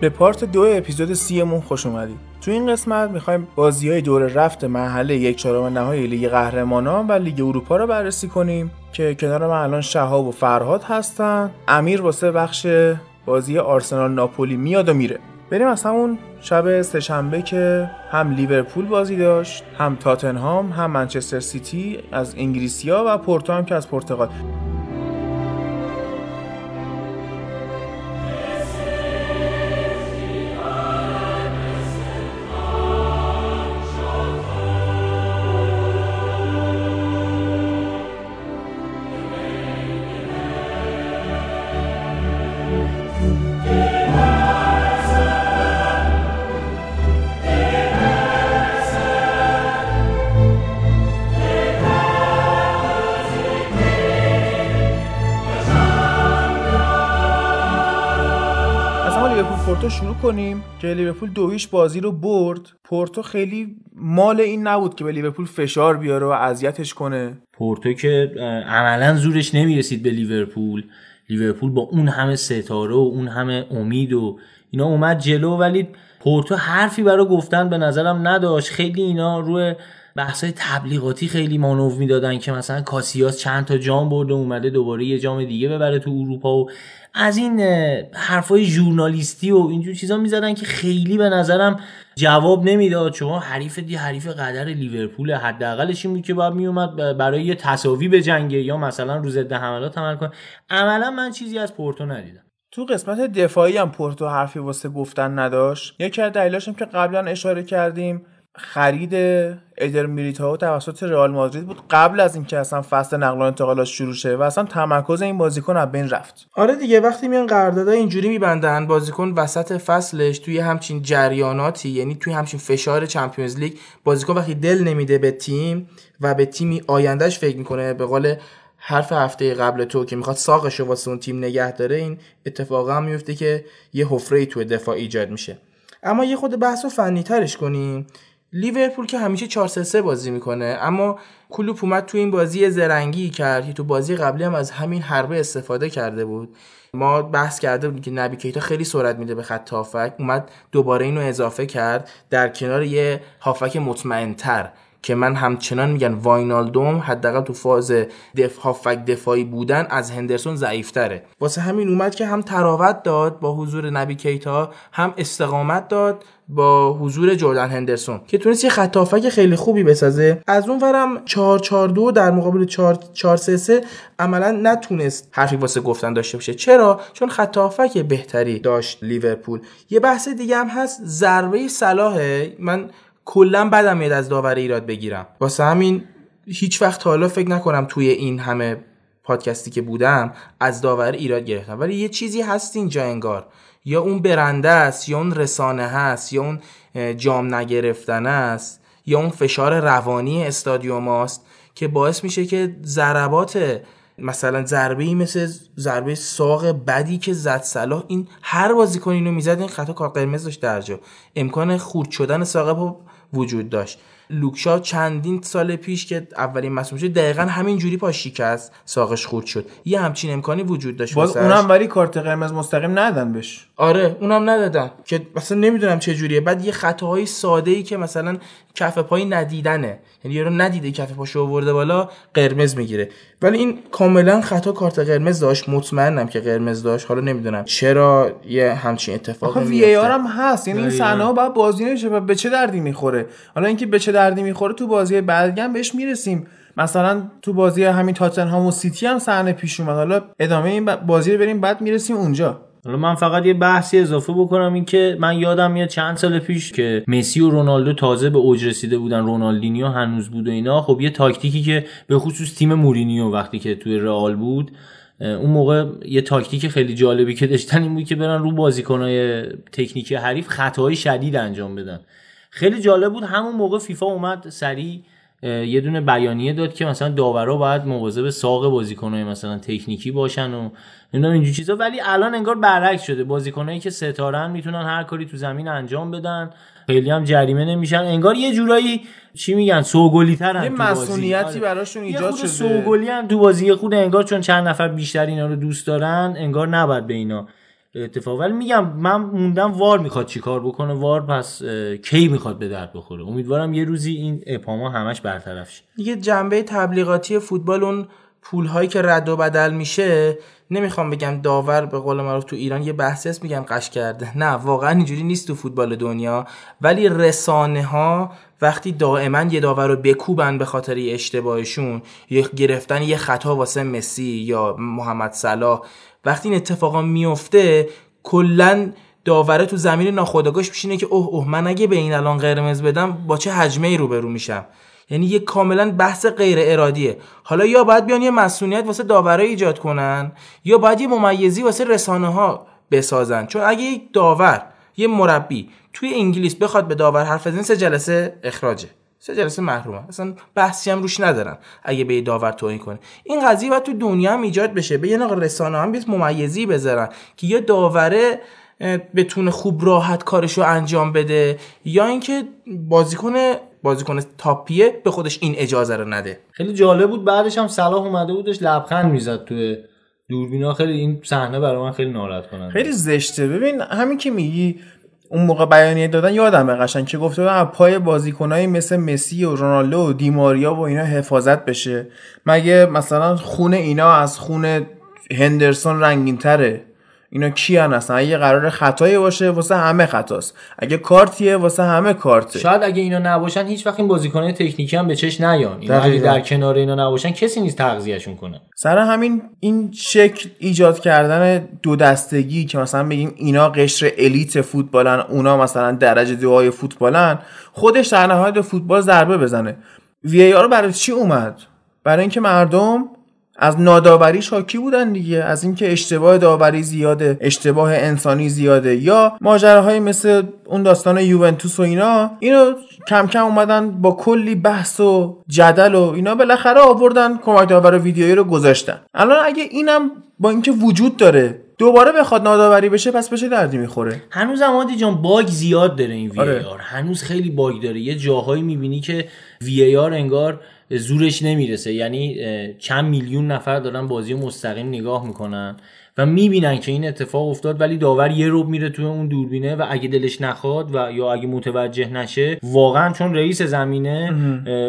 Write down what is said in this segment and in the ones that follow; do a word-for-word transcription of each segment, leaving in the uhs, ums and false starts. به پارت دو اپیزود سیمون خوش اومدید. تو این قسمت میخوایم بازی‌های دور رفت مرحله یک چهارم نهایی لیگ قهرمانان و لیگ اروپا رو بررسی کنیم که کنار من الان شهاب و فرهاد هستن. امیر واسه بخش بازی آرسنال ناپولی میاد و میره. بریم از همون شب سه‌شنبه که هم لیورپول بازی داشت، هم تاتنهام، هم منچستر سیتی از انگلیسیا و پورتو هم که از پرتغال. پورتو شروع کنیم که لیورپول دویش بازی رو برد. پورتو خیلی مال این نبود که به لیورپول فشار بیاره و اذیتش کنه. پورتو که عملا زورش نمیرسید به لیورپول. لیورپول با اون همه ستاره و اون همه امید و اینا اومد جلو، ولی پورتو حرفی برای گفتن به نظرم نداشت. خیلی اینا روی بحثای تبلیغاتی خیلی مانور میدادن که مثلا کاسیاس چند تا جام برده اومده دوباره یه جام دیگه ببره تو اروپا و از این حرفای ژورنالیستی و اینجور چیزا میزدن که خیلی به نظرم جواب نمیداد. شما حریف دی حریف قدر لیورپول، حداقلش این بود که باید میومد برای یه تساوی بجنگه یا مثلا رو ضد حملات عمل کنه. عملا من چیزی از پورتو ندیدم. تو قسمت دفاعی هم پورتو حرفی واسه گفتن نداشت. یکی از دلایلش هم که قبلا اشاره کردیم خرید ادر میلیتائو توسط رئال مادرید بود قبل از اینکه اصلا فصل نقل و انتقالات شروع شه و اصلا تمرکز این بازیکن از بین رفت. آره دیگه، وقتی میان قراردادها اینجوری میبندن بازیکن وسط فصلش توی همچین جریاناتی، یعنی توی همچین فشار چمپیونز لیگ، بازیکن وقتی دل نمیده به تیم و به تیمی آیندهش فکر میکنه، به قول حرف هفته قبل تو که میخواد ساقش رو واسه اون تیم نگه داره، این اتفاقا هم میفته که یه حفره‌ای توی دفاع ایجاد میشه. اما یه خود بحثو فنی‌ترش کنیم. لیورپول که همیشه چهار سه سه بازی میکنه، اما کلوپ اومد تو این بازی زرنگی کرد که تو بازی قبلی هم از همین حربه استفاده کرده بود. ما بحث کرده بودیم که نبی کیتا خیلی سرعت میده به خط هافک، اومد دوباره اینو اضافه کرد در کنار یه هافک مطمئن‌تر که من همچنان میگن واینالدوم حداقل تو فاز دف هافک دفاعی بودن از هندرسون ضعیف‌تره. واسه همین اومد که هم تراوت داد با حضور نبی کیتا، هم استقامت داد با حضور جردن هندرسون که تونست یه خط هافک خیلی خوبی بسازه. از اون ورم چهار چهار دو در مقابل چهار چهار سه سه عملا نتونست حرفی واسه گفتن داشته باشه. چرا؟ چون خط هافک بهتری داشت لیورپول. یه بحث دیگه هم هست، ضربه صلاحه. من کلا بعدم میاد از داوره ایراد بگیرم، واسه همین هیچ وقت حالا فکر نکنم توی این همه پادکستی که بودم از داوره ایراد گرفتم، ولی یه چیزی هست اینجا انگار، یا اون برنده است، یا اون رسانه هست، یا اون جام نگرفتن است، یا اون فشار روانی استادیوم است که باعث میشه که ضربات مثلا ضربه‌ای مثل ضربه ساق بدی که زد صلاح، این هر بازیکن اینو میزد، این خطا کارت قرمز داشت در جا، امکان خورد شدن ساق وجود داشت. لوکشا چندین سال پیش که اولین مصدوم شد دقیقاً همین جوری پا شکست، ساقش خورد شد. یه همچین امکانی وجود داشت. باز اونم ولی کارت قرمز مستقیم ندادن بهش. آره اونم ندادن که مثلا نمیدونم چه جوریه. بعد یه خطاهای ساده‌ای که مثلا کف پای ندیدنه، یعنی یارو ندیده کف پاشو آورده بالا قرمز میگیره، ولی این کاملا خطا کارت قرمز داشت. مطمئنم که قرمز داشت. حالا نمیدونم چرا یه همچین اتفاقی میفته. وی آر هم هست، یعنی این صحنه بعد بازی نشه، به چه دردی میخوره. حالا اینکه به چه دردی میخوره تو بازی بعدی هم بهش میرسیم. مثلا تو بازی همین تاتنهام و سیتی هم صحنه پیش اومد. حالا ادامه این بازی رو بریم، بعد میرسیم اونجا. حالا من فقط یه بحثی اضافه بکنم، این که من یادم میاد چند سال پیش که مسی و رونالدو تازه به اوج رسیده بودن، رونالدینیو هنوز بود و اینا. خب یه تاکتیکی که به خصوص تیم مورینیو وقتی که توی رئال بود، اون موقع یه تاکتیک خیلی جالبی که داشتن این بود که برن رو بازیکن‌های تکنیکی حریف خطاهای شدید انجام بدن. خیلی جالب بود. همون موقع فیفا اومد سریع یه دونه بیانیه داد که مثلا داورا باید مواظب ساق بازیکن‌های مثلا تکنیکی باشن و نمیدونم اینجور چیزا، ولی الان انگار برعکس شده. بازیکنایی که ستارن میتونن هر کاری تو زمین انجام بدن، خیلی هم جریمه نمیشن. انگار یه جورایی چی میگن سوگلی‌ترن، یه مسئولیتی براشون ایجاد شده. سوگلی هم تو بازی خود انگار، چون چند نفر بیشتر اینا رو دوست دارن، انگار نباید به اینا اتفاق. ولی میگم من موندم وار میخواد چیکار بکنه، وار پس کی میخواد به درد بخوره. امیدوارم یه روزی این اپاما همش برطرف شه. دیگه جنبه تبلیغاتی فوتبال، اون پولهایی که رد و بدل میشه، نمیخوام بگم داور به قول معروف تو ایران یه بحثی هست میگن قش کرده، نه واقعا اینجوری نیست تو فوتبال دنیا، ولی رسانه ها وقتی دائما یه داور رو بکوبن به خاطر اشتباهشون، یا گرفتن یه خطا واسه مسی یا محمد صلاح، وقتی این اتفاقا میفته کلا داوره تو زمین ناخودآگاهش میشینه که اوه اوه من اگه به این الان قرمز بدم با چه حجمه‌ای روبرو میشم. یعنی یه کاملا بحث غیر ارادیه. حالا یا باید بیان یه مسئولیت واسه داورای ایجاد کنن، یا باید یه ممیزی واسه رسانه‌ها بسازن. چون اگه یک داور، یه مربی توی انگلیس بخواد به داور حرف بزنه، سه جلسه اخراجه، سه جلسه محرومه، اصلا بحثی هم روش ندارن اگه به داور توهین کنه. این قضیه باید تو دنیا هم ایجاد بشه، به یه نوع رسانه هم بیس ممیزی بذارن که یه داوره بتونه خوب راحت کارشو انجام بده، یا اینکه بازیکن بازیکن تاپیه به خودش این اجازه رو نده. خیلی جالب بود، بعدش هم صلاح اومده بودش لبخند میزد تو دوربینا. خیلی این صحنه برای من خیلی ناراحت کننده، خیلی زشته. ببین همین که میگی اون موقع بیانیه دادن، یادمه قشنگ که گفته بودن از پای بازیکنای مثل مسی و رونالدو و دیماریا و اینا حفاظت بشه. مگه مثلا خون اینا از خون هندرسون رنگین‌تره؟ اینا کیان هستن؟ اگه قرار خطایی باشه واسه همه خطاست، اگه کارتیه واسه همه کارته. شاید اگه اینا نباشن هیچ وقت این بازیکن‌های تکنیکی هم به چش نیان. اینا اگه در کنار اینا نباشن کسی نیست تغذیهشون کنه. سر همین این شکل ایجاد کردن دو دستگی که مثلا بگیم اینا قشر الیت فوتبالن، اونا مثلا درجه دوهای فوتبالن، خودش در نهایت فوتبال ضربه بزنه. وی ای آر برای چی اومد؟ برای اینکه مردم از ناداوری شاکی بودن دیگه، از اینکه اشتباه داوری زیاده، اشتباه انسانی زیاده، یا ماجراهای مثل اون داستان یوونتوس و اینا. اینو کم کم اومدن با کلی بحث و جدل و اینا بالاخره آوردن کمک داور ویدیویی رو گذاشتن. الان اگه اینم با اینکه وجود داره دوباره بخواد ناداوری بشه، پس بشه دردی میخوره. هنوز عمادی جان باگ زیاد داره این وی آره. ای آر هنوز خیلی باگ داره. یه جاهایی میبینی که وی ای آر انگار زورش نمیرسه. یعنی چند میلیون نفر دارن بازی مستقیم نگاه میکنن و میبینن که این اتفاق افتاد، ولی داور یه رب میره توی اون دوربینه و اگه دلش نخواد و یا اگه متوجه نشه، واقعا چون رئیس زمینه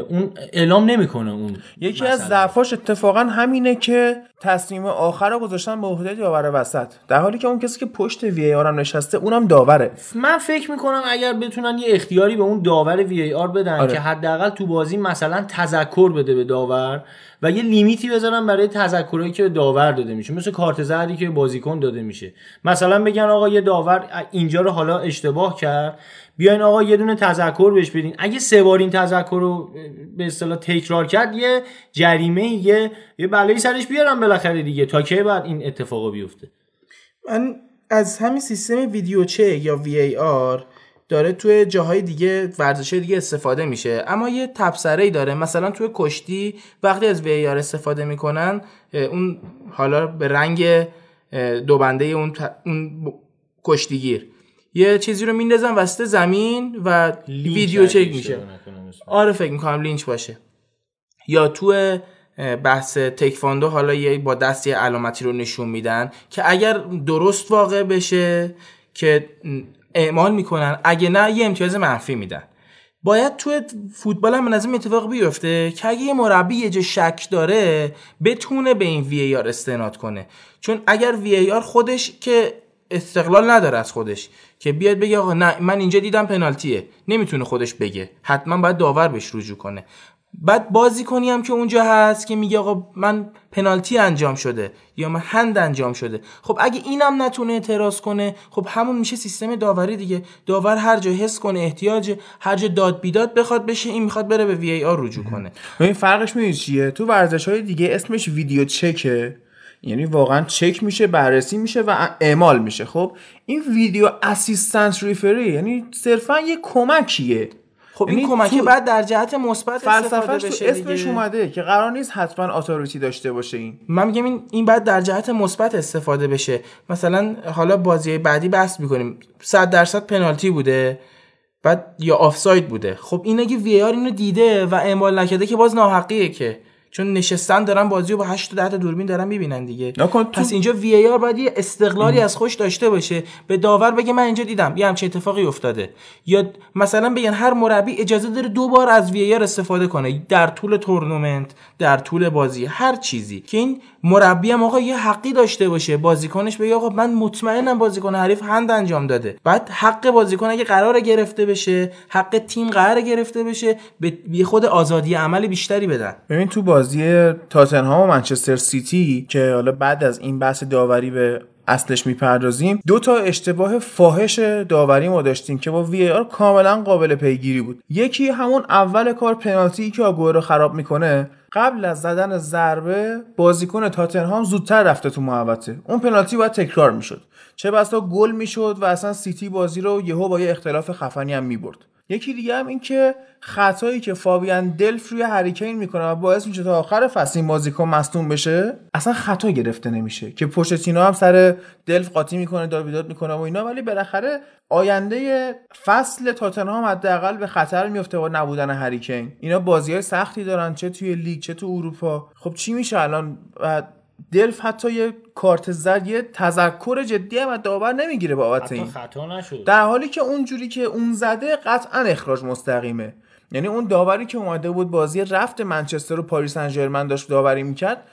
اون اعلام نمیکنه. اون یکی مثلا از ضعفاش اتفاقا همینه که تصمیم آخر رو گذاشتن به عهده داور وسط، در حالی که اون کسی که پشت وی ای آر هم نشسته اونم داوره. من فکر میکنم اگر بتونن یه اختیاری به اون داور وی ای آر بدن آره. که حداقل تو بازی مثلا تذکر بده به داور و یه لیمیتی بذارن برای تذکرایی که به داور داده میشه، مثل کارت زردی که بازیکن داده میشه. مثلا بگن آقا یه داور اینجا رو حالا اشتباه کرد، بیاین آقا یه دونه تذکر بهش بدین، اگه سه بار این تذکر رو به اصطلاح تکرار کرد یه جریمه، یه یه بلایی سرش بیارن بالاخره دیگه، تا کی بعد این اتفاقا بیفته. من از همین سیستم ویدیو چک یا وی ای آر داره توی جاهای دیگه، ورزش‌های دیگه استفاده میشه، اما یه تبصره‌ای داره. مثلا توی کشتی وقتی از وی ای آر استفاده میکنن، اون حالا به رنگ دوبنده اون اون کشتیگیر یه چیزی رو میندازن وسط زمین و ویدیو چک میشه. آره فکر میکنم لینچ باشه. یا تو بحث تکواندو حالا یه با دست یه علامتی رو نشون میدن که اگر درست واقع بشه که اعمال میکنن، اگه نه یه امتیاز منفی میدن. باید توی فوتبال هم منظم اتفاق بیفته که اگه یه مربی یه جا شک داره بتونه به این وی ای آر استناد کنه. چون اگر وی ای آر خودش که استقلال نداره از خودش که بیاد بگه آقا نه من اینجا دیدم پنالتیه، نمیتونه خودش بگه، حتما باید داور بهش رجوع کنه. بعد بازیکنی هم که اونجا هست که میگه آقا من پنالتی انجام شده یا من هند انجام شده، خب اگه اینم نتونه اعتراض کنه، خب همون میشه سیستم داوری دیگه. داور هر جا حس کنه احتیاج، هر جا داد بیداد بخواد بشه، این میخواد بره به وی ای آر رجوع کنه. این فرقش میدونی چیه؟ تو ورزش‌های دیگه اسمش ویدیو چکه، یعنی واقعا چک میشه، بررسی میشه و اعمال میشه. خب این ویدیو اسیستنس ریفری یعنی صرفا یه کمکیه. خب این کمکه بعد در جهت مثبت استفاده بشه. اسمش اومده که قرار نیست حتما اتوریتی داشته باشه. این من میگم این این بعد در جهت مثبت استفاده بشه. مثلا حالا بازی بعدی بحث میکنیم، صد درصد پنالتی بوده بعد یا آفساید بوده، خب این اگه وی آر اینو دیده و اعمال نکرده که باز ناحقیه، که چون نشستن دارن بازیو با هشت تا ده تا دوربین دارن میبینن دیگه. تو... پس اینجا وی ای آر باید یه استقلالی ام. از خوش داشته باشه، به داور بگه من اینجا دیدم یه همچین اتفاقی افتاده، یا مثلا بگن هر مربی اجازه داره دو بار از وی ای آر استفاده کنه در طول تورنمنت، در طول بازی، هر چیزی، که این مربی هم آقا یه حقی داشته باشه، بازیکنش بگه آقا من مطمئنم بازیکن حریف هند انجام داده. بعد حق بازیکن اگه قرار گرفته بشه، حق تیم قرار گرفته بشه، به خود آزادی عمل بیشتری بدن. ببین تو بازی تاتنهام و منچستر سیتی که حالا بعد از این بحث داوری به اصلش میپردازیم، دو تا اشتباه فاحش داوری ما داشتیم که با وی آر کاملا قابل پیگیری بود. یکی همون اول کار پنالتی که آگوئرو رو خراب میکنه، قبل از زدن ضربه بازیکن تاتنهام زودتر رفته تو محوطه، اون پنالتی باید تکرار میشد، چه بسا گل میشد و اصلا سیتی بازی رو یهو با یه اختلاف خفنی هم میبرد. یکی دیگه هم این که خطایی که فابیان دلف روی هریکین میکنه و باعث میشه تا آخر فصل این بازیکن مصدوم بشه، اصلا خطا گرفته نمیشه که پوشتینو هم سر دلف قاطی میکنه، داد بیداد میکنه و اینا، ولی بالاخره آینده فصل تاتنهام حداقل به خطر میفته و نبودن هریکین. اینا بازیای سختی دارن، چه توی لیگ چه تو اروپا. خب چی میشه الان؟ دلف حتی یه کارت زرد، یه تذکر جدی هم داور نمیگیره بابت این، حتی خطا نشد، در حالی که اونجوری که اون زده قطعا اخراج مستقیمه. یعنی اون داوری که اومده بود بازی رفت منچستر و پاریس سن ژرمن داشت داوری میکرد،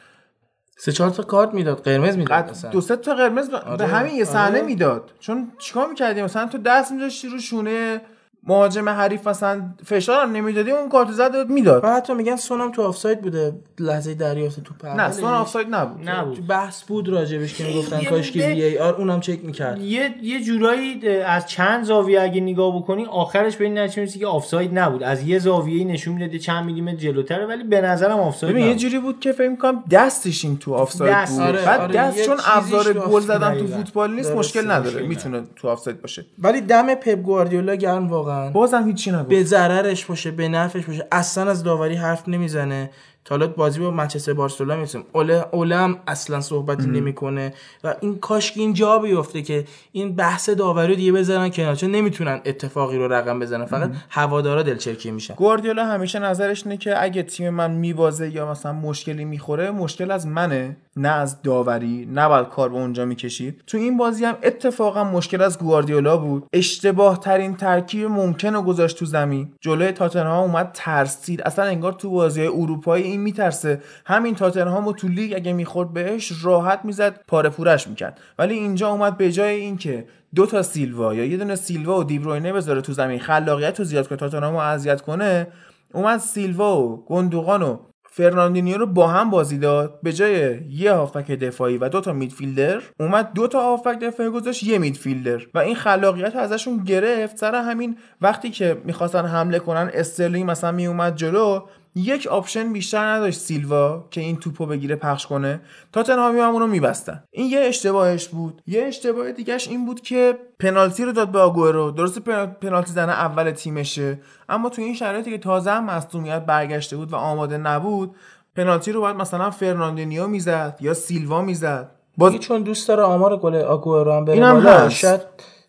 سه چهار تا کارت میداد، قرمز میداد، دو سه تا قرمز به آره. همین یه صحنه آره. میداد. چون چیکار میکردی؟ مثلا تو دست میذاشتی رو شونه مهاجم حریف، مثلا فشار نمیدادی، اون کارت زرد میداد. بعد حتی میگن سونم تو آفساید بوده لحظه دریافت توپ. نه سون آفساید نبود. نبود. بحث بود راجبش که میگفتن کاش که وی ای آر اونم چک میکرد. یه یه جورایی از چند زاویه اگه نگاه بکنی آخرش به این نتیجه میرسی که آفساید نبود. از یه زاویه‌ای نشون میده چند میلیمتر جلوتره، ولی به نظرم آفساید بود. ببین یه جوری بود که فکر می‌کنم دستش این تو آفساید بود. آره. بعد آره. دست چون ابزار گل زدن تو فوتبال نیست، مشکل نداره، میتونه تو آفساید باشه. ولی دم پپ گواردیولا گرم واقعا، بازم هیچی نگفت، به ضررش باشه به نفعش باشه، اصلا از داوری حرف نمیزنه. تالات بازی با منچستر بارسلونا میسم اوله اولم اصلا صحبتی نمیکنه و این کاش که اینجا بیفته که این بحث داوری رو دیگه بذارن کنار، چون نمیتونن اتفاقی رو رقم بزنن، فقط هوادارا دلچرکی میشن. گواردیولا همیشه نظرش اینه که اگه تیم من میبازه یا مثلا مشکلی میخوره، مشکل از منه نه از داوری، نباید کار به اونجا میکشید. تو این بازی هم اتفاقا مشکل از گواردیولا بود، اشتباه ترین ترکیب ممکنو گذاشت تو زمین، جلوی تاتنهام اومد ترسید، اصلا انگار تو بازی اروپایی میترسه. همین تاتنهامو تو لیگ اگه میخورد بهش راحت میزد، پاره پورش میکرد، ولی اینجا اومد به جای اینکه دو تا سیلوا یا یه دونه سیلوا و دیبروینه بذاره تو زمین، خلاقیتو زیاد کنه، تاتنهامو اذیت کنه، اومد سیلوا و گوندوغان و فرناندینیو رو با هم بازی داد، به جای یه هافبک دفاعی و دو تا میدفیلدر اومد دو تا هافبک دفاعی گذاشت، یه میدفیلدر، و این خلاقیت رو ازشون گرفت. سر همین وقتی که میخواستن حمله کنن، استرلینگ مثلا میومد جلو، یک آپشن بیشتر نداشت سیلوا که این توپو بگیره پخش کنه، تاتنهامی هم اونو میبستن. این یه اشتباهش بود. یه اشتباه دیگهش این بود که پنالتی رو داد به آگوئرو، درسته پنالتی زنه اول تیمشه، اما تو این شرایطی که تازه هم مصدومیت برگشته بود و آماده نبود، پنالتی رو باید مثلا فرناندینیو میزد یا سیلوا میزد. باز چون دوست داره آمار گل آگوئرو هم بره بالا، شاید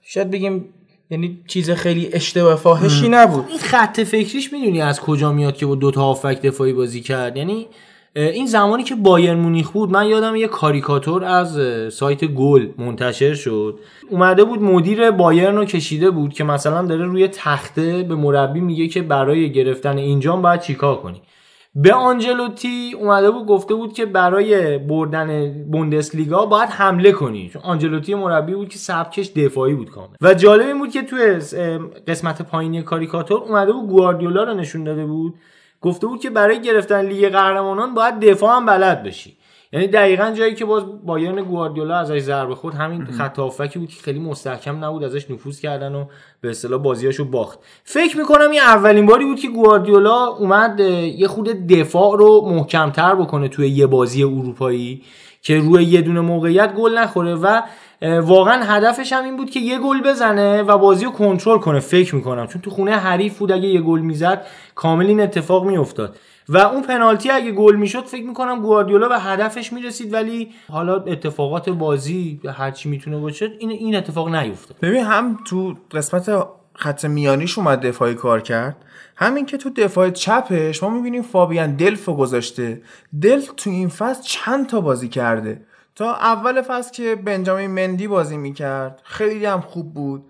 شاید بگیم یعنی چیز خیلی اشتباه فاحشی نبود. این خط فکریش میدونی از کجا میاد که با دو تا هافبک دفاعی بازی کرد؟ یعنی این زمانی که بایر مونیخ بود، من یادم یه کاریکاتور از سایت گل منتشر شد، اومده بود مدیر بایرن رو کشیده بود که مثلا داره روی تخته به مربی میگه که برای گرفتن اینجام باید چیکار کنی. به آنجلوتی اومده بود گفته بود که برای بردن بوندسلیگا باید حمله کنی، چون آنجلوتی مربی بود که سبکش دفاعی بود کامل. و جالب این بود که توی قسمت پایینی کاریکاتور اومده بود گواردیولا رو نشون داده بود، گفته بود که برای گرفتن لیگ قهرمانان باید دفاع هم بلد بشی. یعنی دقیقاً جایی که باز بایرن گواردیولا ازش ضربه خورد، همین خط هافکی بود که خیلی مستحکم نبود، ازش نفوذ کردن و به اصطلاح بازیاشو باخت. فکر میکنم این اولین باری بود که گواردیولا اومد یه خود دفاع رو محکم‌تر بکنه توی یه بازی اروپایی که روی یه دونه موقعیت گل نخوره، و واقعا هدفش هم این بود که یه گل بزنه و بازی رو کنترل کنه. فکر میکنم چون تو خونه حریف بود، اگه یه گل میزد کامل این اتفاق میافتاد. و اون پنالتی اگه گل میشد فکر میکنم گواردیولا به هدفش میرسید، ولی حالا اتفاقات بازی هرچی میتونه باشه این این اتفاق نیفتاد. ببین هم تو قسمت خط میانیش اومد دفاعی کار کرد. همین که تو دفاع چپش ما میبینیم فابیان دلفو گذاشته. دلف تو این فصل چند تا بازی کرده. تا اول فصل که بنجامین مندی بازی میکرد خیلی هم خوب بود.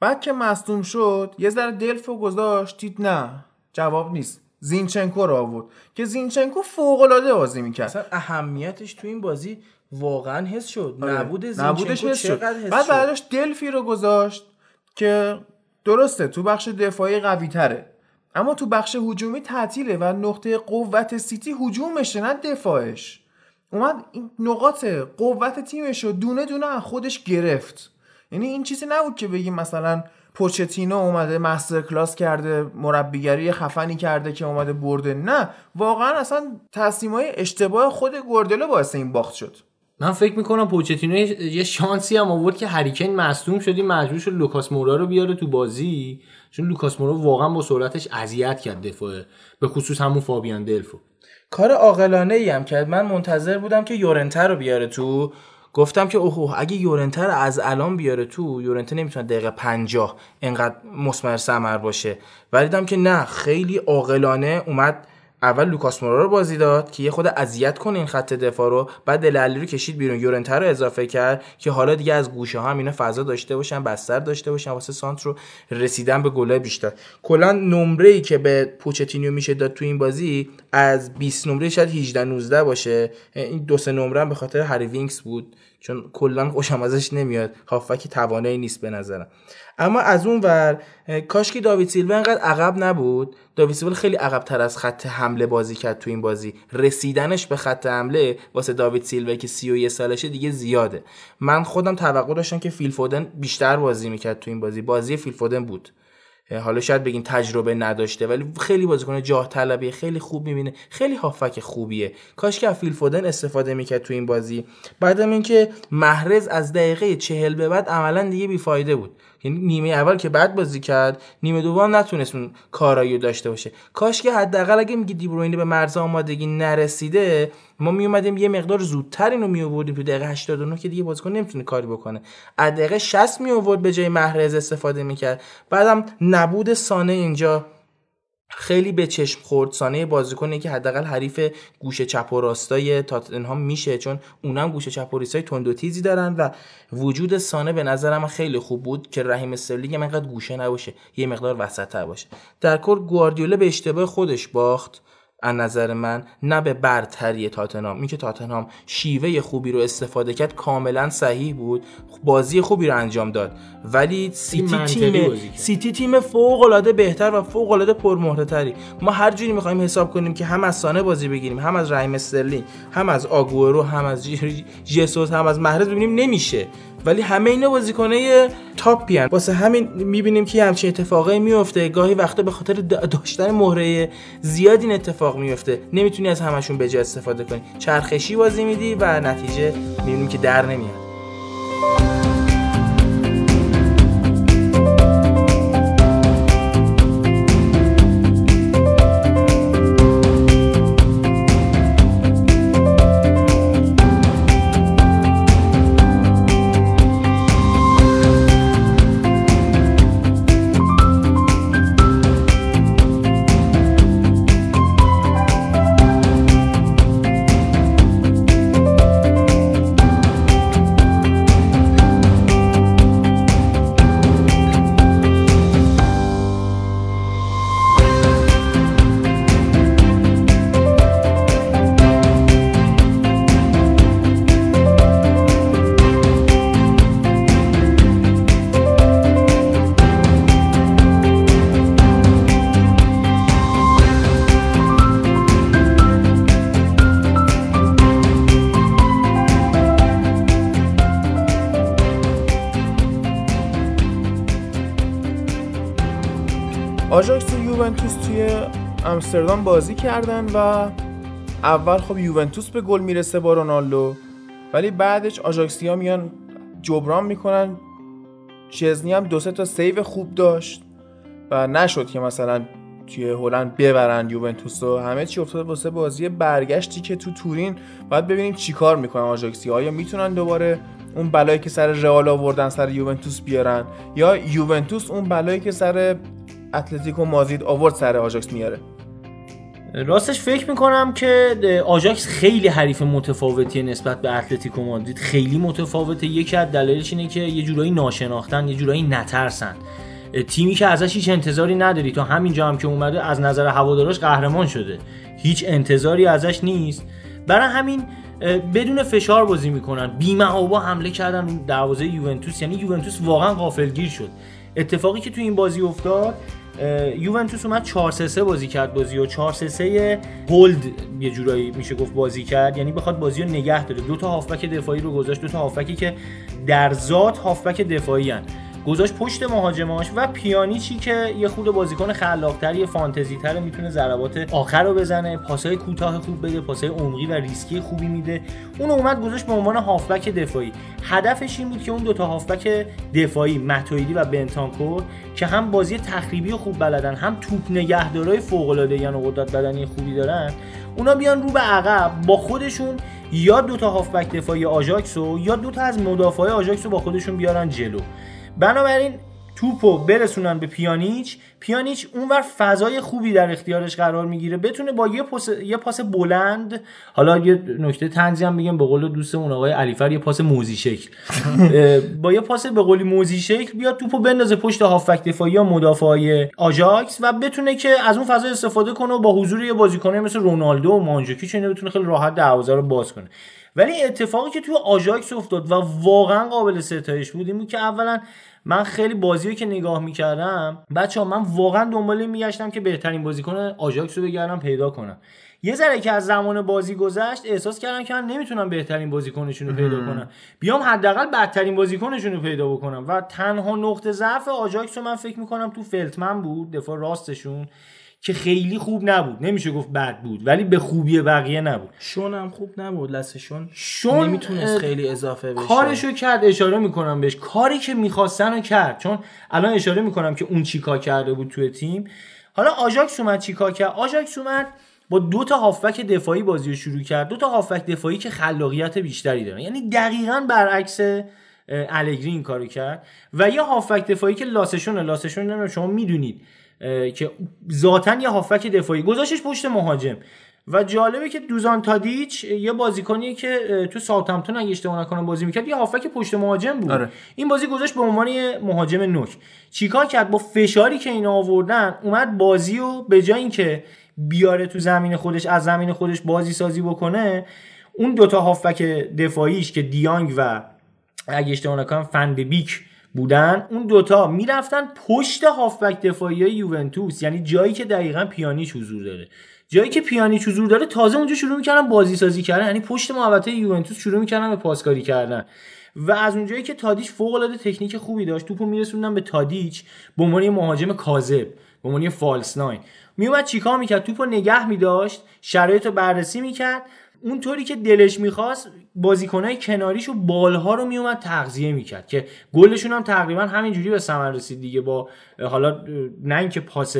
بعد که مصدوم شد یه ذره دلفو گذاشت، دید نه جواب نیست، زینچنکو رو آورد که زینچنکو فوق‌العاده بازی میکرد. اصلا اهمیتش تو این بازی واقعا حس شد. نبود زینچنکو چقدر حس. بعد بعدش دلفی رو گذاشت که درسته تو بخش دفاعی قوی تره اما تو بخش هجومی تعطیله و نقطه قوت سیتی هجومشه نه دفاعش. اومد این نقاط قوت تیمش رو دونه دونه از خودش گرفت. یعنی این چیزی نبود که بگیم مثلا پوچتینو اومده مستر کلاس کرده، مربیگری خفنی کرده که اومده برده. نه، واقعا اصلا تصمیمای اشتباه خود گواردیولا باعث این باخت شد. من فکر میکنم پوچتینو یه شانسی هم آورد که هری کین مصدوم شد، مجبور شد لوکاس مورا رو بیاره تو بازی، چون لوکاس مورا واقعا با سرعتش اذیت کرد دفاع، به خصوص همون فابیان دلفو. کار عاقلانه ای هم کرد. من منتظر بودم که یورنته رو بیاره تو، گفتم که اوه اگه یورنته رو از الان بیاره تو، یورنته نمیتونه دقیقه پنجاه اینقدر مسمر ثمر باشه. ولی دیدم که نه، خیلی عاقلانه اومد اول لوکاس مورا رو بازی داد که یه خود اذیت کنه این خط دفاع رو، بعد دلالی رو کشید بیرون، یورنته رو اضافه کرد که حالا دیگه از گوشه ها هم اینا فضا داشته باشن، بستر داشته باشن واسه سانترو رسیدن به گلای بیشتر. کلا نمره‌ای که به پوچتینیو میشه داد تو این بازی از بیست نمره شاید هجده نوزده باشه. این دو سه نمره هم به خاطر هری وینکس بود چون کلا خوشم ازش نمیاد، هافبک توانایی نیست به نظرم. اما از اون ور کاش که داوید سیلوا انقدر عقب نبود. داوید سیلوا خیلی عقب‌تر از خط حمله بازی کرد تو این بازی. رسیدنش به خط حمله واسه داوید سیلوا که سی و یک سالشه دیگه زیاده. من خودم توقع داشتم که فیل فودن بیشتر بازی میکرد تو این بازی. بازی فیل فودن بود، حالا شاید بگین تجربه نداشته ولی خیلی بازیکن جاه طلبیه، خیلی خوب میبینه، خیلی هافک خوبیه. کاش که فیل فودن استفاده میکرد تو این بازی. بعدم اینکه محرز از دقیقه چهل به بعد عملا دیگه بیفایده بود. یعنی نیمه اول که بعد بازی کرد، نیمه دوم نتونست اون کارایی داشته باشه. کاش که حداقل اگه میگی دیبروینه به مرز آمادگی نرسیده، ما میومدیم یه مقدار زودتر اینو میآوردیم تو دقیقه هشتاد و نه که دیگه بازیکن نمیتونه کاری بکنه. از دقیقه شصت میآورد به جای محرز استفاده میکرد. بعدم نبود سانه اینجا خیلی به چشم خورد. سانه بازیکنی که حداقل حریف گوشه چپ و راستای تاتنهام میشه، چون اونم گوشه چپ و راستای تند و تیزی دارن و وجود سانه به نظر من خیلی خوب بود که رحیم استرلینگ هم انقدر گوشه نباشه، یه مقدار وسط‌تر باشه. در کل گواردیولا به اشتباه خودش باخت از نظر من، نه به برتری تاتنهام. این که تاتنهام شیوه خوبی رو استفاده کرد کاملا صحیح بود، بازی خوبی رو انجام داد، ولی سیتی تیم سیتی تیم فوق العاده بهتر و فوق العاده پرمهره‌تری. ما هر جوری می‌خوایم حساب کنیم که هم از سانه بازی بگیریم، هم از رحیم استرلینگ، هم از آگورو، هم از جیسوس، هم از محرز ببینیم، نمیشه. ولی همه اینا بازیکنای تاپین. واسه همین میبینیم که همچین اتفاقی میفته. گاهی وقتا به خاطر داشتن مهره زیاد این اتفاق میفته، نمیتونی از همشون به جا استفاده کنی، چرخشی بازی میدی و نتیجه میبینیم که در نمیاد. آژاکس و یوونتوس توی آمستردام بازی کردن و اول خب یوونتوس به گل میرسه با رونالدو، ولی بعدش آژاکسیا میان جبران میکنن. چزنی هم دو سه تا سیو خوب داشت و نشد که مثلا توی هلند ببرن یوونتوس رو. همه چی افتاد واسه بازی برگشتی که تو تورین. باید ببینیم چیکار میکنن آژاکسیا، آیا میتونن دوباره اون بلایی که سر رئال آوردن سر یوونتوس بیارن، یا یوونتوس اون بلایی که سر اتلتیکو مادرید آورد سر آژاکس میاره. راستش فکر میکنم که آژاکس خیلی حریف متفاوتیه نسبت به اتلتیکو مادرید، خیلی متفاوته. یکی از دلایلش اینه که یه جورایی ناشناختن، یه جورایی نترسن، تیمی که ازش هیچ انتظاری نداری، تا همینجا هم که اومده از نظر هواداراش قهرمان شده، هیچ انتظاری ازش نیست، برای همین بدون فشار بازی میکنن. بی‌محابا حمله کردن دروازه یوونتوس، یعنی یوونتوس واقعا غافلگیر شد. اتفاقی که تو این بازی افتاد، یوونتوس اومد چهار سه سه بازی کرد، بازی و چهار سه سه هولد یه جورایی میشه گفت بازی کرد، یعنی بخواد بازی رو نگه داره. دو تا هافبک دفاعی رو گذاشت، دو تا هافبکی که در ذات هافبک دفاعی ان، گذاشت پشت مهاجماش و پیانیچی که یه خود بازیکن خلاق‌تر، یه فانتزی‌تر، میتونه ضربات آخر رو بزنه، پاس‌های کوتاه خوب بده، پاس‌های عمقی و ریسکی خوبی میده. اون اومد گذاشت به عنوان هافبک دفاعی. هدفش این بود که اون دوتا هافبک دفاعی متویدی و بنتانکور که هم بازی تخریبی خوب بلدن، هم توپ نگهدارای فوق‌العاده یعنی قدرت بدنی خوبی دارن، اونا بیان رو به عقب با خودشون یا دوتا هافبک دفاعی آژاکسو یا دوتا از مدافعای آژاکسو با خودشون بیارن جلو. بنابراین توپو برسونن به پیانیچ، پیانیچ اونور فضای خوبی در اختیارش قرار میگیره، بتونه با یه پاس یه پاس بلند، حالا یه نکته طنزی هم میگم به قول دوستمون آقای علیفر، یه پاس موزی شکل با یه پاس به قولی موزی شکل بیاد توپو بندازه پشت هافبک دفاعی یا مدافعای آژاکس و بتونه که از اون فضا استفاده کنه و با حضور یه بازیکنه مثل رونالدو و مانجوکی چونه بتونه خیلی راحت دروازه رو باز کنه. ولی اتفاقی که توی آژاکس افتاد و واقعا قابل ستایش بود این بود که اولا من خیلی بازیو که نگاه میکردم بچه ها، من واقعا دنبال میگشتم که بهترین بازیکن آژاکس رو بگردم پیدا کنم. یه ذره که از زمان بازی گذشت احساس کردم که من نمیتونم بهترین بازیکنشون رو پیدا کنم، بیام حداقل بدترین بازیکنشون رو پیدا بکنم و تنها نقطه ضعف آژاکس رو من فکر میکنم تو فلتمن بود، دفاع راستشون، که خیلی خوب نبود، نمیشه گفت بد بود ولی به خوبی بقیه نبود. شون هم خوب نبود، لسشون شون نمیتونست خیلی اضافه بشه، کارشو کرد، اشاره میکنم بهش، کاری که میخواستن رو کرد، چون الان اشاره میکنم که اون چیکار کرده بود توی تیم. حالا آژاکس اومد چیکار کرد؟ آژاکس اومد با دو تا هافبک دفاعی بازی رو شروع کرد، دو تا هافبک دفاعی که خلاقیت بیشتری دارن، یعنی دقیقاً برعکس آلگری این کارو کرد، و یه هافبک دفاعی که لاسشون لاسشون نمیدونم شما میدونید که ذاتاً یه هافبک دفاعی، گذاشتش پشت مهاجم. و جالبه که دوزان تادیچ یه بازیکنیه که تو ساوثهمپتون اگه اشتباه نکنم بازی میکرد، یه هافبک پشت مهاجم بود. آره. این بازی گذاشت به عنوان مهاجم نوک. چیکار کرد؟ با فشاری که اینا آوردن اومد بازی رو به جای اینکه بیاره تو زمین خودش، از زمین خودش بازی سازی بکنه، اون دوتا هافبک دفاعیش که دیانگ و اگه اشتباه نکنم فندبیک بودن، اون دوتا میرفتن پشت هافبک دفاعی یوونتوس، یعنی جایی که دقیقاً پیانیچ حضور داره، جایی که پیانیچ حضور داره تازه اونجا شروع میکردن بازی سازی کردن، یعنی پشت محوطه یوونتوس شروع میکردن به پاسکاری کردن. و از اونجایی که تادیچ فوق العاده تکنیک خوبی داشت، توپو میرسوندن به تادیچ به عنوان یه مهاجم کاذب، به عنوان یه فالس ناین میومد چیکار میکرد؟ توپو نگه میداشت، شرایطو بررسی میکرد، اونطوری که دلش میخواست بازیکنای کناریشو بالها رو میومد تغذیه میکرد که گلشون هم تقریبا همینجوری به ثمر رسید دیگه، با حالا نه اینکه پاس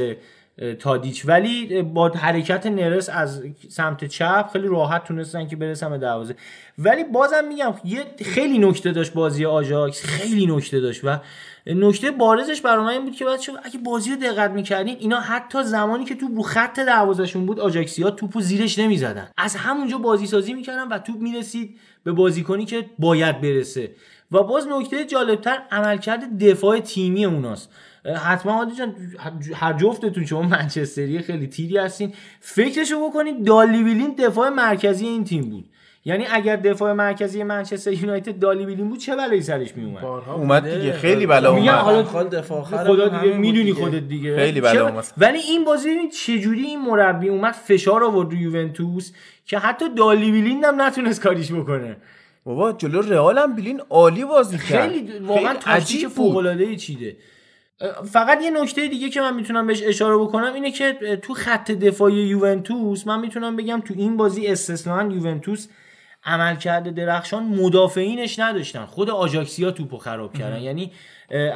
تادیچ ولی با حرکت نرس از سمت چپ خیلی راحت تونستن که برسن به دروازه. ولی بازم میگم یه خیلی نکته داشت بازی آژاکس، خیلی نکته داشت و نکته بارزش برای من این بود که بچه‌ها اگه بازی رو دقت می‌کردین اینا حتی زمانی که توپ رو خط دروازه‌شون بود آژاکسی‌ها توپو زیرش نمی‌زدن، از همونجا بازی سازی می‌کردن و توپ می‌رسید به بازیکنی که باید برسه. و باز نکته جالبتر عملکرد دفاع تیمی اوناست. حتما هادی جان هر جفتتون شما منچستری خیلی تیری هستین فکرشو بکنید، دالی ویلین دفاع مرکزی این تیم بود، یعنی اگر دفاع مرکزی منچستر یونایتد دالی ویلین بود چه بلایی سرش می اومد؟ اومد دیگه، خیلی بلا اومد. حالا خال دفاع آخر خدا دیگه میدونی خودت دیگه، خیلی بلا اومد. ولی این بازی ببین چه جوری این مربی اومد فشار آورد رو یوونتوس که حتی دالی ویلین هم نتونست کاریش بکنه. بابا جلو رئال هم بیلین عالی بازی کرد، خیلی واقعا تاکتیک فوق العاده چیده. فقط یه نکته دیگه که من میتونم بهش اشاره بکنم اینه که تو خط دفاعی یوونتوس من میتونم بگم تو این بازی استثنان یوونتوس عملکرد درخشان مدافعینش نداشتن، خود آژاکسیا توپو خراب کردن، یعنی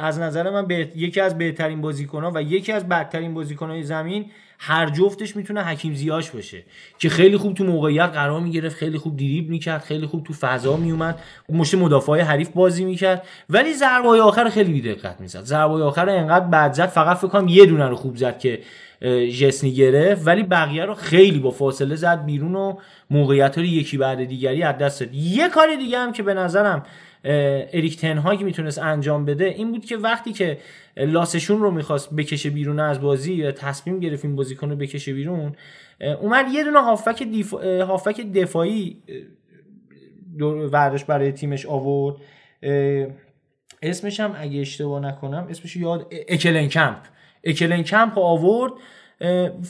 از نظر من به... یکی از بهترین بازیکن‌ها و یکی از بدترین بازیکن‌های زمین هر جفتش میتونه حکیم زیاش باشه که خیلی خوب تو موقعیت قرار میگرفت، خیلی خوب دریبل میکرد، خیلی خوب تو فضا میومد، مشت مدافعای حریف بازی میکرد، ولی ضربه‌های آخر خیلی بی‌دقت میزد. ضربه‌های آخر انقدر بد زد، فقط فکر کنم یه دونه رو خوب زد که جسنی گرفت، ولی بقیه رو خیلی با فاصله زد بیرون و موقعیت‌ها رو یکی بعد دیگری از دست داد. یه کار دیگه هم که به نظرم اریک تن هاگ میتونست انجام بده این بود که وقتی که لاسشون رو میخواست بکشه بیرون از بازی، تصمیم گرفت این بازیکن رو بکشه بیرون، اومد یه دونه هافک دیف... هافک دفاعی ورداش برای تیمش آورد، اسمش هم اگه اشتباه نکنم اسمش یاد اکلنکمپ اکلنکمپ آورد.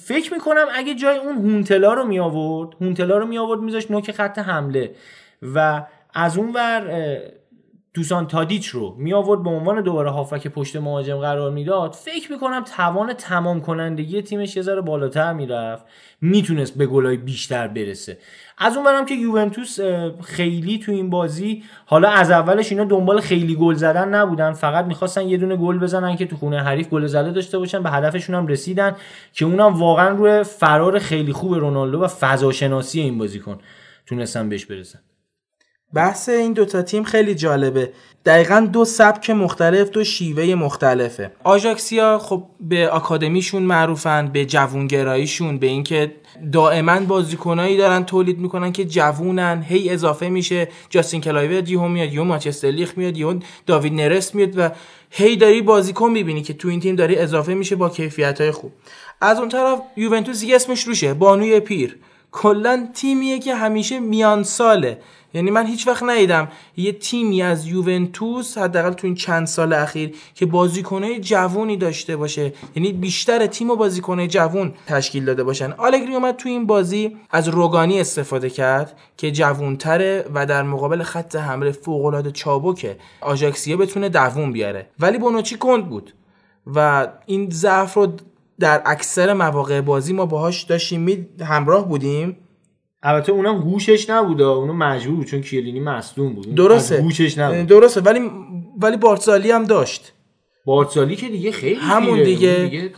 فکر میکنم اگه جای اون هونتلا رو می آورد هونتلا رو می آورد میذاشت نوک خط حمله و از اون ور دوسان تادیچ رو می آورد به عنوان دوباره هافک پشت مهاجم قرار میداد، فکر میکنم توان تمام کنندگی تیمش یه ذره بالاتر میرفت، میتونست به گلای بیشتر برسه. از اون برم که یوونتوس خیلی تو این بازی، حالا از اولش اینا دنبال خیلی گل زدن نبودن، فقط میخواستن یه دونه گل بزنن که تو خونه حریف گل زده داشته باشن، به هدفشون هم رسیدن که اونم واقعا روی فرار خیلی خوب رونالدو و فضاشناسی این بازیکن تونستن بهش برسن. بحث این دوتا تیم خیلی جالبه، دقیقاً دو سبک مختلف، دو شیوه مختلفه. آژاکسیا خب به آکادمیشون معروفن، به جوونگراییشون، به اینکه دائما بازیکنایی دارن تولید میکنن که جوونن، هی اضافه میشه، جاستین کلایورد یهو میاد، یهو مانچستر لیخ میاد، یهو داوید نرس میاد و هی داری بازیکن میبینی که تو این تیم داری اضافه میشه با کیفیت‌های خوب. از اون طرف یوونتوس اسمش روشه، بانوی پیر، کلا تیمیه که همیشه میان ساله. یعنی من هیچ وقت ندیدم یه تیمی از یوونتوس حداقل تو این چند سال اخیر که بازیکنای جوونی داشته باشه، یعنی بیشتر تیمو بازیکنای جوون تشکیل داده باشن. آلگری اومد تو این بازی از روگانی استفاده کرد که جوونتره و در مقابل خط حمله فوق‌العاده چابکه، آژاکسیا بتونه دووم بیاره، ولی بونوچی کند بود و این ضعف رو در اکثر مواقع بازی ما باهاش داشتیم، می همراه بودیم. البته اونم گوشش نبود، اونم مجبور بود چون کیلینی مصدوم بود. درسته. گوشش نبود. درسته، ولی ولی بارسالی هم داشت. بارسالی که دیگه خیلی همون دیگه, دیگه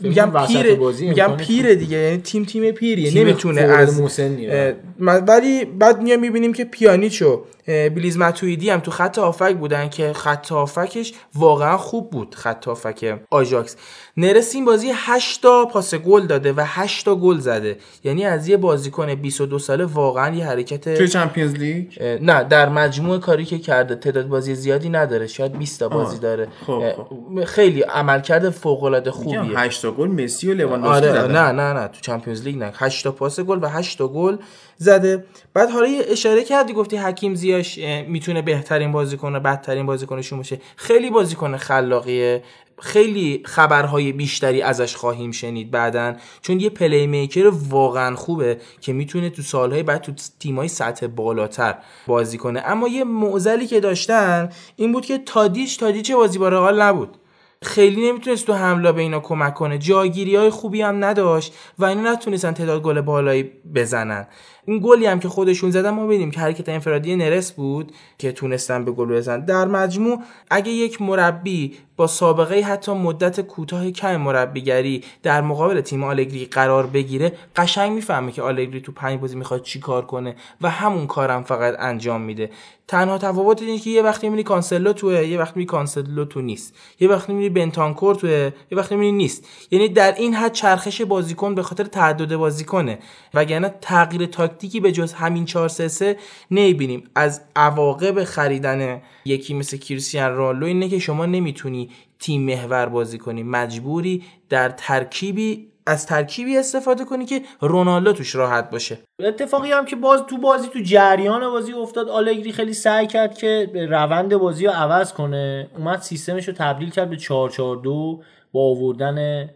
میگم پیر میگم پیر دیگه، یعنی تیم تیم پیریه، نمیتونه از مسنیه. ولی بعد میام میبینیم که پیانیچو بلیز ماتویدی هم تو خط هافک بودن که خط هافکش واقعا خوب بود، خط هافک آژاکس. نرس این بازی هشت تا پاس گل داده و هشت تا گل زده، یعنی از یه بازیکن بیست و دو ساله واقعا یه حرکت تو چمپیونز لیگ، نه در مجموع کاری که کرده، تعداد بازی زیادی نداره، شاید بیست تا بازی داره، خوب خوب. خیلی عملکرد فوق العاده خوبیه. هشت تا گل مسی و لواندوفسکی زدن، نه نه نه تو چمپیونز لیگ نه، هشت تا پاس گل و هشت تا گل زده. بعد حالا اشاره کردی گفتی حکیم زیاش میتونه بهترین بازیکن و بدترین بازیکنشون باشه، خیلی بازیکن خلاقیه، خیلی خبرهای بیشتری ازش خواهیم شنید بعدن، چون یه پلی میکر واقعا خوبه که میتونه تو سالهای بعد تو تیمای سطح بالاتر بازی کنه. اما یه معضلی که داشتن این بود که تادیچ تادیچ بازی با رئال نبود، خیلی نمیتونست تو حمله به اینا کمک کنه، جاگیری‌های خوبی هم نداشت و اینا نتونستن تعداد گل بالایی بزنن. این گلی هم که خودشون زدن ما ببینیم که حرکت انفرادی نرس بود که تونستن به گل بزنن. در مجموع اگه یک مربی با سابقه حتی مدت کوتاه کم مربیگری در مقابل تیم آلگری قرار بگیره، قشنگ میفهمه که آلگری تو پنج بازی میخواد چی کار کنه و همون کارم فقط انجام میده. تنها تفاوت اینه که یه وقتی میبینی کانسلو توه، یه وقتی میبینی کانسلو تو نیست، یه وقتی میبینی بنتانکور توه، یه وقتی میبینی نیست. یعنی در این حد چرخش بازیکن به خاطر تعدد بازیکنه، وگرنه تغییر تاکتیکی به جز همین چهار سه سه نمیبینیم. از عواقب خریدن یکی مثل کریستیانو رونالدو اینه که شما نمیتونی تیم محور بازی کنی، مجبوری در ترکیبی از ترکیبی استفاده کنی که رونالدو توش راحت باشه. اتفاقی هم که باز تو بازی تو جریان بازی افتاد، آلگری خیلی سعی کرد که روند بازی رو عوض کنه، اومد سیستمش رو تبدیل کرد به چهار چهار دو با آوردن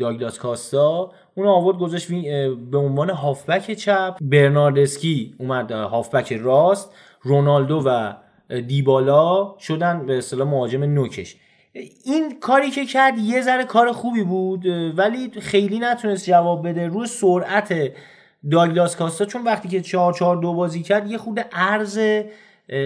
داگلاس کاستا. اون آورد گذاشت به عنوان هافبک چپ، برناردسکی اومد هافبک راست، رونالدو و دیبالا شدن به اصطلاح مهاجم نوکش. این کاری که کرد یه ذره کار خوبی بود، ولی خیلی نتونست جواب بده روی سرعت داگلاس کاستا، چون وقتی که چهار چهار دو بازی کرد یه خود عرض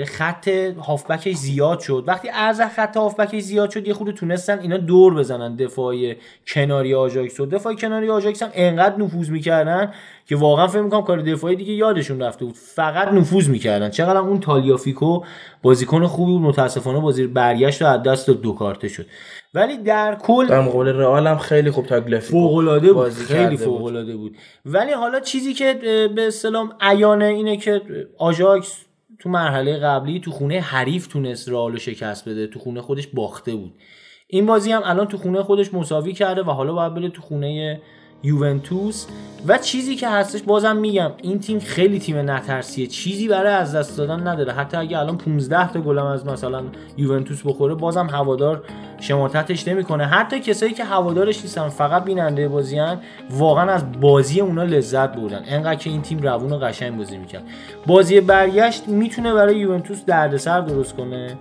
خط هافبکش زیاد شد. وقتی عرض خط هافبکش زیاد شد یه خود تونستن اینا دور بزنن دفاعی کناری آژاکس. دفاعی کناری آژاکس هم انقدر نفوذ میکردن که واقعا فکر میکنم کار دفاعی دیگه یادشون رفته بود، فقط نفوذ میکردن. چقدرم اون تالیافیکو بازیکن خوبی بود، متاسفانه بازی برگشت و از دست دو کارته شد، ولی در کل در مقابل رئال هم خیلی خوب تاکلفی فوق العاده بود، خیلی فوق العاده بود. ولی حالا چیزی که به اصطلاح عیانه اینه که آژاکس تو مرحله قبلی تو خونه حریف تونست رئالو شکست بده، تو خونه خودش باخته بود. این بازی هم الان تو خونه خودش مساوی کرده و حالا باید بره تو خونه یوونتوس. و چیزی که هستش بازم میگم این تیم خیلی تیم نترسیه، چیزی برای از دست دادن نداره. حتی اگه الان پانزده تا گل از مثلا یوونتوس بخوره بازم هوادار شماتتش نمیکنه. حتی کسایی که هوادارش نیستن فقط بیننده بازی ان واقعا از بازی اونا لذت بردن، انقدر که این تیم روون و قشنگ بازی میکرد. بازی برگشت میتونه برای یوونتوس دردسر درست کنه،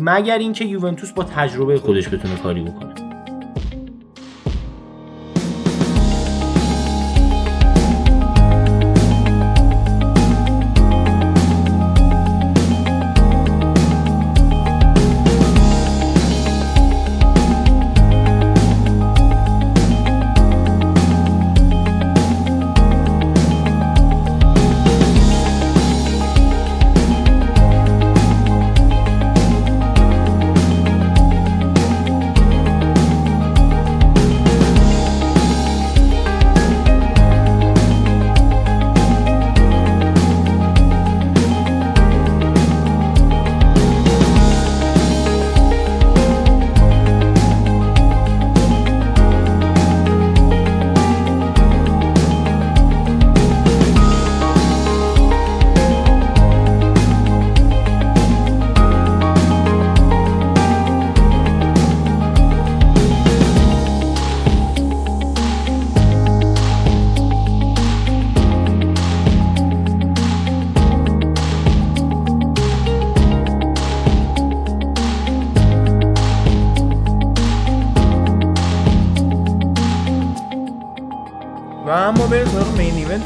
مگر اینکه یوونتوس با تجربه خودش بتونه کاری بکنه.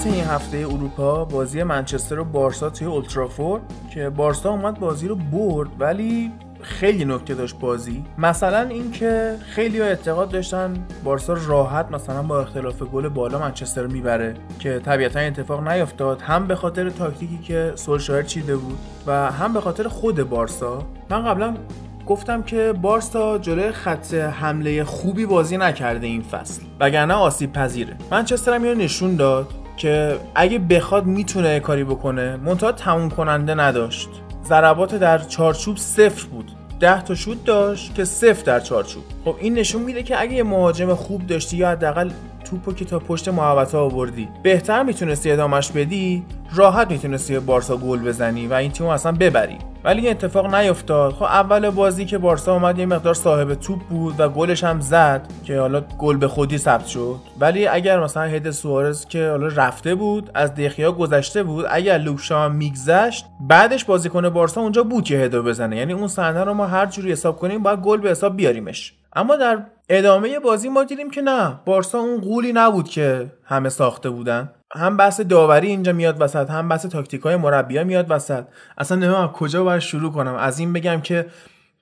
این هفته اروپا بازی منچستر و بارسا توی اولترافورد که بارسا اومد بازی رو برد، ولی خیلی نکته داشت بازی. مثلا اینکه خیلی‌ها اعتقاد داشتن بارسا راحت مثلا با اختلاف گل بالا منچستر میبره که طبیعتاً اتفاق نیفتاد، هم به خاطر تاکتیکی که سولشایر چیده بود و هم به خاطر خود بارسا. من قبلا گفتم که بارسا جلوی خط حمله خوبی بازی نکرده این فصل، وگرنه آسیب پذیره. منچستر هم نشون داد که اگه بخواد میتونه کاری بکنه، منتها تموم کننده نداشت. ضربات در چارچوب صفر بود، ده تا شوت داشت که صفر در چارچوب. خب این نشون میده که اگه یه مهاجم خوب داشتی یا حداقل توپو که تا پشت محوطه آوردی بهتر میتونستی ادامش بدی، راحت میتونستی بارسا گل بزنی و این تیمو اصلا ببری، ولی این اتفاق نیفتاد. خب اول بازی که بارسا اومد یه مقدار صاحب توپ بود و گلش هم زد که حالا گل به خودی ثبت شد، ولی اگر مثلا هد سوارز که حالا رفته بود از دخیا گذشته بود، اگر لوکشا میگذشت بعدش بازیکن بارسا اونجا بود که هدو بزنه، یعنی اون صحنه رو ما هر جوری حساب کنیم باید گل به حساب بیاریمش. اما در ادامه بازی ما دیدیم که نه، بارسا اون قولی نبود که همه ساخته بودن. هم بحث داوری اینجا میاد وسط، هم بحث تاکتیک‌های مربی‌ها میاد وسط. اصلا نمیدونم کجا باید شروع کنم. از این بگم که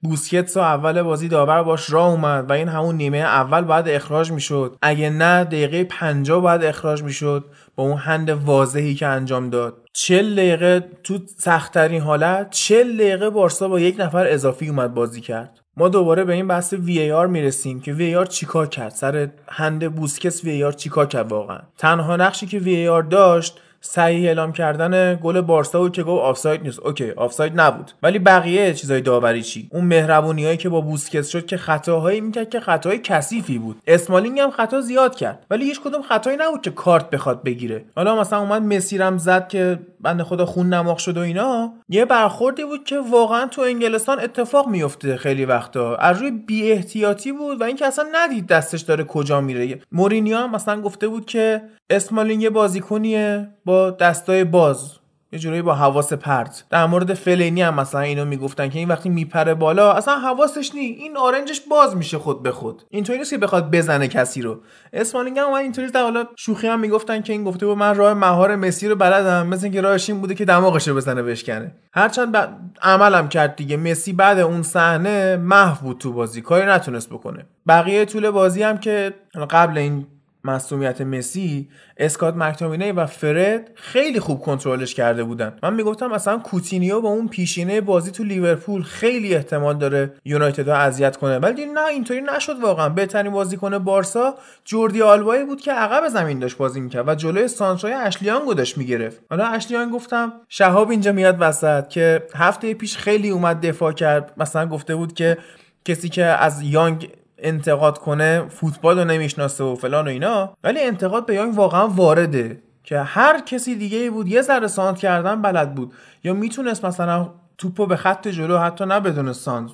بوسکتس اول بازی داور باش راه اومد و این همون نیمه اول بعد اخراج میشد، اگه نه دقیقه پنجاه بعد اخراج میشد با اون هند واضحی که انجام داد. چهل دقیقه تو سخت‌ترین حالت چهل دقیقه بارسا با یک نفر اضافی اومد بازی کرد. ما دوباره به این بحث وی آر میرسیم که وی آر چیکار کرد سر هند بوسکتس؟ وی آر چیکار کرد؟ واقعا تنها نقشی که وی آر داشت صحیح اعلام کردن گل بارسا بود که گفت آفساید نیست. اوکی آفساید نبود، ولی بقیه چیزای داوری چی؟ اون مهربونیایی که با بوسکتس شد که خطاهایی میکرد که خطاهای کثیفی بود. اسمالینگ هم خطا زیاد کرد، ولی هیچ کدوم خطایی نبود که کارت بخواد بگیره. حالا مثلا اومد مسی رم زد که بنده خدا خون نماخ شد و اینا. یه برخوردی بود که واقعا تو انگلستان اتفاق میفته خیلی وقتا، از روی بی احتیاطی بود و اینکه اصلا ندید دستش داره کجا میره. مورینیو هم مثلا گفته بود که اسمالینگ بازیکنیه با دستای باز، یه جورایی با حواس پرت. در مورد فلینی هم مثلا اینو میگفتن که این وقتی میپره بالا اصلا حواسش نی، این آرنجش باز میشه خود به خود، اینطوری نیست که بخواد بزنه کسی رو. اسمالینگ هم اینطوری در حالا شوخی هم میگفتن که این گفته بود من راه مهار مسی رو بلدم، مثل اینکه راهش این بوده که دماغش رو بزنه بشکنه. هرچند ب... عملم کرد دیگه. مسی بعد اون صحنه محو بود تو بازی، کاری نتونست بکنه. بقیه طول بازی هم که قبل این معصومیت مسی، اسکات مک‌تومینی و فرد خیلی خوب کنترلش کرده بودن. من میگفتم مثلا کوتینیو با اون پیشینه بازی تو لیورپول خیلی احتمال داره یونایتد رو اذیت کنه، ولی نه اینطوری نشد. واقعا بهترین بازیکن بارسا جوردی آلبایی بود که عقب زمین داشت بازی میکرد و جلوی سانترای اشلیانگو داشت میگرفت. حالا اشلیانگ گفتم شهاب اینجا میاد وسط که هفته پیش خیلی اومد دفاع کرد، مثلا گفته بود که کسی که از یانگ انتقاد کنه فوتبال رو نمیشناسه و فلان و اینا، ولی انتقاد به یانگ واقعا وارده که هر کسی دیگه بود یه ذره سانت کردن بلد بود یا میتونست مثلا توپو به خط جلو، حتی نه بدون سانت،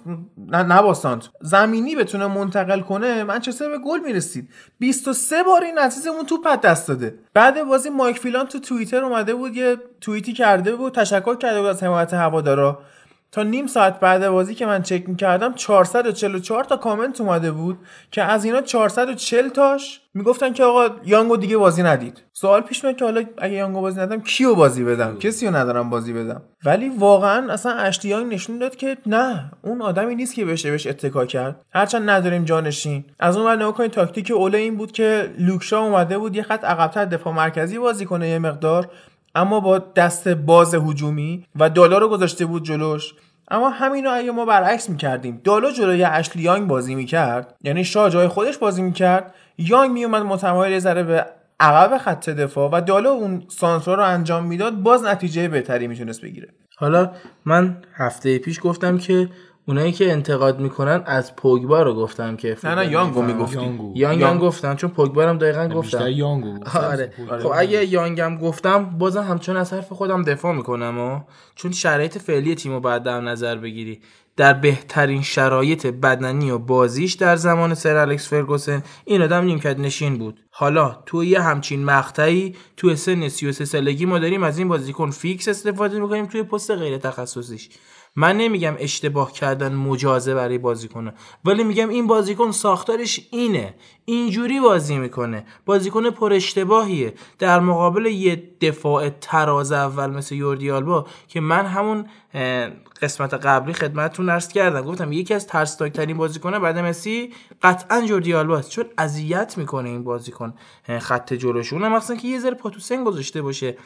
نه, نه با سانت زمینی بتونه منتقل کنه، منچستر به گل میرسید. بیست و سه بار این عزیزمون توپ از دست داده. بعد بازی مایک فیلان تو توییتر اومده بود یه توییتی کرده بود، تشکر کرده بود از حمایت هوادارا. تا نیم ساعت بعد بازی که من چک می‌کردم چهارصد و چهل و چهار تا کامنت اومده بود که از اینا چهارصد و چهل تاش میگفتن که آقا یانگو دیگه بازی ندید. سوال پیش میاد که حالا اگه یانگو بازی ندم کیو بازی بدم؟ کسیو ندارم بازی بدم. ولی واقعا اصلا اشلی یانگ نشون داد که نه، اون آدمی نیست که بشه بهش اتکا کرد. هرچند نداریم جانشین. از اون ور نگاه کن تاکتیک اوله این بود که لوکشا اومده بود یه خط عقب‌تر دفاع مرکزی بازی کنه یه مقدار، اما با دست باز هجومی، و دالا رو گذاشته بود جلوش. اما همین رو اگه ما برعکس میکردیم، دالا جلوی اشلی یانگ بازی میکرد، یعنی شاه جای خودش بازی میکرد، یانگ میومد متمایل یه ذره به عقب خط دفاع و دالا اون سانترا رو انجام میداد، باز نتیجه بهتری میتونست بگیره. حالا من هفته پیش گفتم که اونایی که انتقاد میکنن از پوگبا رو گفتم که نه نه یانگو میگفتم یانگ یانگ گفتم، چون پوگبا هم دقیقاً گفتم بیشتر یانگو. آره خب اگه یانگم گفتم بازم همچون از حرف خودم دفاع میکنم، و چون شرایط فعلی تیمو باید در نظر بگیری. در بهترین شرایط بدنی و بازیش در زمان سر الکس فرگوسن این آدم نیمکت نشین بود. حالا تو یه همچین مقطعی تو سن سی و سه سالگی ما داریم از این بازیکن فیکس استفاده میکنیم توی پست غیر تخصصیش. من نمیگم اشتباه کردن مجازه برای بازیکنه، ولی میگم این بازیکن ساختارش اینه، اینجوری بازی میکنه، بازیکن پر اشتباهیه. در مقابل یه دفاع تراز اول مثل یوردی آلبا که من همون قسمت قبلی خدمتتون عرض کردم، گفتم یکی از ترسناک‌ترین بازیکن‌ها بعد مسی قطعاً جوردی آلبا است، چون اذیت میکنه این بازیکن خط جلوشون، مخصوصا که یه ذره پاتوسن گذاشته باشه.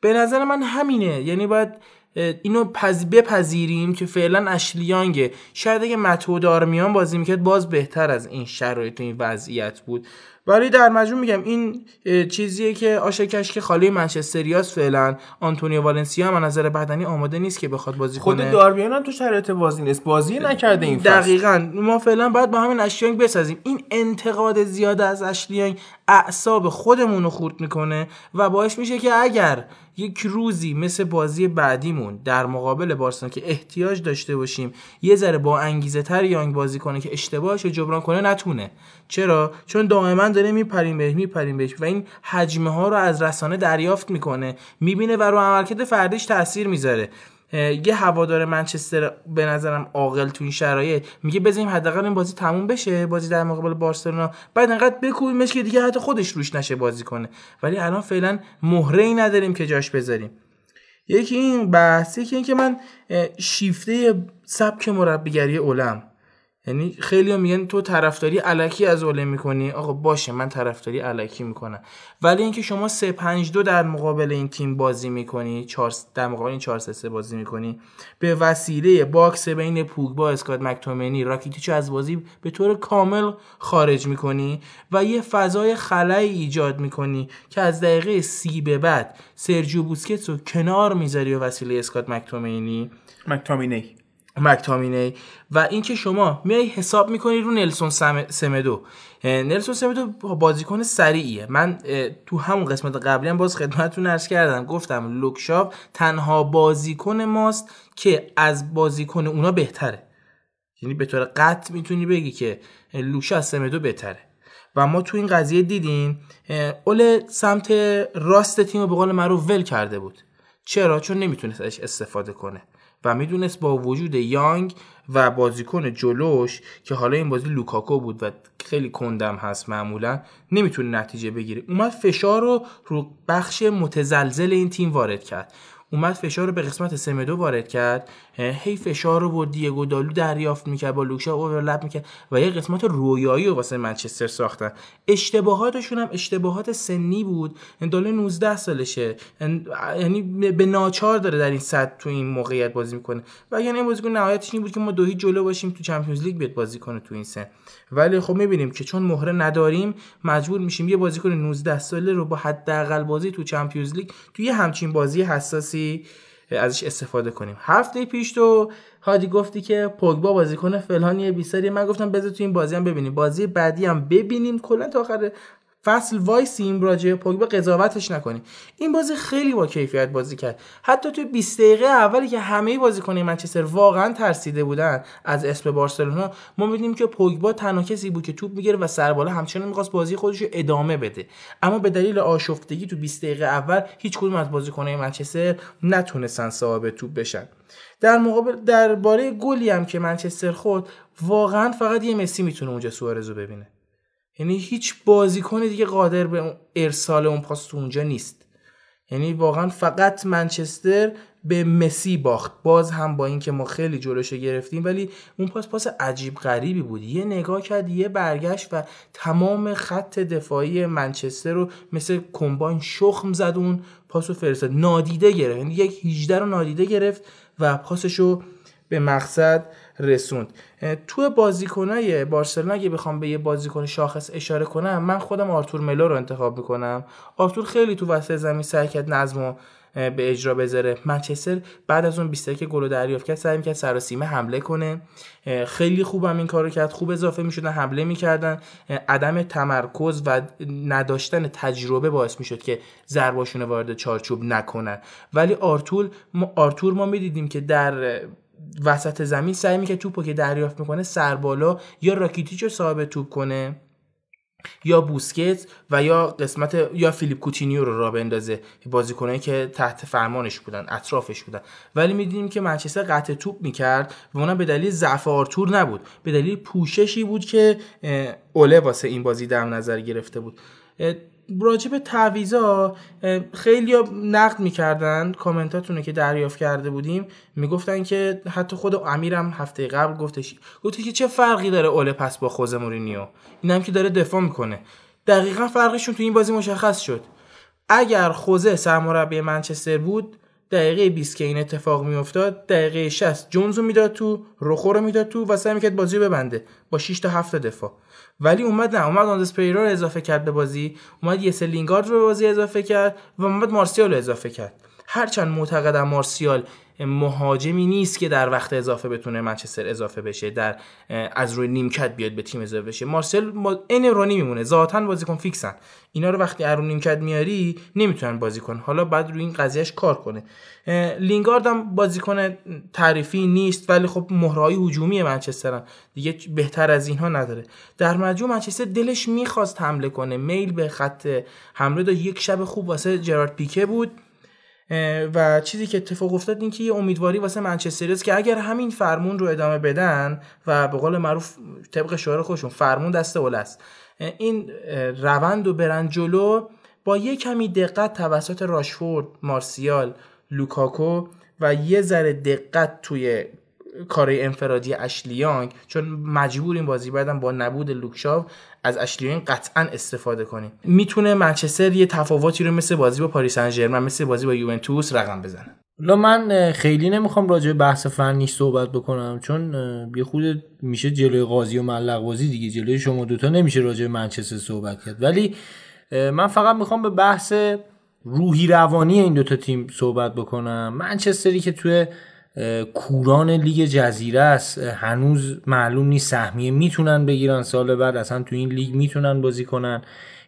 به نظر من همینه، یعنی باید اینو پذ... بپذیریم که فعلا اشلی یانگ. شاید اگه متود آرمیان بازی میکرد باز بهتر از این شرایط و این وضعیت بود. ولی در مجموع میگم این چیزیه که آشه کشک خالی منچستریاس. فعلا آنتونیو والنسیا هم از نظر بدنی آماده نیست که بخواد بازی خود کنه. خود داربیان هم تو شرایط بازی نیست، بازی نکرده این فصل. دقیقاً ما فعلا باید با همین اشلی یانگ بسازیم. این انتقاد زیاد از اشلی یانگ اعصاب خودمون رو خورد میکنه و باعث میشه که اگر یک روزی مثل بازی بعدیمون در مقابل بارسلونا که احتیاج داشته باشیم یه ذره با انگیزه تر یانگ بازی کنه که اشتباهش رو جبران کنه نتونه. چرا؟ چون دائما داره میپریم بهش میپریم بهش و این حجمه ها رو از رسانه دریافت میکنه، میبینه و رو عملکرد فردیش تاثیر میذاره. یه هوادار منچستر به نظرم عاقل تو این شرایط میگه بزنیم حداقل این بازی تموم بشه، بازی در مقابل بارسلونا، بعد انقدر بکوبیمش که دیگه حتی خودش روش نشه بازی کنه. ولی الان فعلا مهره‌ای نداریم که جاش بذاریم. یکی این بحثی که اینکه من شیفته سبک مربیگری اولم، یعنی خیلی‌ها میگن تو طرفداری الکی از اوله میکنی. آقا باشه، من طرفداری الکی میکنم، ولی اینکه شما سه پنج دو در مقابل این تیم بازی میکنی، چهار در مقابل این چهار سه سه بازی میکنی، به وسیله باکس بین پوگبا، اسکات مک‌تومینی، راکیتیچو از بازی به طور کامل خارج میکنی و یه فضای خلأی ایجاد میکنی که از دقیقه سی به بعد سرجیو بوسکتسو کنار میذاری به وسیله اسکات مک‌تومینی مک‌تومینی مک‌تومینی و اینکه شما میای حساب میکنی رو نلسون سمدو. نلسون سمدو بازیکن سریعیه. من تو همون قسمت قبلی هم باز خدمتتون عرض کردم، گفتم لوکشاپ تنها بازیکن ماست که از بازیکن اونا بهتره، یعنی به طور قطع میتونی بگی که لوکشاپ از سمدو بهتره. و ما تو این قضیه دیدیم اوله سمت راست تیم رو به قول معروف ول کرده بود، چرا؟ چون نمیتونست ازش استفاده کنه و میدونست با وجود یانگ و بازیکن جلوش که حالا این بازی لوکاکو بود و خیلی کندم هست معمولا، نمیتونه نتیجه بگیره. اومد فشار رو رو بخش متزلزل این تیم وارد کرد، اومد فشار رو به قسمت سمدو وارد کرد، هی فشار رو با دیگو دالو دریافت میکرد، با لوکشا اورلپ میکرد و یه قسمت رویایی رو واسه منچستر ساختن. اشتباهاتشون هم اشتباهات سنی بود، دالو نوزده سالشه، یعنی به ناچار داره در این سطح تو این موقعیت بازی میکنه و یعنی این بازیکن نهایتش این بود که ما دو هیچ جلو باشیم تو چمپیونز لیگ بیاد بازی کنه تو این سن. ولی خب میبینیم که چون مهره نداریم مجبور میشیم یه بازیکن نوزده ساله رو با حداقل بازی تو چمپیونز لیگ تو یه همچین بازی حساسی ازش استفاده کنیم. هفته پیش تو هادی گفتی که پوگبا بازیکن فلانیه بیساری، من گفتم بذار تو این بازی هم ببینیم، بازی بعدی هم ببینیم، کلا تا آخر فصل وایسیم راجع پوگبا قضاوتش نکنیم. این بازی خیلی با کیفیت بازی کرد، حتی تو بیست دقیقه اولی که همه بازیکنان منچستر واقعا ترسیده بودن از اسم بارسلونا، ما می‌بینیم که پوگبا تنها کسی بود که توپ می‌گرفت و سر بالا همچنان می‌خواست بازی خودش رو ادامه بده، اما به دلیل آشفتگی تو بیست دقیقه اول هیچ کدوم از بازیکنان منچستر نتونستن صاحب توپ بشن. در مقابل درباره گلی هم که منچستر خورد، واقعا فقط یه مسی میتونه اونجا سوارزو ببینه، یعنی هیچ بازیکن دیگه قادر به ارسال اون پاس تو اونجا نیست، یعنی واقعا فقط منچستر به مسی باخت. باز هم با اینکه ما خیلی جلوش گرفتیم، ولی اون پاس پاس عجیب غریبی بود، یه نگاه کرد یه برگشت و تمام خط دفاعی منچستر رو مثل کمباین شخم زد، اون پاسو فرستاد نادیده گرفت، یعنی یک هجده رو نادیده گرفت و پاسشو به مقصد رسوند. تو بازیکنای بارسلونا اگه بخوام به یه بازیکن شاخص اشاره کنم، من خودم آرتور ملو رو انتخاب میکنم. آرتور خیلی تو وسط زمین سعی کرد نظمو به اجرا بذاره. منچستر بعد از اون بیست که گل دریافت کرد سعی میکرد سراسیمه حمله کنه، خیلی خوبم این کارو کرد، خوب اضافه میشدن، حمله میکردن. عدم تمرکز و نداشتن تجربه باعث میشد که ضرباشون وارد چارچوب نکنن، ولی آرتور ما آرتور ما میدیدیم که در وسط زمین سعی میکنه توپو که دریافت میکنه سربالا یا راکیتیچو صاحب توپ کنه یا بوسکت و یا قسمت یا فیلیپ کوتینیو رو را بندازه، بازیکنایی که تحت فرمانش بودن، اطرافش بودن. ولی می‌دیدیم که منچستر قطع توپ می‌کرد و اونم به دلیل ضعف آرتور نبود، به دلیل پوششی بود که اوله واسه این بازی در نظر گرفته بود. راجب تعویضا خیلیا نقد میکردن، کامنتاتونه که دریافت کرده بودیم میگفتن که حتی خود امیرم هفته قبل گفتش گفت که چه فرقی داره اوله پس با خوزه مورینیو، اینم که داره دفاع میکنه. دقیقا فرقشون تو این بازی مشخص شد. اگر خوزه سرمربی منچستر بود دقیقه بیست که این اتفاق میافتاد، دقیقه شصت جونز رو میداد تو، روخو رو میداد تو و سعی میکرد بازی رو ببنده با شش تا هفت دفاع. ولی اومد نه، اومد آندرس پیرا رو اضافه کرد به بازی، اومد یسه لینگارد رو به بازی اضافه کرد و اومد مارسیال رو اضافه کرد. هرچند معتقدم مارسیال مهاجمی نیست که در وقت اضافه بتونه منچستر اضافه بشه، در از روی نیمکت بیاد به تیم اضافه بشه. مارسیال این رونی میمونه، ذاتاً بازیکن فیکسن، اینا رو وقتی از روی نیمکت میاری نمیتونن بازیکن، حالا بعد روی این قضیهش کار کنه. لینگارد هم بازیکن تعریفی نیست، ولی خب مهرهای هجومی منچسترن دیگه بهتر از اینها نداره. در مجموع منچستر دلش میخواست حمله کنه، میل به خط حمله داشت. یک شب خوب واسه جرارد پیکه بود و چیزی که اتفاق افتاد این که یه امیدواری واسه منچستر است که اگر همین فرمون رو ادامه بدن و به قول معروف طبق شعار خودشون فرمون دست اوله است، این روند رو برن جلو با یه کمی دقت توسط راشفورد، مارسیال، لوکاکو و یه ذره دقت توی کارهای انفرادی اشلیانگ، چون مجبوریم بازی بعدم با نبود لوکشاو از اشلیانگ قطعا استفاده کنیم. میتونه منچستر یه تفاوتی رو مثل بازی با پاریس سن ژرمن، مثل بازی با یوونتوس رقم بزنه. لا من خیلی نمیخوام راجع به بحث فنی صحبت بکنم، چون بی خود میشه جلوی قاضی و ملق بازی دیگه، جلوی شما دوتا نمیشه راجع به منچستر صحبت کرد. ولی من فقط میخوام به بحث روحی روانی این دوتا تیم صحبت بکنم. منچستری که توی کوران لیگ جزیره است، هنوز معلوم نیست سهمیه میتونن بگیرن سال بعد، اصلا تو این لیگ میتونن بازی کنن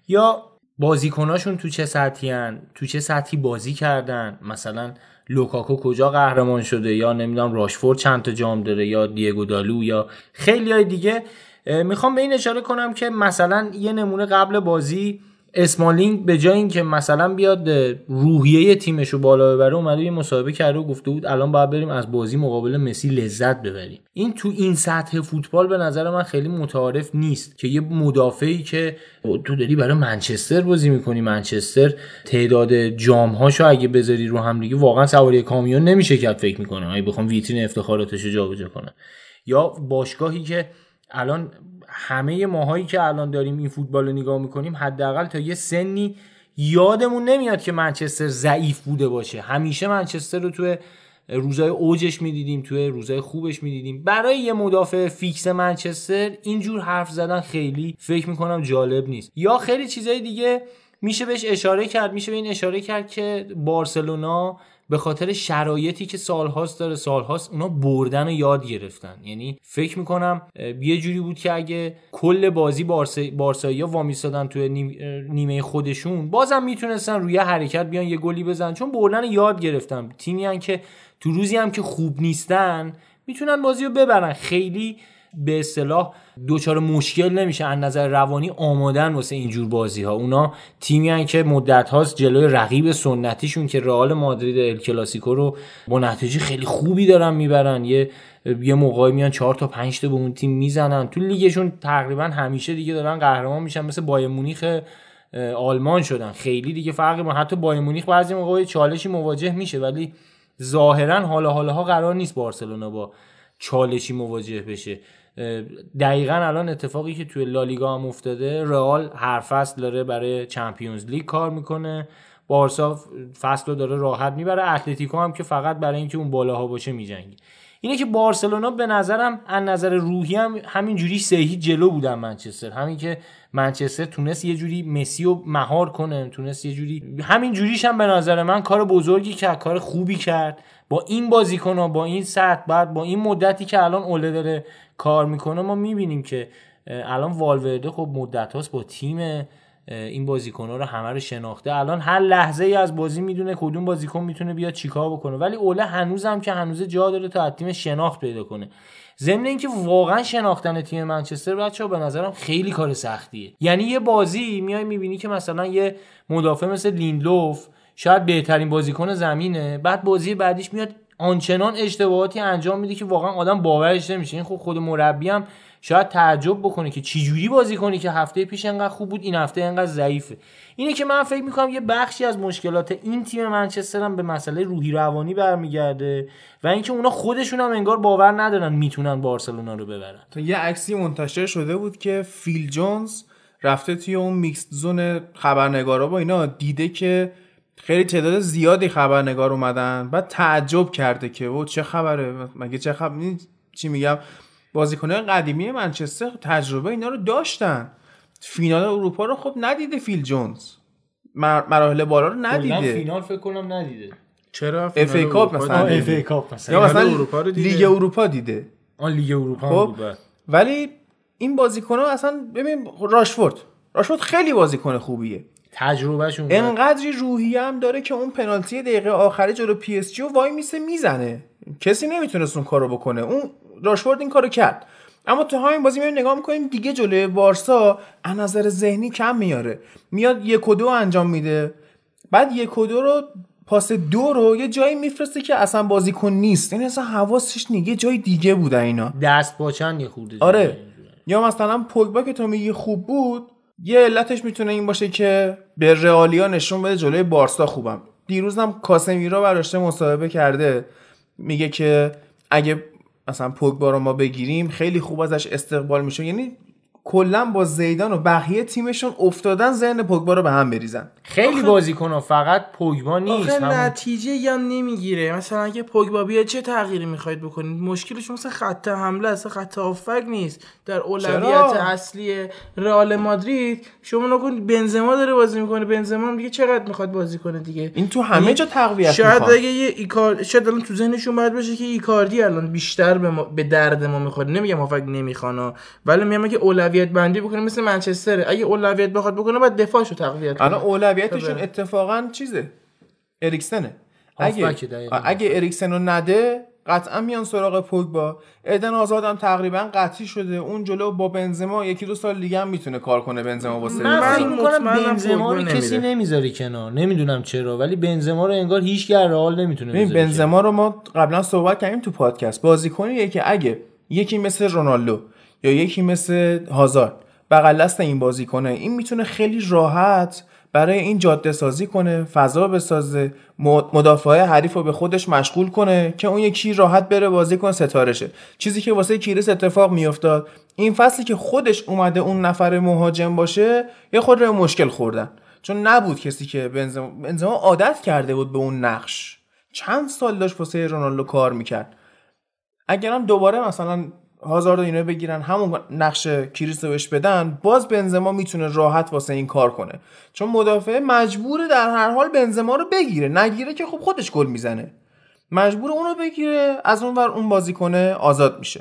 یا بازیکناشون تو چه سطحی ان، تو چه سطحی بازی کردن، مثلا لوکاکو کجا قهرمان شده، یا نمیدونم راشفورد چند تا جام داره، یا دیگو دالو یا خیلیای دیگه. میخوام به این اشاره کنم که مثلا یه نمونه قبل بازی اسمالینگ به جای اینکه مثلا بیاد روحیه تیمش رو بالا ببره، اومده یه مصاحبه کرده و گفته بود الان باید بریم از بازی مقابل مسی لذت ببریم. این تو این سطح فوتبال به نظر من خیلی متعارف نیست که یه مدافعی که تو داری برای منچستر بازی میکنی، منچستر تعداد جام‌هاشو اگه بذاری رو هم دیگه واقعا سواری کامیون نمیشه که فکر میکنه، اگه بخوام ویترین افتخاراتشو جابجا کنه. یا باشگاهی که الان همه ماهایی که الان داریم این فوتبال رو نگاه میکنیم حداقل تا یه سنی یادمون نمیاد که منچستر ضعیف بوده باشه، همیشه منچستر رو توی روزای اوجش میدیدیم، توی روزای خوبش میدیدیم. برای یه مدافع فیکس منچستر اینجور حرف زدن خیلی فکر میکنم جالب نیست. یا خیلی چیزای دیگه میشه بهش اشاره کرد، میشه به این اشاره کرد که بارسلونا به خاطر شرایطی که سالهاست داره، سالهاست اونا بردن رو یاد گرفتن. یعنی فکر میکنم یه جوری بود که اگه کل بازی بارسایی بارسایی ها وامیستادن توی نیمه خودشون، بازم میتونستن روی حرکت بیان یه گلی بزنن، چون بردن یاد گرفتن. تیمی هن که تو روزی هم که خوب نیستن میتونن بازی رو ببرن، خیلی به اصطلاح دوچار مشکل نمیشه، از نظر روانی آمادن واسه اینجور بازی ها. اونا تیمی هن که مدت هاست جلوی رقیب سنتیشون که رئال مادرید ال کلاسیکو رو با نتیجه خیلی خوبی دارن میبرن، یه یه موقعی میان چهار تا پنج تا به اون تیم میزنن. تو لیگشون تقریبا همیشه دیگه دارن قهرمان میشن، مثل بایر مونیخ آلمان شدن، خیلی دیگه فرقی ما. حتی بایر مونیخ بعضی موقع چالشی مواجه میشه، ولی ظاهرا حالا حالاها قرار نیست بارسلونا با چالشی مواجه بشه. دقیقاً الان اتفاقی که توی لالیگا هم افتاده، رئال هر فصل داره برای چمپیونز لیگ کار میکنه، بارسا فصل رو داره راحت میبره، اتلتیکو هم که فقط برای اینکه اون بالاها باشه میجنگه. اینه که بارسلونا به نظرم از نظر روحی هم همین جوری سهی جلو بودن منچستر، همین که منچستر تونست یه جوری مسی رو مهار کنه، تونست یه جوری همین جوریش هم به نظر من کار بزرگی کرد، کار خوبی کرد با این بازیکن‌ها، با این سطح، بعد با این مدتی که الان اوله داره کار میکنه. ما میبینیم که الان والورده خب مدت هاست با تیم این بازیکن‌ها رو همه رو شناخته، الان هر لحظه ای از بازی میدونه کدوم بازیکن میتونه بیاد چیکار بکنه، ولی اوله هنوزم که هنوز جا داره تا تیم شناخت پیدا کنه. ضمن اینکه واقعا شناختن تیم منچستر بچه‌ها به نظرم خیلی کار سختیه. یعنی یه بازی میای میبینی که مثلا یه مدافع مثل لیندلوف شاید بهترین بازیکن زمینه، بعد بازی بعدیش میاد آنچنان اشتباهاتی انجام میده که واقعا آدم باورش نمیشه. این خود خود مربی هم شاید تعجب بکنه که چی جوری بازی کنی که هفته پیش انقدر خوب بود این هفته انقدر ضعیفه. اینه که من فکر میکنم یه بخشی از مشکلات این تیم منچستر هم به مسئله روحی روانی برمیگرده و اینکه اونا خودشون هم انگار باور ندارن میتونن بارسلونا رو ببرن. تو یه عکسی منتشر شده بود که فیل جونز رفته توی اون میکس زون خبرنگارا با اینا، دیده که خیلی تعداد زیادی خبرنگار اومدن، بعد تعجب کرده که و چه خبره، مگه چه خبر، چی میگم، بازیکن‌های قدیمی منچستر تجربه اینا رو داشتن، فینال اروپا رو خب ندیده فیل جونز، مراحل بالا رو ندیده، کلا فینال فکر کنم ندیده، چرا اف ای کاپ مثلا، اف ای کاپ مثلا، یا مثلا اروپا رو دیده، لیگ اروپا دیده، آن لیگ اروپا هم بود. خب ولی این بازیکن‌ها اصلا ببین راشفورد راشفورد خیلی بازیکن خوبیه، تجربهشون انقدری روحیه هم داره که اون پنالتی دقیقه آخر جلو پی اس جی رو وای میسه میزنه، کسی نمیتونست اون کارو بکنه، اون راشفورد این کارو کرد. اما تو همین بازی میایم نگاه میکنیم دیگه جلوی بارسا از نظر ذهنی کم میاره، میاد یک و دو انجام میده، بعد یک و دو رو پاس دو رو یه جایی میفرسته که اصلا بازیکن نیست، این اصلا حواسش نیست، جای دیگه بوده اینا دست باچن یه خورده. آره، یا مثلا پوگبا که تو میگی خوب بود، یه علتش میتونه این باشه که به رئالیا نشون بده جلوی بارسا خوبم. دیروزم کاسمیرو براشته مصاحبه کرده، میگه که اگه مثلا پوگبا رو ما بگیریم خیلی خوب ازش استقبال میشه. یعنی کلا با زیدان و بقیه تیمشون افتادن ذهن پوگبا رو به هم بریزن. خیلی بازیکن‌ها، فقط پوگبا نیست، آخه نتیجه یا نمیگیره. مثلا اگه پوگبا بیاد چه تغییری میخواید بکنید؟ مشکلش مثلا خط حمله است، خط هافک نیست. در اولویت اصلی رئال مادرید شما نگون بنزما داره بازی میکنه، بنزما هم دیگه چقدر میخواد بازی کنه دیگه. این تو همه جا تقویت شاید میخواد. اگه یه ایکار شاید الان تو ذهنشون باید باشه که ایکاردی الان بیشتر به, ما... به درد ما میخوره. نمیگم هافک نمیخواد، ولی میگم که اولویت بندی بکنه مثل منچستر. اگه اولویت بخواد بکنه باید دفاعشو تقویت کنه. الان اولویتشون اتفاقا چیزه، اریکسنه. اگه اگه اریکسن رو نده قطعا میان سراغ پوگبا. ایدن آزاد هم تقریبا قطعی شده. اون جلو با بنزما یکی دو سال دیگه هم میتونه کار کنه. بنزما با سری من فکر می‌کنم بنزما رو کسی نمیذاری کنار، نمیدونم چرا، ولی بنزما رو انگار هیچ رئال نمیتونه بذاره. ببین بنزما رو ما قبلا صحبت کردیم تو پادکست، بازیکنیه که اگه یکی مثل رونالدو یا یکی مثل هازارد بغل دست این بازیکنه، این میتونه خیلی راحت برای این جاده سازی کنه، فضا بسازه، مدافع حریف رو به خودش مشغول کنه که اون یکی راحت بره بازی کنه ستاره شه. چیزی که واسه کیریس اتفاق میافتاد این فصلی که خودش اومده اون نفر مهاجم باشه، یه خود رو مشکل خوردن، چون نبود کسی که بنزما بنزما عادت کرده بود به اون نقش. چند سال داشت واسه رونالدو کار میکرد. اگرم دوباره مثلا هازارد اینا بگیرن همون نقش کریس رو بهش بدن، باز بنزما میتونه راحت واسه این کار کنه، چون مدافع مجبوره در هر حال بنزما رو بگیره، نگیره که خب خودش گل میزنه، مجبوره اون رو بگیره، از اون ور اون بازیکن آزاد میشه.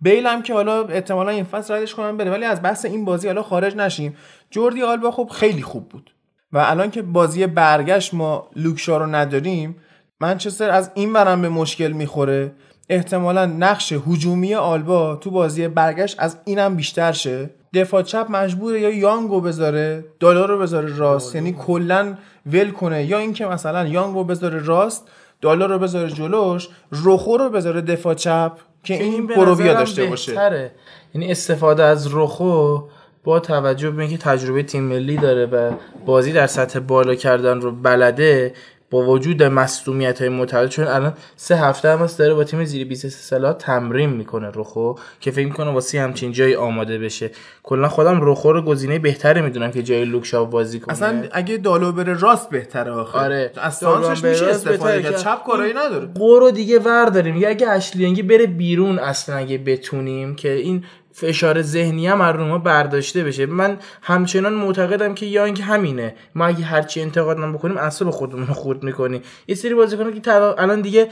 بیل هم که حالا احتمالاً این فصل ردش کنن بره، ولی از بحث این بازی حالا خارج نشیم. جوردی آلبا خب خیلی خوب بود و الان که بازی برگشت ما لوکشا رو نداریم، منچستر از این ورم به مشکل میخوره. احتمالاً نقش هجومی آلبا تو بازی برگشت از اینم بیشتر شه. دفاع چپ مجبوره یا یانگو بذاره، دالو رو بذاره راست، یعنی کلاً ول کنه، یا اینکه مثلا یانگو بذاره راست، دالو رو بذاره جلوش، روخو رو بذاره دفاع چپ که این پرویا داشته باشه. بهتره. یعنی استفاده از روخو با توجه به اینکه تجربه تیم ملی داره و بازی در سطح بالا کردن رو بلده، با وجود مصدومیت‌های متعدد، چون الان سه هفته هم هست داره با تیم زیر بیست و سه ساله تمرین میکنه روخو، که فکر میکنه واسه همچین جایی آماده بشه. کلا خودم روخو رو گزینه بهتره میدونم که جای لوکشا بازی کنه. اصلا اگه دالو بره راست بهتره آخه. آره. اصلا چش میشه استفاده کرد، چپ کاری نداره. قورو دیگه ور داریم. اگه اشلینگی بره بیرون اصلا اگه بتونیم که این فشار ذهنی هم از روما برداشته بشه. من همچنان معتقدم که یانگ همینه. ما اگه هرچی انتقاد نم بکنیم اصلا خودمون خورد میکنی. یه سری بازیکن‌ها که الان دیگه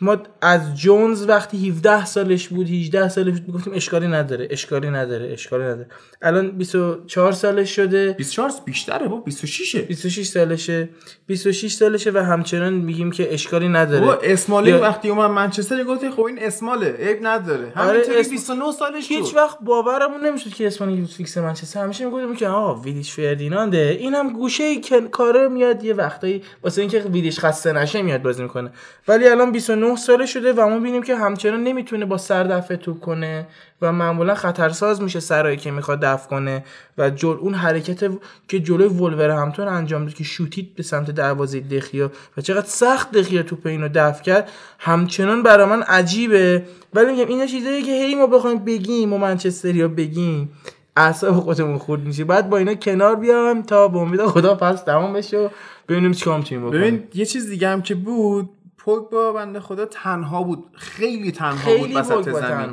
ما از جونز وقتی هفده سالش بود، هجده سالش بود، میگفتیم اشکالی نداره، اشکالی نداره، اشکالی نداره. الان بیست و چهار سالش شده. بیست و چهار بیشتره، با بیست و شش بیست و شش سالشه. بیست و شش سالشه و همچنان میگیم که اشکالی نداره. او اسمالی یا... وقتی اومد منچستر گفت خب این اسماله، عیب نداره. همینطوری آره اسم... بیست و نه سالش هیچ شد. وقت باورمون نمیشد که اسمالی فیکس منچستر. همیشه میگفتیم که آها ویدیش فردینانده، اینم گوشه کاره میاد یه وقتایی واسه اینکه ویدیش خسته نشه میاد بازی میکنه. ولی الان بیست و نه ساله شده و ما بینیم که همچنان نمیتونه با سر دفع توپ کنه و معمولا خطرساز میشه سرایی که میخواد دفع کنه و جل اون حرکت که جلوی وولورهمپتون انجام داد که شوتید به سمت دروازه دخیا و چقدر سخت دخیا توپ اینو دفع کرد همچنان برای من عجیبه. ولی میگم اینا چیزاییه که هی ما بخوایم بگیم و منچستریا بگیم اعصاب خودمون خورد میشه. بعد با اینا کنار بیام تا به امید خدا پس تمام بشه ببینیم چیکار میتونیم بکنیم. ببین یه چیز دیگه هم که بود، پوگبا بنده خدا تنها بود، خیلی تنها خیلی بود وسط زمین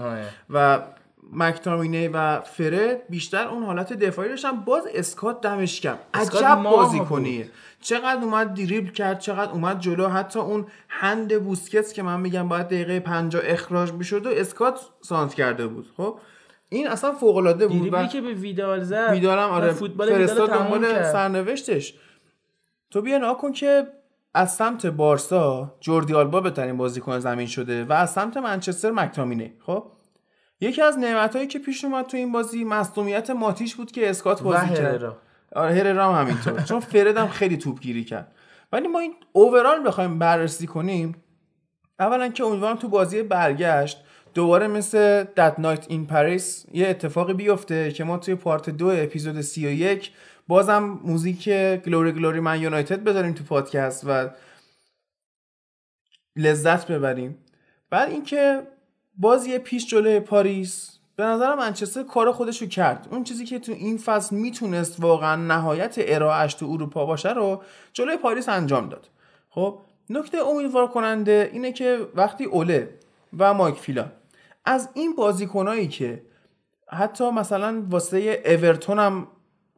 و مک‌تامینی و فرد بیشتر اون حالت دفاعی داشتن. باز اسکات دمش کم، عجب بازیکنیه، چقدر اومد دریبل کرد، چقدر اومد جلو، حتی اون هند بوسکتس که من میگم باید دقیقه پنجاه اخراج می‌شد و اسکات سانت کرده بود. خب این اصلا فوق‌العاده بود. دریبلی که به ویدال زد، ویدالم آره فرستاد دنبال سرنوشتش. تو بیا نگاه کن که از سمت بارسا جوردی آلبا بهترین بازیکن زمین شده و از سمت منچستر مک‌تامینی. خب یکی از نعمتایی که پیش اومد تو این بازی مصدومیت ماتیش بود که اسکات بازی کرد. آره هررا هم همینطور چون فرد هم خیلی توپگیری کرد. ولی ما این اوورال بخوایم بررسی کنیم، اولا که امیدوارم تو بازی برگشت دوباره مثل دت نایت این پاریس یه اتفاقی بیفته که ما توی پارت دو اپیزود سی و یک بازم موزیک گلوری گلوری من یونایتد بذاریم تو پادکست و لذت ببریم. بعد اینکه بازی پیش جلوی پاریس به نظر منچستر کار خودشو کرد. اون چیزی که تو این فصل میتونست واقعا نهایت ارائهش تو اروپا باشه رو جلوی پاریس انجام داد. خب نکته امیدوار کننده اینه که وقتی اوله و مایک فیلا از این بازیکنایی که حتی مثلا واسه اورتون هم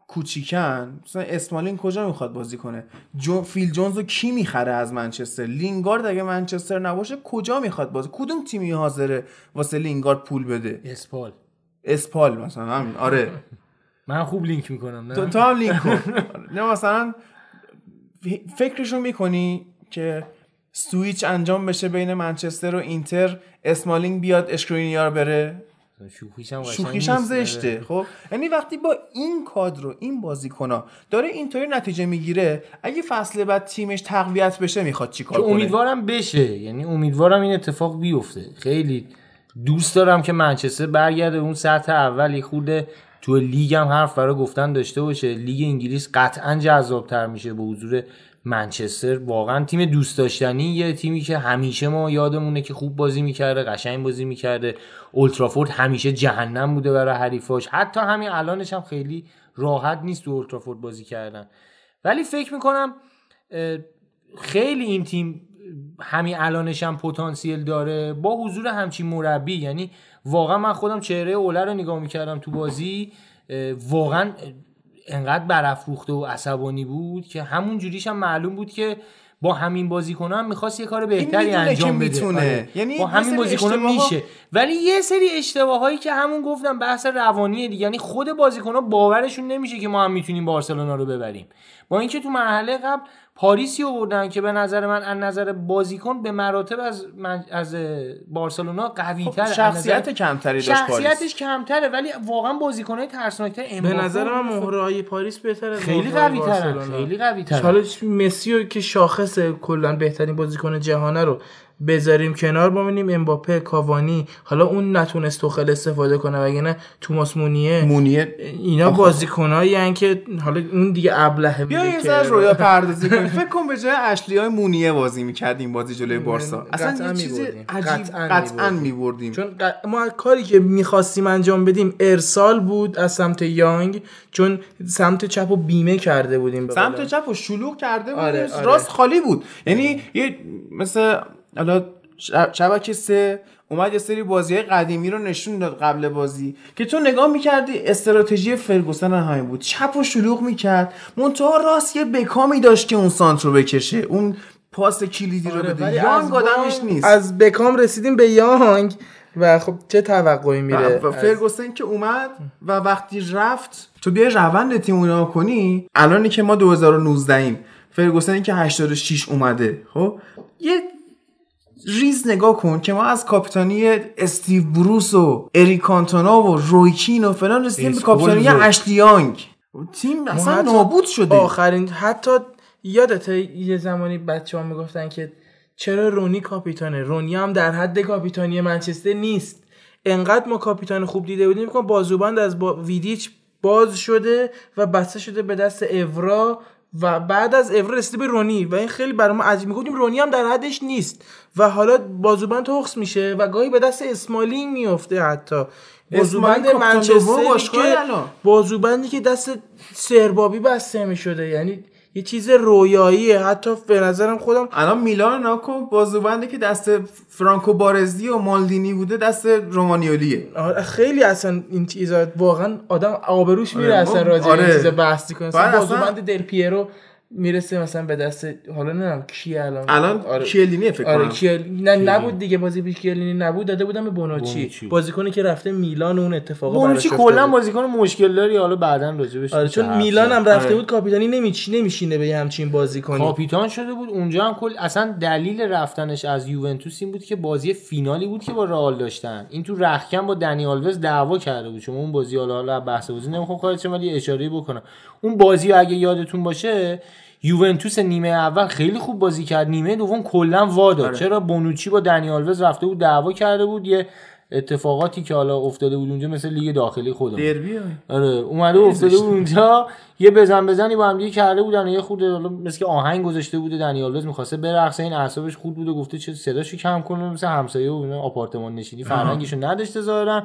کوچیکن، مثلا اسمالین کجا میخواد بازی کنه؟ جو فیل جونز رو کی میخره از منچستر؟ لینگارد اگه منچستر نباشه کجا میخواد بازی؟ کدوم تیمی حاضره واسه لینگارد پول بده؟ اسپال اسپال مثلا همین. آره من خوب لینک میکنم. نه تو هم لینک کن. نه مثلا فکرشو میکنی که سویچ انجام بشه بین منچستر و اینتر، اسمالینگ بیاد اشکرینیار بره، شوخیش هم زشته. خب یعنی وقتی با این کادر و این بازیکن‌ها داره اینطوری نتیجه میگیره، اگه فصل بعد تیمش تقویت بشه میخواد چیکار کنه؟ امیدوارم بشه، یعنی امیدوارم این اتفاق بیفته. خیلی دوست دارم که منچستر برگرده اون سطح اولی، خورده تو لیگ هم حرف برای گفتن داشته باشه. لیگ انگلیس قطعاً جذاب‌تر میشه با حضور منچستر. واقعا تیم دوست داشتنی، یه تیمی که همیشه ما یادمونه که خوب بازی میکرده، قشنگ بازی میکرده. اولترافورد همیشه جهنم بوده برای حریفاش، حتی همین الانش هم خیلی راحت نیست تو اولترافورد بازی کردن. ولی فکر میکنم خیلی این تیم همین الانش هم پتانسیل داره با حضور همچین مربی. یعنی واقعا من خودم چهره اوله رو نگاه میکردم تو بازی، واقعا انقدر برافروخته و عصبانی بود که همون جوریش هم معلوم بود که با همین بازیکن‌ها هم می‌خواست یه کار بهتری انجام بده، یعنی با همین بازیکن‌ها میشه. ولی یه سری اشتباهایی که همون گفتم بحث روانیه دیگه، یعنی خود بازیکن‌ها باورشون نمیشه که ما هم میتونیم بارسلونا رو ببریم، با اینکه تو مرحله قبل پاریسی رو بردن که به نظر من از نظر بازیکن به مراتب از من... از بارسلونا قوی‌تر، شخصیت نظر... کمتری داشت پاریس، شخصیتش کمتره، ولی واقعا بازیکن‌های ترسناک‌تر به نظر من مهره‌های پاریس بهتره، خیلی قوی‌تره، خیلی قوی‌تره. حالا مسی رو که شاخص کلاً بهترین بازیکن جهانه رو بذاریم کنار، ببینیم امباپه، کاوانی، حالا اون نتونست توخل استفاده کنه، وگرنه توماس مونیه مونیه اینا بازیکنایی ان که حالا اون دیگه ابله بوده. بیا یه ذره رویا پردازی کنیم. فکر کنم به جای اشلیای مونیه بازی می‌کردیم بازی جلوی بارسا، اصلا یه چیز عجیب قطعاً می‌بردیم، چون ما کاری که می‌خواستیم انجام بدیم ارسال بود از سمت یانگ، چون سمت چپو بیمه کرده بودیم، سمت چپو شلوغ کرده بودیم، راست خالی بود. یعنی یه مثلا حالا شبکه سه اومد یه سری بازی‌های قدیمی رو نشون داد قبل بازی که تو نگاه می‌کردی استراتژی فرگوسن همین بود، چپ و شلوغ می‌کرد، منتها راست یه بکامی داشت که اون سانترو بکشه، اون پاس کلیدی رو بده. یانگ آدمش نیست. از بکام رسیدیم به یانگ و خب چه توقعی میره. فرگوسن که اومد و وقتی رفت تو بیای روند تیم رو کنی، الانی که ما دو هزار و نوزده ایم، فرگوسن که هشتاد و شش اومده، خب یه ریز نگاه کن که ما از کاپیتانی استیو بروس و اریک کانتونا و رویکین و فلان رسیدیم به کاپیتانی اشلی یانگ. تیم اصلا نابود شده. آخرین حتی یادته یه زمانی بچه‌ها میگفتن که چرا رونی کاپیتانه؟ رونی هم در حد کاپیتانی منچستر نیست. انقدر ما کاپیتان خوب دیده بودیم که بازوبند از با ویدیچ باز شده و بسته شده به دست اورا و بعد از اورا رسید به رونی و این خیلی برام عجیب میگفتیم رونی هم در حدش نیست و حالا بازوبند حقس میشه و گاهی به دست اسمالینگ میفته. حتی بازوبند منچستر، بازوبندی که دست سربابی بسته میشده، یعنی یه چیز رویاییه. حتی به نظرم خودم الان میلان ناکو بازوبندی که دست فرانکو بارزی و مالدینی بوده دست رومانیولیه. خیلی اصلا این چیزا واقعا آدم آبروش میره. آره. اصلا راجع به آره. این چیزا بحث کنه، بازوبند دل پیرو میرسه مثلا به دست حالا نمیدونم کی الان الان آره. کیلینی فکر کنم. آره کیل... نه نبود دیگه، بازی پیش کیلینی نبود، داده بودم به بونوچی، بازیکنی که رفته میلان و اون اتفاقا براش افتاد. بونوچی کلا بازیکن مشکل داری، حالا بعداً راجع بهش. آره چون میلان هم رفته آره. بود کاپیتانی نمیچینه نمیشینه به همچین بازیکنی، کاپیتان شده بود اونجا هم. کل اصلا دلیل رفتنش از یوونتوس این بود که بازی فینالی بود که با رئال داشتن، این تو رختکن با دنی آلوز دعوا کرده بود، چون اون بازی حالا حالا بحث بازی نمیخوام خارج چه ولی اشاره بکنم اون بازی اگه یادتون باشه یوونتوس نیمه اول خیلی خوب بازی کرد، نیمه دوم کلا وا داد. چرا؟ بونوچی با دنی آلوز رفته بود دعوا کرده بود، یه اتفاقاتی که حالا افتاده بود اونجا، مثل لیگ داخلی خودمون دربی آره اومده افتاده بود اونجا، یه بزن بزنی با هم دیگه کرده بودن، یه خود حالا مثل که آهنگ گذاشته بوده، دنی آلوز می‌خواسته برقصه، این اعصابش خود بود و گفته چه صداشو کم کنه، مثل همسایه و آپارتمان نشینی فرهنگشو نداشته ظاهرا.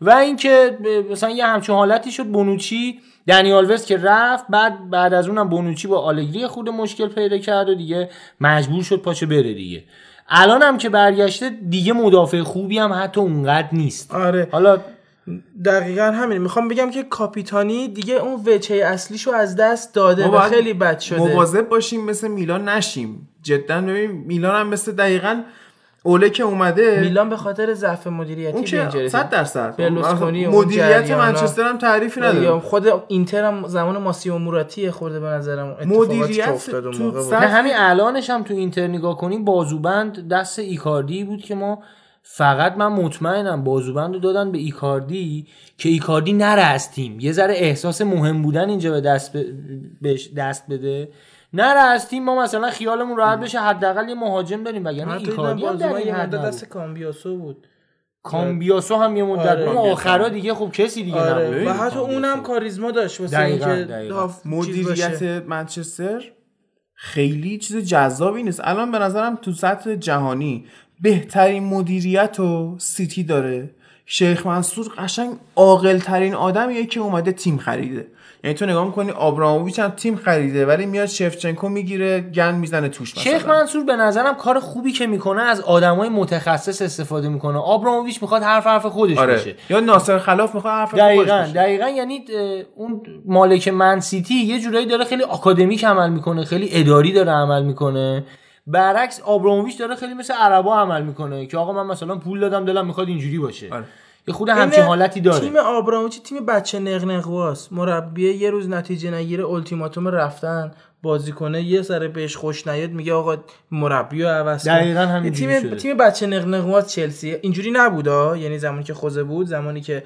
و اینکه مثلا یه همچون حالتی شد بونوچی، دنیال وست که رفت، بعد بعد از اونم بونوچی با آلگری خود مشکل پیدا کرد و دیگه مجبور شد پاچه بره دیگه. الان هم که برگشته دیگه مدافع خوبی هم حتی اونقدر نیست. آره حالا دقیقاً همین میخوام بگم که کاپیتانی دیگه اون وجهه اصلیشو از دست داده و خیلی بد شده. مواظب باشیم مثل میلان نشیم، جدا ببین میلان هم مثل دقیقاً اوله که اومده میلان به خاطر ضعف مدیریتی بنجره صد درصد مدیریت منچستر هم تعریفی نداره. خود اینتر هم زمان ماسی و موراتی خورده به نظرم اتفاقاتی که افتاد اون موقع بود. نه همین الانش هم تو اینتر نگاه کنیم بازوبند دست ایکاردی بود که ما فقط من مطمئنم بازوبند رو دادن به ایکاردی که ایکاردی نره از تیم، یه ذره احساس مهم بودن اینجا به دست ب... بهش دست بده، نره از تیم ما مثلا خیالمون راحت بشه حداقل یه مهاجم داریم. وگرنه ایکاردی بازوبند یه مدت دست کامبیاسو بود، کامبیاسو هم یه مدت آره. اون آخرا دیگه خب کسی دیگه آره. نبود و حتی اونم کاریزما داشت واسه اینکه مدیریت منچستر خیلی چیز جذابی نیست. الان به نظرم تو سطح جهانی بهترین مدیریت رو سیتی داره. شیخ منصور قشنگ عاقل‌ترین آدمیه که اومده تیم خریده. یعنی تو نگاه می‌کنی آبراموویچ هم تیم خریده ولی میاد شفچنکو میگیره گند میزنه توش. مثلا شیخ منصور به نظرم کار خوبی که میکنه از آدمای متخصص استفاده میکنه. آبراموویچ میخواد حرف حرف خودش آره. بشه. یا ناصر خلاف میخواد حرف خودش بشه. دقیقاً دقیقاً یعنی اون مالک من سیتی یه جورایی داره خیلی آکادمیک عمل میکنه، خیلی اداری داره عمل میکنه. برعکس آبراموویچ داره خیلی مثل عربا عمل میکنه که آقا من مثلا پول دادم دلم میخواد اینجوری باشه. آره. یه خود همچین حالتی داره. تیم آبراموویچ تیم بچه نقنقواست. مربی یه روز نتیجه نگیره التیماتوم رفتن، بازیکنه یه سر بهش خوش نیاد میگه آقا مربی رو عوض کن. دقیقاً همینجوری شده. تیم بچه نقنقواست چلسی. اینجوری نبودا، یعنی زمانی که خوزه بود، زمانی که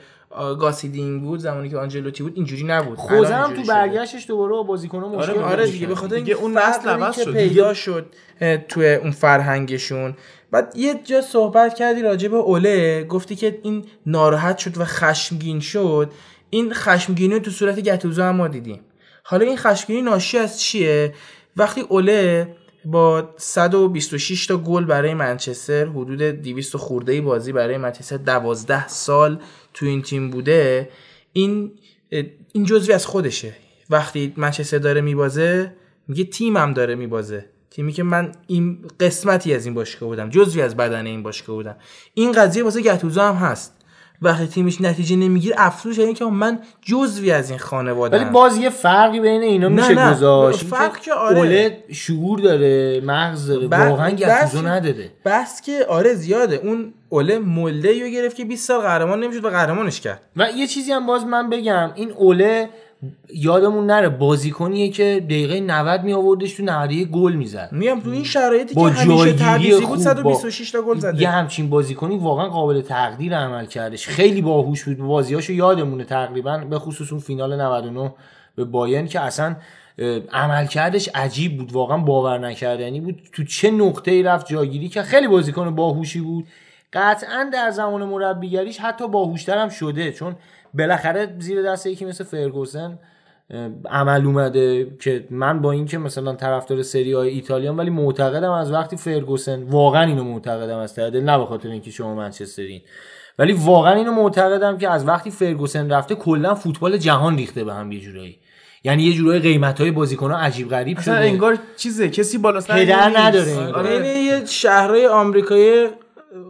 گاسیدینگ بود، زمانی که آنجلوتی بود اینجوری نبود. خوزه هم تو برگشتش دوباره با بازیکن‌ها مشکل آره, آره دیگه به خاطر اینکه اون نسل عوض شد پیدا شد تو اون فرهنگشون. بعد یه جا صحبت کردی راجع به اوله، گفتی که این ناراحت شد و خشمگین شد. این خشمگینی تو صورت گتوزو هم ما دیدیم. حالا این خشمگینی ناشی از چیه؟ وقتی اوله با صد و بیست و شش تا گل برای منچستر، حدود دویست خورده‌ای بازی برای منچستر، دوازده سال تو این تیم بوده، این این جزوی از خودشه. وقتی منچستر داره میبازه میگه تیمم داره میبازه، تیمی که من این قسمتی از این باشگاه بودم، جزوی از بدن این باشگاه بودم. این قضیه واسه گتوزو هم هست، وقتی تیمش نتیجه نمیگیره افسوس اینه که من جزوی از این خانواده ام. ولی باز یه فرقی بین اینا میشه گذاشت. فرق که آره اوله شعور داره، مغز داره، واقعا گتوزو نداره. بس که آره زیاده. اون اوله مولدیو گرفت که بیست سال قهرمان نمیشد و قهرمانش کرد. و یه چیزی هم باز من بگم، این اوله یادمون نره بازیکنیه که دقیقه نود می آوردش تو نهریه گل میزد. میام تو این شرایطی که همیشه تعویضی بود صد و بیست و شش تا گل زده. یه همچین بازیکنی واقعا قابل تقدیر عمل کردش. خیلی باهوش بود. بازیاشو یادمونه تقریبا، به خصوص اون فینال نود و نه به بایرن که اصلا عمل کردش عجیب بود، واقعا باور نکردنی بود تو چه نقطه‌ای رفت جاگیری که خیلی بازیکن باهوشی بود. قطعا در زمان مربیگریش حتی باهوشتر هم شده، چون بالاخره زیر دست یکی مثل فرگوسن عمل اومده که من با این که مثلا طرفدار سری آ ایتالیام ولی معتقدم از وقتی فرگوسن، واقعا اینو معتقدم از ته دل، نه به خاطر اینکه شما منچسترین، ولی واقعا اینو معتقدم که از وقتی فرگوسن رفته کلا فوتبال جهان ریخته به هم یه جورایی. یعنی یه جورای قیمت‌های بازیکن‌ها عجیب غریب شده، انگار چیزه کسی بالا سر نداره. آره یه شهرای آمریکایی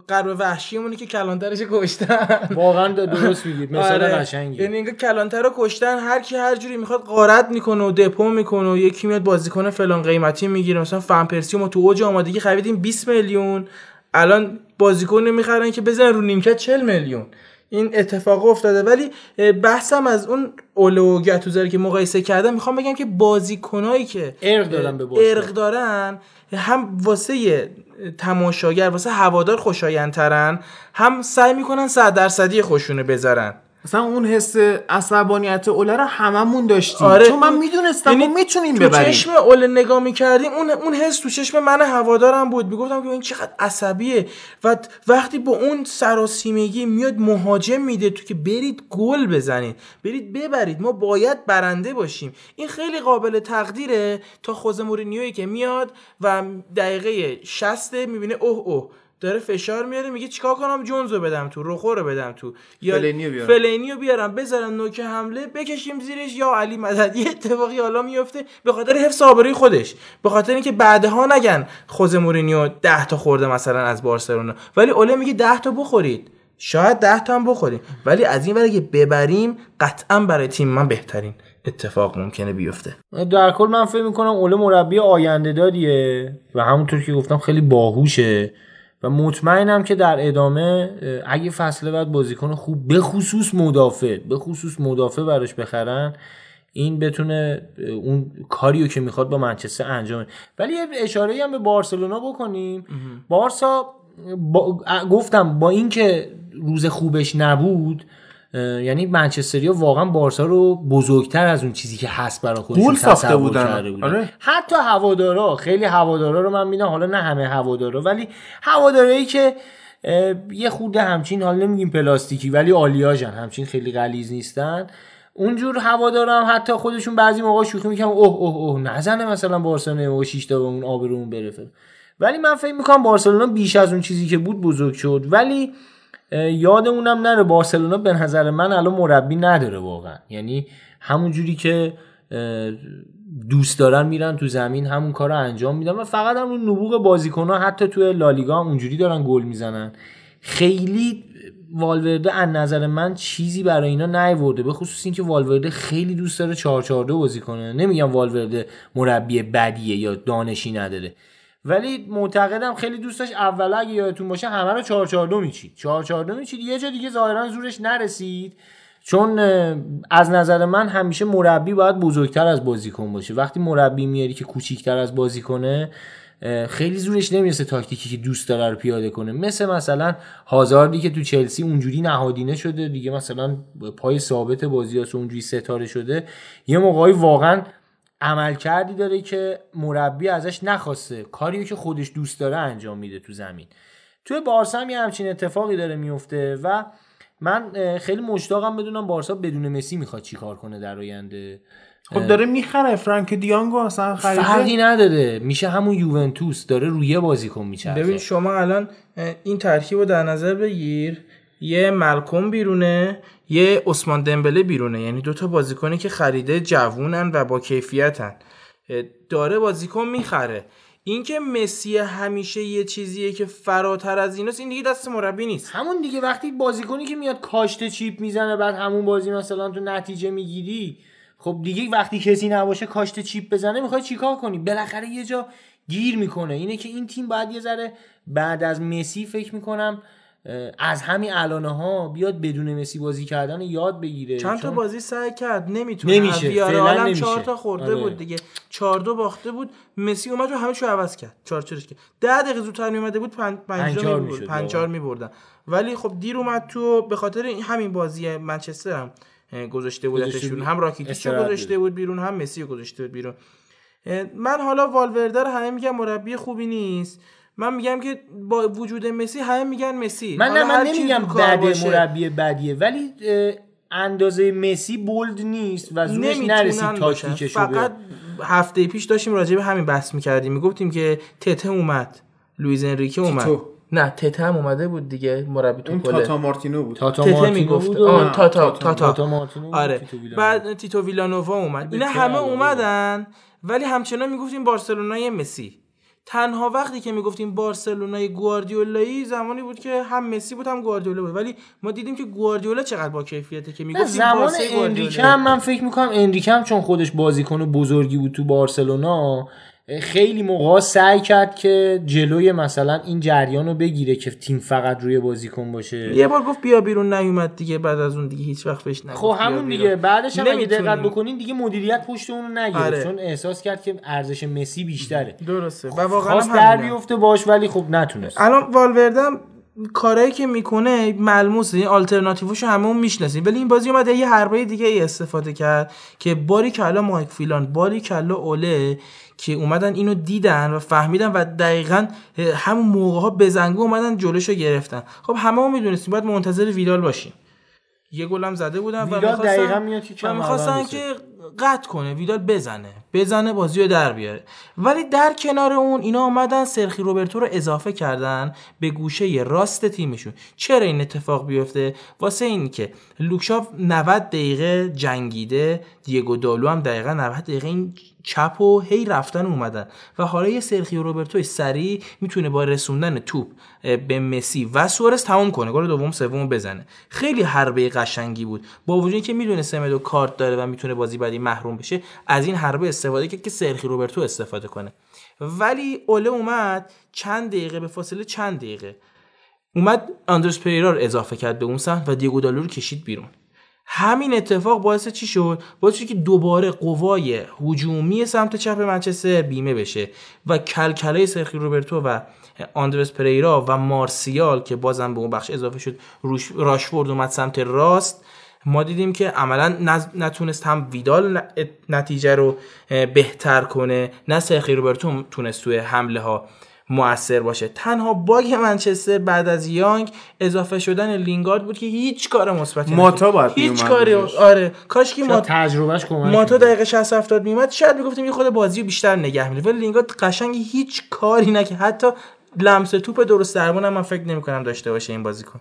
قرب وحشیمونه که کلانترش کشتن. واقعا درست میگید، مثال قشنگی. یعنی اینکه کلانتر رو کشتن، هر کی هر جوری میخواد غارت میکنه و دپو میکنه و یکی میاد بازیکن فلان قیمتی میگیره. مثلا فن پرسی ما تو اوج آمادگی خریدیم بیست میلیون، الان بازیکن میخرن که بزنن رو نیمکت چهل میلیون. این اتفاق افتاده. ولی بحثم از اون اولو گتوزاری که مقایسه کردم، میخوام بگم که بازیکنایی که ارق دارن به ارق دارن هم واسه تماشاگر، واسه هوادار خوشایندترن، هم سعی میکنن صد درصدی خوشونه بذارن. مثلا اون حس عصبانیت اوله رو هممون داشتیم. آره چون من میدونستم ما میتونیم ببریم. تو چشم اوله نگاه میکردیم، اون اون حس تو چشم من هوادارم بود. میگفتم که این چقدر عصبیه و وقتی با اون سراسیمگی میاد مهاجم میده تو که برید گل بزنید، برید ببرید، ما باید برنده باشیم. این خیلی قابل تقدیره تا خوزه مورینیویی که میاد و دقیقه شصت میبینه اوه اوه داره فشار میاره، میگه چیکار کنم، جونزو بدم تو، روخو رو بدم تو، یا فلینیو بیارم فلینیو بیارم بذارم نوک حمله بکشیم زیرش، یا علی مدد. یه اتفاقی حالا میفته به خاطر حفظ آبروی خودش، به خاطر اینکه بعدها نگن خوزه مورینیو ده تا خورده مثلا از بارسلونا. ولی اوله میگه ده تا بخورید، شاید ده تا هم بخوریم، ولی از این ور که ببریم قطعا برای تیم من بهترین اتفاق ممکنه بیفته. در کل من فکر میکنم اوله مربی آینده‌داریه و همونطور که گفتم خیلی باهوشه و مطمئنم که در ادامه اگه فصل بعد بازیکن خوب به خصوص مدافع به خصوص مدافع براش بخرن، این بتونه اون کاریو که میخواد با منچستر انجام بده. ولی اشاره‌ای هم به بارسلونا بکنیم. بارسا با... گفتم با اینکه روز خوبش نبود، یعنی منچستریا واقعا بارسا رو بزرگتر از اون چیزی که هست برای خودشون ساخته بودن. آره. حتی هوادارا، خیلی هوادارا رو من میدونم، حالا نه همه هوادارا، ولی هوادارایی که یه خورده همچین، حالا نمیگیم پلاستیکی ولی آلیاژن، همچین خیلی غلیظ نیستن، اونجور هوادارا هم حتی خودشون بعضی موقع شوخی میکنن اوه اوه اوه نزنه مثلا بارسا نه شش تا اون آبرون بره. ولی من فکر میکنم بارسلونا بیش از اون چیزی که بود بزرگ شد. ولی یادمونم نره بارسلونا به نظر من الان مربی نداره واقعا، یعنی همون جوری که دوست دارن میرن تو زمین همون کارو انجام میدن و فقط همون نبوغ بازیکن‌ها، حتی تو لالیگا هم اونجوری دارن گل میزنن. خیلی والورده از نظر من چیزی برای اینا نیورده، به خصوص اینکه والورده خیلی دوست داره چهار چهار دو بازی کنه. نمیگم والورده مربی بدیه یا دانشی نداره، ولی معتقدم خیلی دوست داشت اوله اگه یادتون باشه همه رو چهار چهار دو میچید چهار چهار دو میچید. یه جا دیگه ظاهرا زورش نرسید، چون از نظر من همیشه مربی باید بزرگتر از بازیکن باشه. وقتی مربی میاری که کوچیکتر از بازیکنه، خیلی زورش نمیرسه تاکتیکی که دوست داره رو پیاده کنه. مثل مثلا هازاردی که تو چلسی اونجوری نهادینه شده دیگه، مثلا پای ثابت بازیاش اونجوری ستاره شده، یه موقعی واقعا عمل کردی داره که مربی ازش نخواسته، کاریو که خودش دوست داره انجام میده تو زمین. توی بارسا هم یه همچین اتفاقی داره میفته و من خیلی مشتاقم بدونم بارسا بدون مسی میخواد چی کار کنه در آینده. خب داره میخره فرانک دیانگو، اصلا خریده فرقی نداره، میشه همون یوونتوس، داره روی بازیکن میچرخه. ببین شما الان این ترکیب رو در نظر بگیر، یه مالکوم بیرونه، یه عثمان دمبله بیرونه، یعنی دوتا بازیکنی که خریده جوونن و با کیفیتن، داره بازیکن میخره. این که مسی همیشه یه چیزیه که فراتر از ایناست، این دیگه دست مربی نیست. همون دیگه وقتی بازیکنی که میاد کاشته چیپ میزنه بعد همون بازی مثلا تو نتیجه میگیری، خب دیگه وقتی کسی نباشه کاشته چیپ بزنه میخوای چیکار کنی؟ بالاخره یه جا گیر میکنه. اینه که این تیم باید یه ذره بعد از مسی فکر میکنم از همین الانها بیاد بدون مسی بازی کردن یاد بگیره. چند تا بازی سعی کرد، نمیتونه، نمیشه، ویارال هم چهار تا خورده آره. بود دیگه، چهار دو باخته بود، مسی اومد و همه چیو عوض کرد، چهار چهارش کرد. ده دقیقه زودتر میومده بود پنج چهار میبردن، ولی خب دیر اومد تو. به خاطر همین بازی منچستر هم گذاشته بودش بیرون، هم راکیتیچو گذاشته بود بیرون، هم مسی گذاشته بود بیرون. من حالا والورده رو همه میگن مربی خوبی نیست، من میگم که با وجود مسی همه میگن مسی. من نه من نمیگم بده، مربی بدیه، ولی اندازه مسی بولد نیست و زورش نرسید تاکتیکش. فقط هفته پیش داشتیم راجع به همین بحث میکردیم، میگفتیم که تته اومد، لوئیز انریکه اومد، تیتو. نه تته هم اومده بود دیگه، مربی تو کوله، تاتا مارتینو بود، تاتا مارتینو بود، آن تاتا تاتا مارتینو، آره، بعد تیتو ویلانووا اومد. اینا همه اومدن ولی همچنان میگفتیم بارسلونای مسی. تنها وقتی که میگفتیم بارسلونای گواردیولایی زمانی بود که هم مسی بود هم گواردیولا بود، ولی ما دیدیم که گواردیولا چقدر با کیفیته که میگفتیم بارسا گواردیولا. انریکه هم من فکر میکنم انریکه هم چون خودش بازیکن بزرگی بود تو بارسلونا، خیلی موقع سعی کرد که جلوی مثلا این جریان رو بگیره که تیم فقط روی بازیکن باشه. یه بار گفت بیا بیرون، نیومد دیگه، بعد از اون دیگه هیچ وقت بهش نگفت. خب همون دیگه بعدش هم اگه دقت بکنین دیگه مدیریت پشت اون رو نگرفت. آره. چون احساس کرد که ارزش مسی بیشتره. درسته. خب و واقعا خواست در بیفته باش ولی خب نتونست. الان والورده کارایی که میکنه ملموسه، این آلترناتیوشو همون میشناسیم، ولی این بازی اومده یه حربه دیگه ای استفاده کرد که باری کلا مایک فیلان، باری کلا اوله که اومدن اینو دیدن و فهمیدن و دقیقاً همون موقع‌ها بزنگو اومدن جلوشو گرفتن. خب همه‌مون میدونستیم باید منتظر ویدال باشیم. یه گلم زده بودن و می‌خواستن می‌خواستن که قطع کنه، ویدال بزنه، بزنه بازیو در بیاره. ولی در کنار اون اینا اومدن سرخی روبرتو رو اضافه کردن به گوشه راست تیمشون. چرا این اتفاق بیفته؟ واسه این که لوکشاف نود دقیقه جنگیده، دیگو دالو هم دقیقاً نود دقیقه این چپ و هی رفتن اومدن و حالا یه سرخیو روبرتو سری میتونه با رسوندن توپ به مسی و سوارز تمام کنه، گل دوم سوم بزنه. خیلی حربه قشنگی بود، با وجود اینکه میدونه سمدو کارت داره و میتونه بازی بعدی محروم بشه، از این حربه استفاده کرد که سرخی روبرتو استفاده کنه. ولی اوله اومد چند دقیقه به فاصله چند دقیقه اومد آندرس پیرا رو اضافه کرد به اون سمت و دیگو دالو رو کشید بیرون. همین اتفاق باعث چی شد؟ باعث شد که دوباره قوای هجومی سمت چپ منچستر بیمه بشه و کلکلای سرخی روبرتو و آندرس پریرا و مارسیال که بازم به اون بخش اضافه شد، راشفورد اومد سمت راست. ما دیدیم که عملا نتونست هم ویدال نتیجه رو بهتر کنه نه سرخی روبرتو تونست توی حمله ها مؤثر باشه. تنها باگ منچستر بعد از یانگ اضافه شدن لینگارد بود که هیچ کار مثبتی نکرد. هیچ کاری آره کاش که ما تجربهش کمک ما تا دقیقه شصت هفتاد میومد شاید میگفتیم یه خود بازیو بیشتر نگه می‌داره، ولی لینگارد قشنگ هیچ کاری نکرد. حتی لمس توپ درست درمون من فکر نمی‌کنم داشته باشه این بازیکن.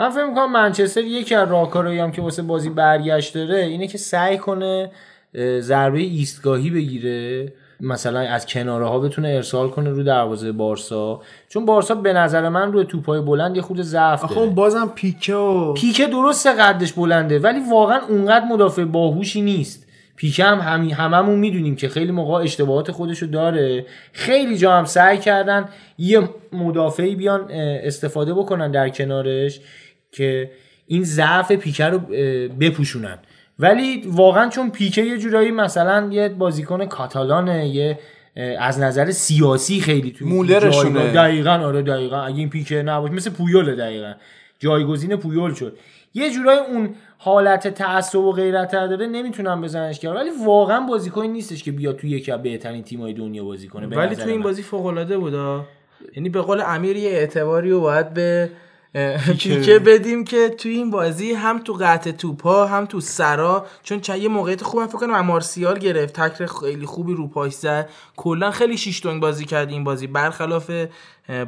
من فکر می‌کنم منچستر یکی از راهکارهایی هم که واسه بازی برگشت داره اینه که سعی کنه ضربه ایستگاهی بگیره، مثلا از کناره ها بتونه ارسال کنه رو دروازه بارسا، چون بارسا به نظر من روی توپای بلند یه خود ضعف داره. آخه بازم پیکه و... پیکه درسته قدش بلنده ولی واقعا اونقدر مدافع باهوشی نیست. پیکه هم همین هممون میدونیم که خیلی موقع اشتباهات خودشو داره. خیلی جا هم سعی کردن یه مدافعی بیان استفاده بکنن در کنارش که این ضعف پیکه رو بپوشونن، ولی واقعا چون پیکه یه جورایی مثلا یه بازیکن کاتالانه، یه از نظر سیاسی خیلی توی مولرشونه دقیقاً آره دقیقاً اگه این پیکه نباشه مثل پویول دقیقاً جایگزین پویول شد، یه جورایی اون حالت تعصب و غیرت داره نمیتونم بزنش کنم، ولی واقعا بازیکنی نیستش که بیاد توی یکی از بهترین تیم‌های دنیا بازی کنه. ولی تو این بازی فوق‌العاده بود، یعنی به قول امیر یه اعتباری رو باید به پیکه بدیم که توی این بازی هم تو قطع توپا هم تو سرا، چون چه یه موقعیت خوبم فکر کنم مارسیال گرفت، تکل خیلی خوبی رو پاش زد، کلا خیلی شیشتونگ بازی کرد این بازی برخلاف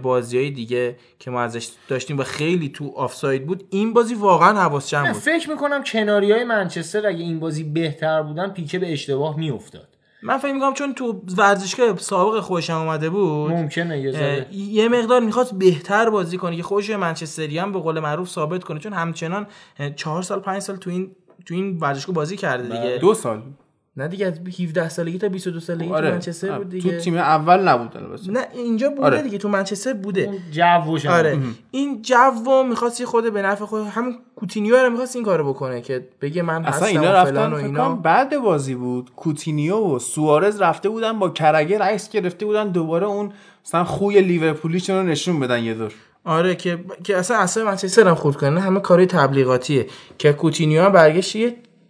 بازیای دیگه که ما ازش داشتیم و خیلی تو آفساید بود. این بازی واقعا حواس جمع بود. فکر می‌کنم کناریای منچستر اگه این بازی بهتر بودن پیکه به اشتباه می‌افتاد. من فکر می‌کنم چون تو ورزشگاه سابق خودش هم اومده بود ممکنه یه, یه مقدار می‌خواست بهتر بازی کنه که خودش منچستری هم به قول معروف ثابت کنه، چون همچنان چهار سال پنج سال تو این تو این ورزشگاه بازی کرده دیگه. دو سال نه دیگه، از هفده سالگی تا بیست و دو سالگی آره. تو منچستر بود دیگه. تو تیم اول نبود البته. نه اینجا بوده آره. دیگه تو منچستر بوده. جوش آره. آره. این جوو می‌خواست خود به نفع خود هم کوتینیو رو می‌خواست این کارو بکنه که بگه من اصلا اینا رفتن و اینا. بعد بازی بود کوتینیو و سوارز رفته بودن با کرگر عکس گرفته بودن دوباره اون مثلا خوی لیورپولیشون رو نشون بدن یه دور. آره که که اصلا اصلا منچستر هم خورد کنه، همه کارهای تبلیغاتیه که کوتینیو هم برگشت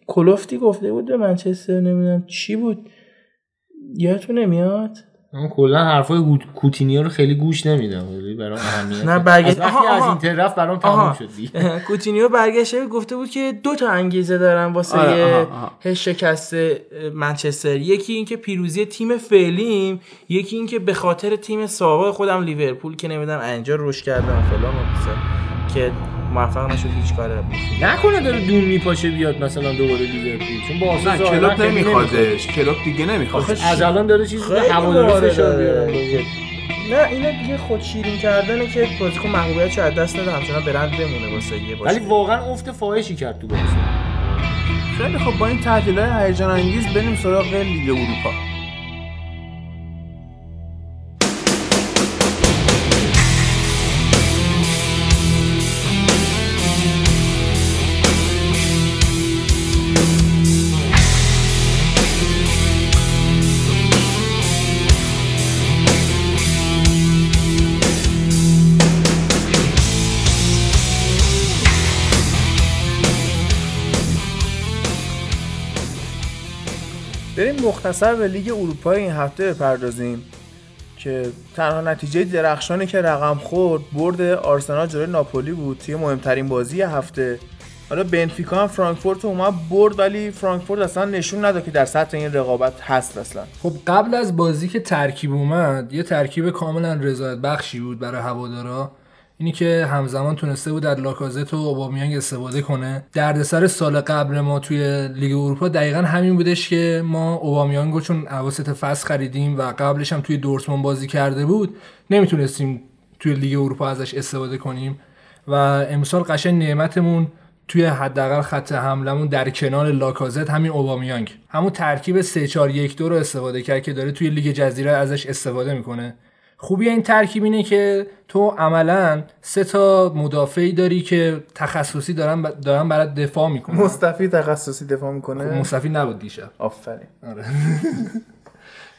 کلوفتی گفته بود به منچستر نمیدونم چی بود یادتون نمیاد؟ من کلا حرفای کوتینیو رو خیلی گوش نمیدم ولی برام اهمیت نه برگشت از اینتر رفت برام تموم شد دیگه. کوتینیو برگشته گفته بود که دو تا انگیزه دارم واسه شکست منچستر، یکی این که پیروزی تیم فعلیم، یکی این که به خاطر تیم سابق خودم لیورپول که نمیدونم انجا روش کردم فلان و که موفق نشد هیچ کاری نکنه. داره دون میپاشه بیاد مثلا دوباره لیورپول چون با اصلا کلوب نمیخوادش، کلوب دیگه نمیخواد از الان داره چیزی هواداری فشار بیاره. نه اینا دیگه خودشیرین کردنه که بازیکن محبوبیتش از دست نده همچنان برند بمونه واسه یه باشه، ولی واقعا افت فاحشی کرد تو بازی. خیلی خب با این تعدیلای هیجان انگیز بریم سراغ لیگ اروپا. مختصر به لیگ اروپا این هفته بپردازیم که تنها نتیجه درخشانی که رقم خورد برد آرسنال جلوی ناپولی بود توی مهمترین بازی هفته. حالا بنفیکا هم فرانکفورت رو اومد برد، ولی فرانکفورت اصلا نشون نداد که در سطح این رقابت هست اصلا. خب قبل از بازی که ترکیب اومد یه ترکیب کاملا رضایت بخشی بود برای هوادارا، اینی که همزمان تونسته بود از لاکازت و اوبامیانگ استفاده کنه. دردسر سال قبل ما توی لیگ اروپا دقیقاً همین بودش که ما اوبامیانگو چون اواسط فصل خریدیم و قبلش هم توی دورتموند بازی کرده بود نمیتونستیم توی لیگ اروپا ازش استفاده کنیم و امسال قشنگ نعمتمون توی حداقل خط حملمون در کنار لاکازت همین اوبامیانگ همون ترکیب سه چهار یک دو رو استفاده کرد که داره توی لیگ جزیره ازش استفاده میکنه. خوبی این ترکیب اینه که تو عملاً سه تا مدافعی داری که تخصصی دارن دارن برات دفاع میکنن. مصطفی تخصصی دفاع میکنه. خب مصطفی نبود دیشب. آفرین. آره.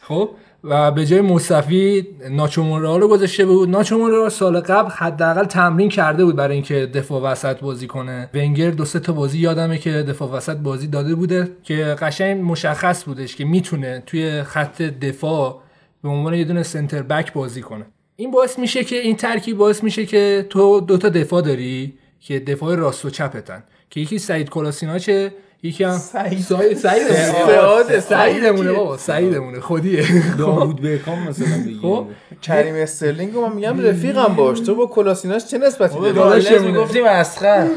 خب و به جای مصطفی ناچو مونرال رو گذاشته بود. ناچو مونرال سال قبل حداقل تمرین کرده بود برای اینکه دفاع وسط بازی کنه. ونگر دو سه تا بازی یادمه که دفاع وسط بازی داده بوده که قشنگ مشخص بودش که میتونه توی خط دفاع به عنوان یه دونه سنتر بک بازی کنه. این باعث میشه که این ترکیب باعث میشه که تو دوتا دفاع داری که دفاع راست و چپتن که یکی سعید کلاسیناچه، یکی هم سعید سعید سعید سعیدمونه بابا سعیدمونه خودیه داوود بیکام مثلا بگیم. خب کریم استرلینگ رو من میگم رفیقم باش، تو با کلاسیناچ چه نسبتی داری؟ داداشم میگفتیم اصغر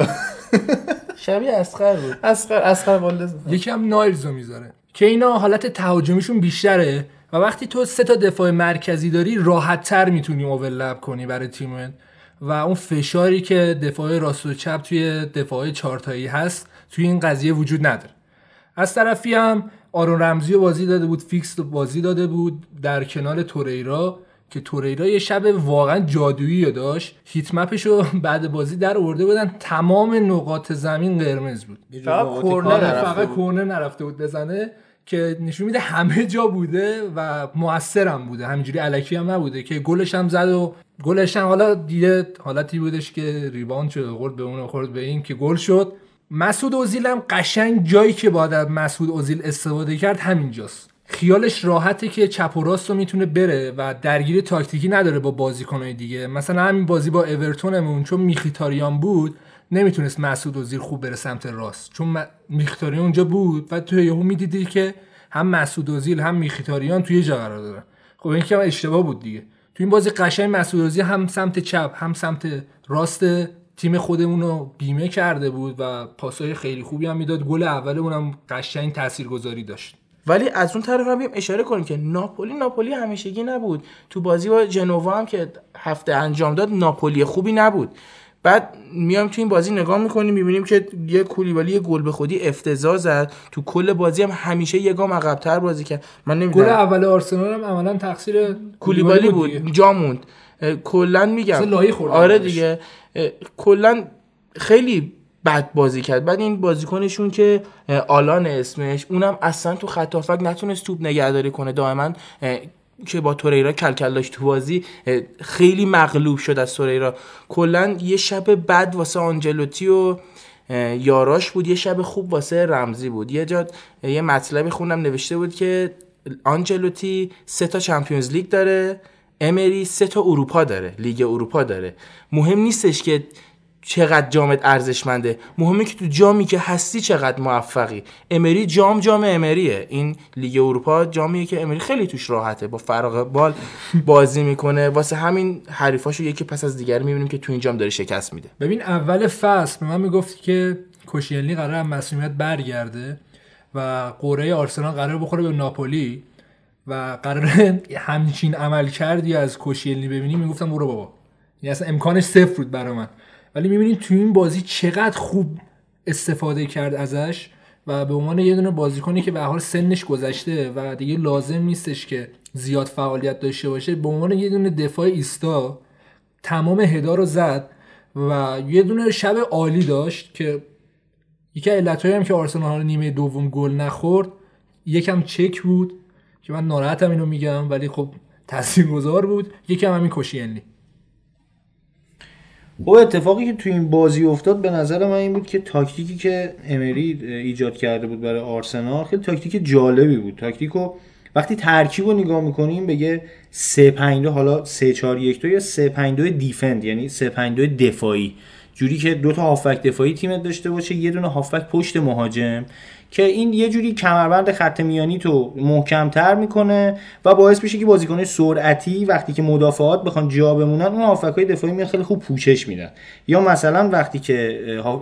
شبیه اصغر بود، اصغر اصغر والده. یکی هم نایلزو میذاره که اینا حالت تهاجمیشون بیشتره و وقتی تو سه تا دفاع مرکزی داری راحت‌تر میتونی اورلپ کنی برای تیمت و اون فشاری که دفاع راست و چپ توی دفاع چارتایی هست توی این قضیه وجود نداره. از طرفی هم آرون رمزی بازی داده بود، فیکس بازی داده بود در کنار توریرا که توریرا یه شب واقعا جادویی داشت. هیت مپشو بعد بازی در آورده بودن، تمام نقاط زمین قرمز بود، فقط کورنر فقط کورنر نرفته بود بزنه که نشون میده همه جا بوده و موثرم بوده، همینجوری الکی هم نبوده که گلش هم زد و گلش هم حالا دیده حالتی بودش که ریباند شد، گل به اون خورد به این که گل شد. مسعود اوزیل هم قشنگ جایی که باید مسعود اوزیل استفاده کرد همینجاست، خیالش راحته که چپ و راست رو میتونه بره و درگیری تاکتیکی نداره با بازیکن‌های دیگه. مثلا همین بازی با اورتونمون چون میخیتاریان بود نمیتونست مسعود اوزیل خوب بره سمت راست چون میخیتاریان اونجا بود و تو یهو میدیدی که هم مسعود اوزیل هم میخیتاریان توی جا قرار دارن. خب این که اشتباه بود دیگه. تو این بازی قشنگ مسعود اوزیل هم سمت چپ هم سمت راست تیم خودمون رو بیمه کرده بود و پاسای خیلی خوبی هم میداد. گل اولمون هم قشنگ تاثیرگذاری داشت. ولی از اون طرف هم بیام اشاره کنیم که ناپولی ناپولی همیشگی نبود. تو بازی با ژنوا هم که هفته انجام داد ناپولی خوبی نبود. بعد میام تو این بازی نگاه میکنیم میبینیم که یه کولیبالی یه گل به خودی افتضاح زد، تو کل بازی هم همیشه یه گام عقب‌تر بازی کرد. من نمیدونم گل اول آرسنال هم عملاً تقصیر کولیبالی بود، بود. جا موند کلاً میگم آره دیگه کلاً خیلی بد بازی کرد. بعد این بازیکنشون که آلان اسمش اونم اصلا تو خط هافک نتونست توپ نگهداری کنه، دائما که با توریرا کلکل داشت تو بازی، خیلی مغلوب شد از توریرا. کلا یه شب بد واسه آنجلوتی و یاراش بود، یه شب خوب واسه رمزی بود. یه جا یه مطلبی خوندم نوشته بود که آنجلوتی سه تا چمپیونز لیگ داره، امری سه تا اروپا داره، لیگ اروپا داره. مهم نیستش که چقدر جامت ارزشمنده، مهمه که تو جامی که هستی چقدر موفقی. امری جام جام امریه، این لیگ اروپا جامیه که امری خیلی توش راحته، با فراغ بال بازی میکنه، واسه همین حریفاشو یکی پس از دیگری میبینیم که تو این جام داره شکست میده. ببین اول فصل من میگفتی که کوشیلنی قراره از مسئولیت برگرده و قرعه آرسنال قراره بخوره به ناپولی و قراره همچین عمل کردی از کوشیلنی ببینی، میگفتم برو بابا، یعنی اصلا امکانش صفر بود برای من. ولی میبینید توی این بازی چقدر خوب استفاده کرد ازش و به عنوان یه دونه بازیکنی که به هر حال سنش گذشته و دیگه لازم نیستش که زیاد فعالیت داشته باشه، به عنوان یه دونه دفاع ایستا تمام هدا رو زد و یه دونه شب عالی داشت که یکی علتایی هم که آرسنال نیمه دوم گل نخورد یکم چک بود که من ناراحتم اینو میگم ولی خب تاثیرگذار بود، یکم همین کوشیلنی. و اتفاقی که تو این بازی افتاد به نظر من این بود که تاکتیکی که امری ایجاد کرده بود برای آرسنال خیلی تاکتیک جالبی بود. تاکتیکو وقتی ترکیب رو نگاه میکنیم بگه سه پنج دو، حالا سه چهار یک دو یا سه پنج دو دیفند، یعنی سه پنج دو دفاعی، جوری که دو تا هافبک دفاعی تیمت داشته باشه، یه دونه هافبک پشت مهاجم که این یه جوری کمربند خط میانی تو محکم‌تر میکنه و باعث میشه که بازیکن‌های سرعتی وقتی که مدافعات بخوان جا بمونن اون هافبک‌های دفاعی میان خیلی خوب پوشش میدن، یا مثلا وقتی که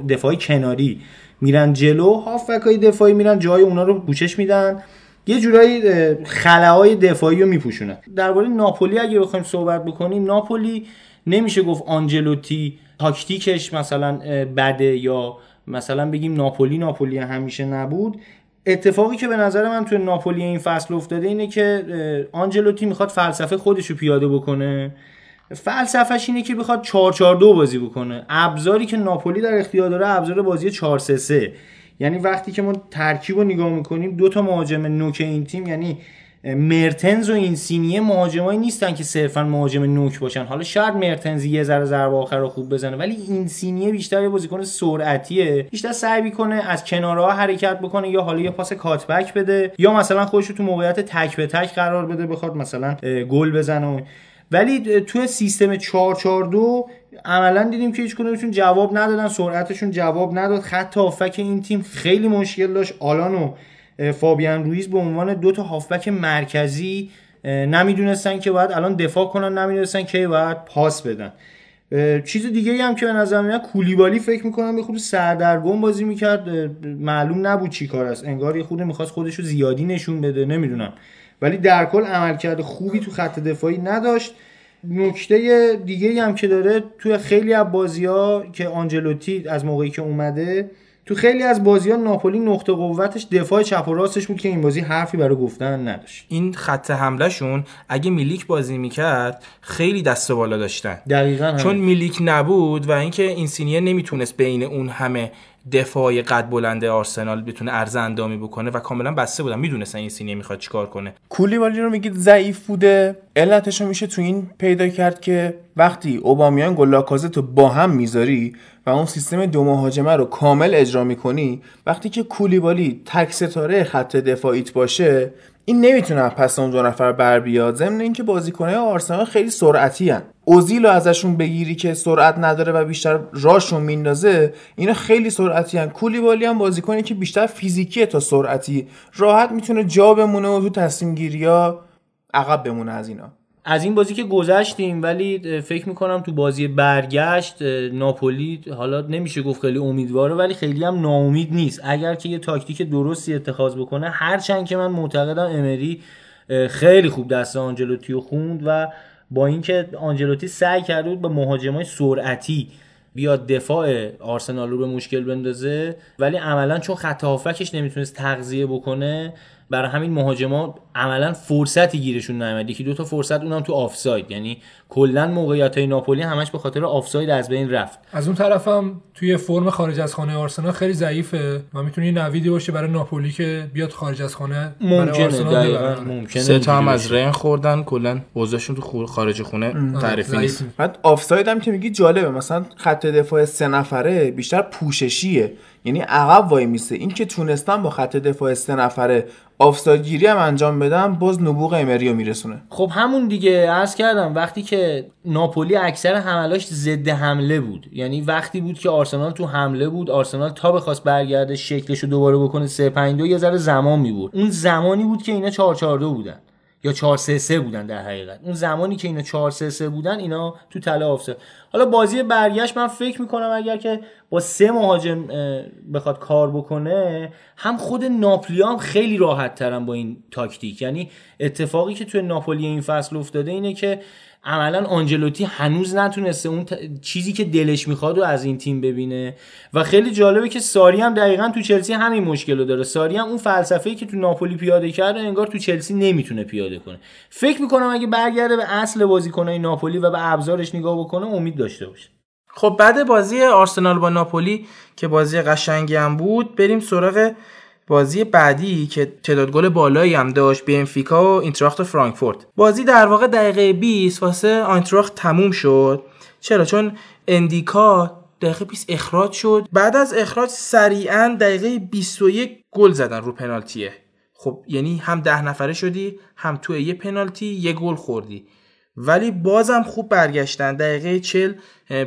دفاعی کناری میرن جلو هافبک‌های دفاعی میرن جای اونا رو پوشش میدن، یه جورایی خلاهای دفاعی رو میپوشونن. درباره ناپولی اگه بخوایم صحبت بکنیم، ناپولی نمیشه گفت آنجلوتی تاکتیکش مثلا بده یا مثلا بگیم ناپولی ناپولی همیشه نبود. اتفاقی که به نظر من توی ناپولی این فصل افتاده اینه که آنجلوتی میخواد فلسفه خودشو پیاده بکنه. فلسفهش اینه که بخواد چهار چهار دو بازی بکنه. ابزاری که ناپولی در اختیار داره ابزار بازی چهار سه سه، یعنی وقتی که ما ترکیب رو نگاه میکنیم دو تا مهاجم نوک این تیم، یعنی مرتنز و اینسینیه، مهاجمایی نیستن که صرفا مهاجم نوک باشن. حالا شاید مرتنز یه ذره ضربه آخر رو خوب بزنه، ولی اینسینیه بیشتر یه بازیکن سرعتیه، بیشتر سعی می‌کنه از کنارها حرکت بکنه، یا حالا یه پاس کاتبک بده، یا مثلا خودش رو تو موقعیت تک به تک قرار بده بخواد مثلا گل بزنه. ولی تو سیستم چهار چهار دو عملا دیدیم که هیچ کدومشون جواب ندادن، سرعتشون جواب نداد. خط هافبک این تیم خیلی مشکل داشت. آلان و فابیان رویز به عنوان دو تا هافبک مرکزی نمیدونستن که باید الان دفاع کنن، نمیدونستن که باید پاس بدن. چیز دیگه‌ای هم که به نظر میاد کولیبالی فکر می‌کنم به خود سردرگم بازی می‌کرد، معلوم نبود چی کار است، انگار یه خود می‌خواست خودشو زیادی نشون بده، نمیدونم. ولی در کل عملکرد خوبی تو خط دفاعی نداشت. نکته دیگه‌ای هم که داره توی خیلی از بازی‌ها که آنجلوتی از موقعی که اومده تو خیلی از بازی‌ها ناپولی نقطه قوتش دفاع چپ و راستش بود که این بازی حرفی برای گفتن نداشت. این خط حملهشون اگه میلیک بازی میکرد خیلی دست بالا داشتن. دقیقاً همه. چون میلیک نبود و اینکه اینسینیه نمیتونست بین اون همه دفاع قد بلنده آرسنال بتونه ارزندامی بکنه و کاملا بسته بودن، میدونستن اینسینیه میخواد چیکار کنه. کولیبالی رو میگید ضعیف بوده، علتش میشه تو این پیدا کرد که وقتی اوبامیانگ و لاکازتو با هم میذاری و اون سیستم دو مهاجمه رو کامل اجرا میکنی، وقتی که کولیبالی تک ستاره خط دفاعیت باشه این نمیتونه پس اون دو نفر بر بیاد. ضمن اینکه بازیکن‌های آرسنال خیلی سرعتی ان، اوزیل رو ازشون بگیری که سرعت نداره و بیشتر راشون میندازه، اینا خیلی سرعتی ان. کولیبالی هم بازیکنی که بیشتر فیزیکیه تا سرعتی، راحت میتونه جا بمونه و تو تصمیم گیری‌ها عقب بمونه. از اینا از این بازی که گذشتیم، ولی فکر میکنم تو بازی برگشت ناپولی حالا نمیشه گفت خیلی امیدواره، ولی خیلی هم ناامید نیست. اگر که یه تاکتیک درستی اتخاذ بکنه، هرچند که من معتقدم امری خیلی خوب دست آنجلوتی رو خوند و با اینکه آنجلوتی سعی کرده بود با مهاجمای سرعتی بیاد دفاع آرسنال رو به مشکل بندازه، ولی عملا چون خط هافکش نمیتونست تغذیه بکنه، برای همین مهاجما عملا فرصتی گیرشون نمیاد. یکی دو تا فرصت، اونم تو آفساید، یعنی کلا موقعیت‌های ناپولی همش به خاطر آفساید از بین رفت. از اون طرفم توی فرم خارج از خانه آرسنال خیلی ضعیفه و میتونه یه نویدی باشه برای ناپولی که بیاد خارج از خانه برای آرسنال. ممکنه سه تا هم از رن خوردن، کلا وضعشون تو خارج خونه تعریفی نیست. بعد آفساید هم که میگی جالبه، مثلا خط دفاع سه نفره بیشتر پوششیه، یعنی عقب وای میسه. این که تونستن با خط دفاع سه نفره آفساید گیری هم انجام بدن، باز نبوغ امریو میرسونه. خب همون دیگه عرض کردم، وقتی که ناپولی اکثر حملاش ضد حمله بود، یعنی وقتی بود که آرسنال تو حمله بود، آرسنال تا بخواست برگرده شکلشو دوباره بکنه سه پنج دو یه ذره زمان میبرد. اون زمانی بود که اینا چهار چهار دو بودن یا چهار سه سه بودن. در حقیقت اون زمانی که اینا چهار سه سه بودن، اینا تو تله آفساید. حالا بازی برگشت من فکر میکنم اگر که با سه مهاجم بخواد کار بکنه، هم خود ناپولی هم خیلی راحت ترن با این تاکتیک. یعنی اتفاقی که تو ناپولی این فصل افتاده اینه که عملا آنجلوتی هنوز نتونسته اون ت... چیزی که دلش میخواد و از این تیم ببینه. و خیلی جالبه که ساری هم دقیقاً تو چلسی همین مشکل رو داره. ساری هم اون فلسفه‌ای که تو ناپولی پیاده کرده انگار تو چلسی نمیتونه پیاده کنه. فکر میکنم اگه برگرده به اصل بازیکنای ناپولی و به ابزارش نگاه بکنه، امید داشته باشه. خب بعد بازی آرسنال با ناپولی که بازی قشنگی هم بود، بریم سراغ بازی بعدی که تعداد گل بالایی هم داشت، بنفیکا و اینتراخت فرانکفورت. بازی در واقع دقیقه بیست واسه اینتراخت تموم شد. چرا؟ چون اندیکا دقیقه بیست اخراج شد، بعد از اخراج سریعاً دقیقه بیست و یک گل زدن رو پنالتیه. خب یعنی هم ده نفره شدی، هم تو یه پنالتی یه گل خوردی، ولی بازم خوب برگشتن. دقیقه چهل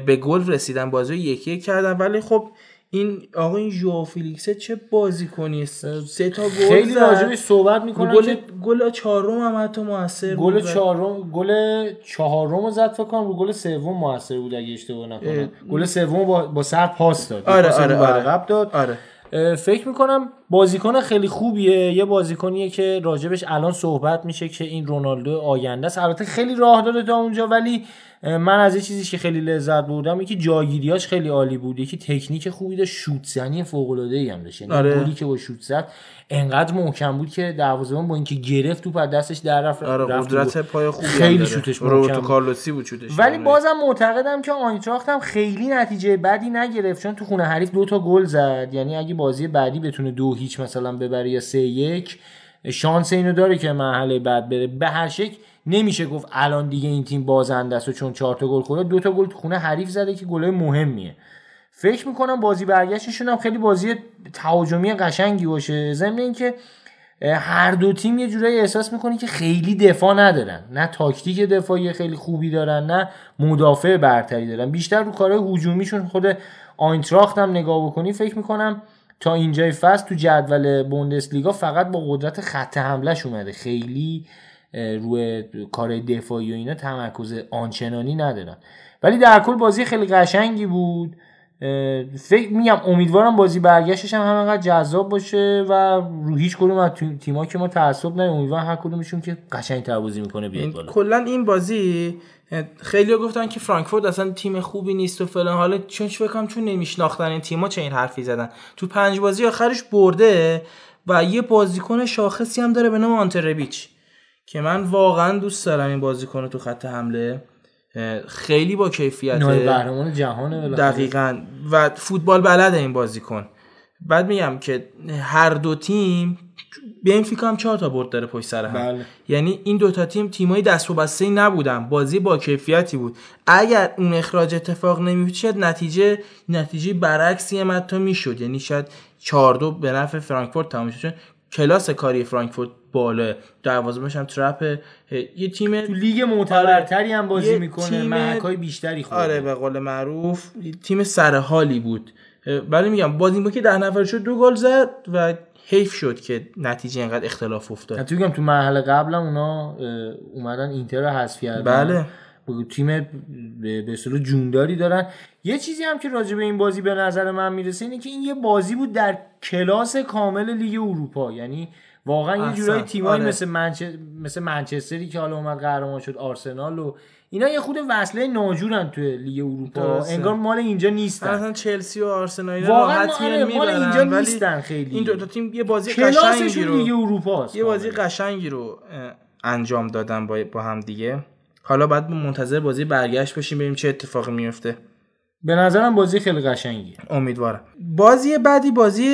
به گل رسیدن، بازی رو یکی یک کردن. ولی خب این آقا این ژو فیلیکس چه بازیکنی است، سه تا گل خیلی راجعش صحبت میکنن. گل گل چهارم هم حتی موثر بود. گل چهارم گل چهارمو زد فکر کنم، رو گل سوم موثر بود اگه اشتباه نکنم. گل سوم با با سر پاس داد، آره پاس آره عقب داد. آره فکر میکنم بازیکن خیلی خوبیه، یه بازیکنیه که راجبش الان صحبت میشه که این رونالدو آینده است. البته خیلی راه داره تا اونجا، ولی من از یه چیزیش که خیلی لذت بردم یکی جایگیریاش خیلی عالی بود، یکی تکنیک خوبی داشت، شوت زنی فوق العاده ای هم داشت، یعنی آره. گلی که با شوت زد انقدر محکم بود که دروازه‌بان با اینکه گرفت توپ از دستش در رفت، آره قدرت پای خوبی خیلی شوتش روبرتو کارلوسی بود شوتش. ولی بازم معتقدم که آینتراخت هم خیلی نتیجه بدی نگرفت، چون تو خونه حریف دو تا گل زد، یعنی اگه بازی بعدی بتونه دو هیچ مثلا ببره یا سه یک شانس اینو داره که مرحله بعد بره. به هر شکل نمیشه گفت الان دیگه این تیم بازنده است، چون چهار تا گل خورد، دو تا گل تو خونه حریف زده که گلای مهمیه. فکر میکنم بازی برگشتشون هم خیلی بازی تهاجمی قشنگی باشه، ضمن اینکه هر دو تیم یه جورایی احساس میکنه که خیلی دفاع ندارن، نه تاکتیک دفاعی خیلی خوبی دارن نه مدافع برتری دارن، بیشتر رو کارهای هجومیشون. خود آینتراخت هم نگاه بکنی فکر میکنم تا اینجای فصل تو جدول بوندسلیگا فقط با قدرت خط حمله‌ش اومده، خیلی روی کار دفاعی و اینا تمرکز آنچنانی ندارن. ولی در کل بازی خیلی قشنگی بود، فکر میگم امیدوارم بازی برگشتش هم همینقدر جذاب باشه و رو هیچ کدوم از تیم‌ها که ما تعصب نداریم، امیدوارم هر کدومشون که قشنگ‌تر بازی میکنه بیاد بالا. کلا این بازی خیلی‌ها گفتن که فرانکفورت اصلا تیم خوبی نیست و فلان، حالا چون بگم چون نمیشناختن این تیم‌ها چه این حرفی زدن. تو پنج بازی آخرش برده و یه بازیکن شاخصی هم داره به نام آنتربیچ که من واقعا دوست دارم این بازیکن تو خط حمله، خیلی با کیفیت، نایب قهرمان جهانه دقیقاً و فوتبال بلده این بازیکن. بعد میگم که هر دو تیم بنفیکا هم چهار تا برد داره پشت سر هم، بله. یعنی این دو تا تیم تیمای دست و بسته نبودن، بازی با کیفیتی بود. اگر اون اخراج اتفاق نمی‌افتاد نتیجه نتیجه برعکسی هم حتی میشد، یعنی شاید چهار دو به نفع فرانکفورت تمام شد، چون کلاس کاری فرانکفورت بالا، دروازه‌بانش هم ترپ، یه تیم تو لیگ معتبرتری هم بازی میکنه، مهکای بیشتری خورده، آره به قول معروف تیم سرحالی بود. ولی میگم بازی با که ده نفر شد دو گل زد و حیف شد که نتیجه اینقدر اختلاف افتاد. تو میگم تو مرحله قبل هم اونا اومدن اینتر رو حذف کردن، بله تیم به اصطلاح جونداری دارن. یه چیزی هم که راجع به این بازی به نظر من میرسه اینه که این یه بازی بود در کلاس کامل لیگ اروپا، یعنی واقعا احسن. یه جورایی تیمایی آره. مثل منچ... مثل منچستری که حالا اومد قهرمان شد، آرسنال و اینا یه خود وصله ناجورن تو لیگ اروپا، درسته. انگار مال اینجا نیستن اصلا، چلسی و آرسنال راحت میان میبرن، ولی نیستن خیلی. این دو تا تیم یه بازی قشنگی رو لیگ اروپا یه بازی قشنگی رو انجام دادن با با هم دیگه. حالا بعد منتظر بازی برگشت باشیم ببینیم چه اتفاقی میفته. به نظرم بازی خیلی قشنگیه، امیدوارم. بازی بعدی بازی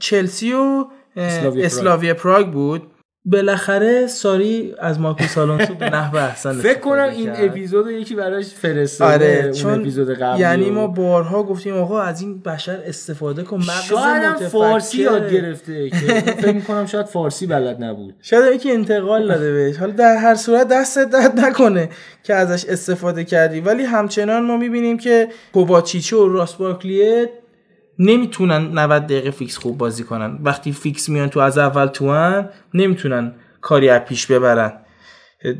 چلسی و اسلاوی پراگ بود. بالاخره ساری از مارکوس آلونسو به نحو احسن فکر کنم این اپیزودو یکی براش فرستاده، آره، اون اپیزود قبلی، یعنی ما بارها گفتیم آقا از این بشر استفاده کن، مغز متفکر فارسی یاد گرفته که فکر می‌کنم شاید فارسی بلد نبود، شاید یکی انتقال داده بهش. حالا در هر صورت دست درد نکنه که ازش استفاده کردی، ولی همچنان ما می‌بینیم که کوواچیچ و راسباکلیت نمیتونن نود دقیقه فیکس خوب بازی کنن، وقتی فیکس میان تو از اول توان نمیتونن کاری از پیش ببرن،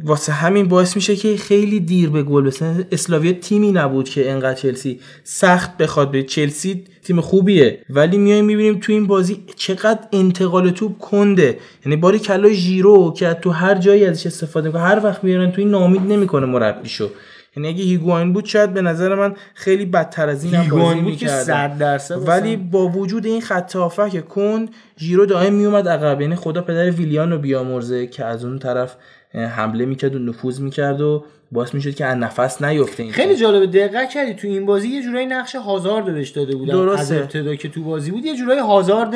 واسه همین باعث میشه که خیلی دیر به گل برسن. اسلاویا تیمی نبود که انقدر چلسی سخت بخواد به چلسی تیم خوبیه، ولی میایم میبینیم تو این بازی چقدر انتقال توپ کنده، یعنی باری کلا جیرو که تو هر جایی ازش استفاده میکنه، هر وقت میارن تو این نامید نمیکنه مربیشو، یعنی اگه هیگواین بود شاید به نظر من خیلی بدتر از این هم بازی می‌کرد، ولی با وجود این خط هافک کند جیرو دائم میومد عقب، یعنی خدا پدر ویلیانو بیامرزه که از اون طرف حمله میکرد و نفوذ میکرد و باعث میشد که از نفس نیفته. این خیلی جالبه، دقت کردی تو این بازی یه جورایی نقش هازارد بهش داده بودن، درسته. از ابتدا که تو بازی بود یه جورایی هازارد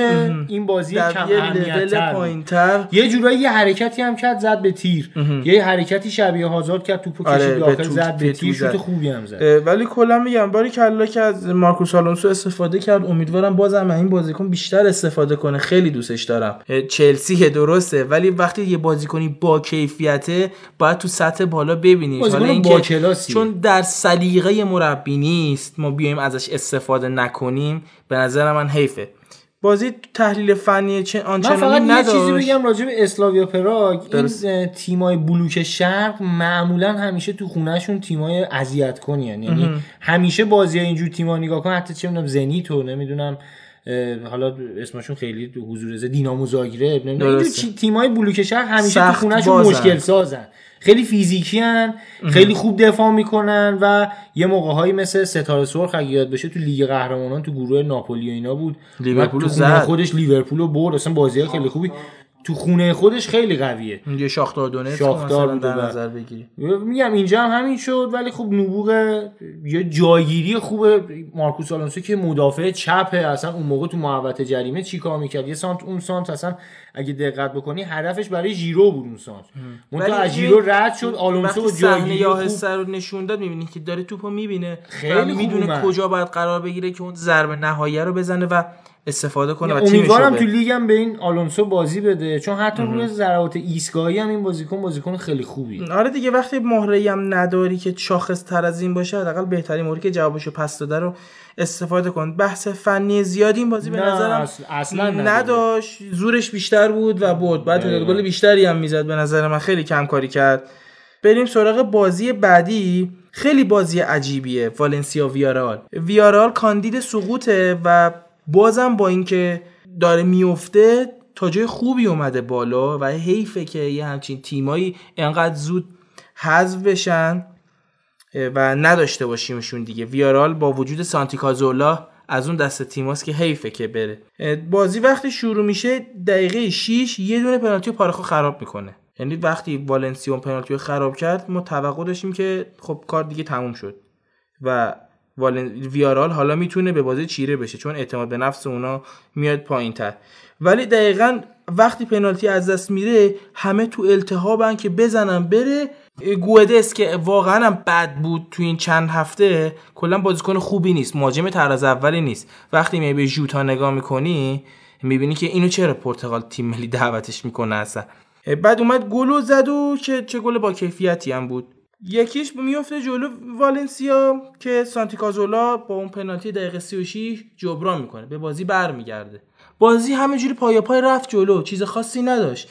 این بازی کم اهمیت‌تر پایین‌تر، یه جورایی یه حرکتی هم کرد زد به تیر، امه. یه حرکتی شبیه هازارد کرد، توپو آره، کشید داخل زد به تیر، شوت خوبی هم زد. ولی کلا میگم باری کلا که از مارکوس آلونسو استفاده کرد، امیدوارم بازم این بازیکن بیشتر استفاده کنه، خیلی دوستش دارم. چلسی درسته، ولی وقتی یه بازیکنی با کیفیته باید تو سطح بالا ببینی، حالا اینکه چون در سلیقه مربی نیست ما بیایم ازش استفاده نکنیم به نظر من حیفه. بازی تحلیل فنی چه آنچنانی نداشت. من فقط یه چیزی بگم راجع به اسلاویا پراگ، این تیمای بلوک شرق معمولا همیشه تو خونهشون تیمای اذیت کنین، یعنی همیشه بازی اینجور تیما نگاه کن، حتی چه میدونم زنیتو نمیدونم حالا اسمشون خیلی تو حضور زه دینامو زاگرب نمیدونم تیمای بلوک شهر همیشه تو خونه‌شون مشکل سازن، خیلی فیزیکی ان، خیلی خوب دفاع میکنن و یه موقع‌هایی مثل ستاره سرخ اگه یاد بشه تو لیگ قهرمانان تو گروه ناپولی و اینا بود، لیورپول زد خودش لیورپول رو برد، اصلا بازی‌ها خیلی خوبی تو خونه خودش خیلی قویه، یه شاختار دونت شاختار در نظر بگیری. میگم اینجا هم همین شد ولی خب نبوغ یه جایگیری خوب مارکوس آلونسو که مدافع چپه، اصلا اون موقع تو محوطه جریمه چیکار میکرد، یه سانت اون سانت اصلا اگه دقت بکنی هدفش برای جیرو بود اون سانت، منتها از جیرو رد شد آلونسو جایگیری یا سر رو نشون داد، میبینی که داره توپو میبینه و میدونه کجا باید قرار بگیره که اون ضربه نهایی رو بزنه و استفاده کنه و تیمش رو. امیدوارم تو لیگ هم به این آلونسو بازی بده چون حتی روی ضربات ایستگاهی هم این بازیکن بازیکن خیلی خوبی. آره دیگه وقتی مهره‌ای هم نداری که شاخص تر از این باشه حداقل بهترین مهره که جوابشو پس داده رو استفاده کن. بحث فنی زیادی این بازی به نظرم اصلا نداشت، زورش بیشتر بود و بود بعد گل بیشتری هم میزد، به نظر من خیلی کم کاری کرد. بریم سراغ بازی بعدی، خیلی بازی عجیبیه، والنسیا ویارال. ویارال کاندید سقوطه و بازم با اینکه داره میفته تا جای خوبی اومده بالا و حیفه که یه همچین تیمایی انقدر زود حذف بشن و نداشته باشیمشون دیگه. ویارال با وجود سانتی کازولا از اون دست تیماست که حیفه که بره. بازی وقتی شروع میشه دقیقه شش یه دونه پنالتی پارخو خراب میکنه، یعنی وقتی والنسیا پنالتی خراب کرد ما توقع داشتیم که خب کار دیگه تموم شد و ویارال حالا میتونه به بازی چیره بشه چون اعتماد به نفس اونا میاد پایین تر، ولی دقیقاً وقتی پنالتی از دست میره همه تو التهابن که بزنن بره. گودس که واقعاً هم بد بود تو این چند هفته، کلا بازیکن خوبی نیست، مهاجم طراز اولی نیست. وقتی میای به ژوتا نگاه میکنی میبینی که اینو چرا پرتغال تیم ملی دعوتش میکنه اصلا. بعد اومد گلو زد و چه چه گل با کیفیتی هم بود. یکیش میفته جلو والنسیا که سانتی کازولا با اون پنالتی دقیقه سی و شش جبران میکنه، به بازی برمیگرده. بازی همینجوری پای پای رفت جلو، چیز خاصی نداشت،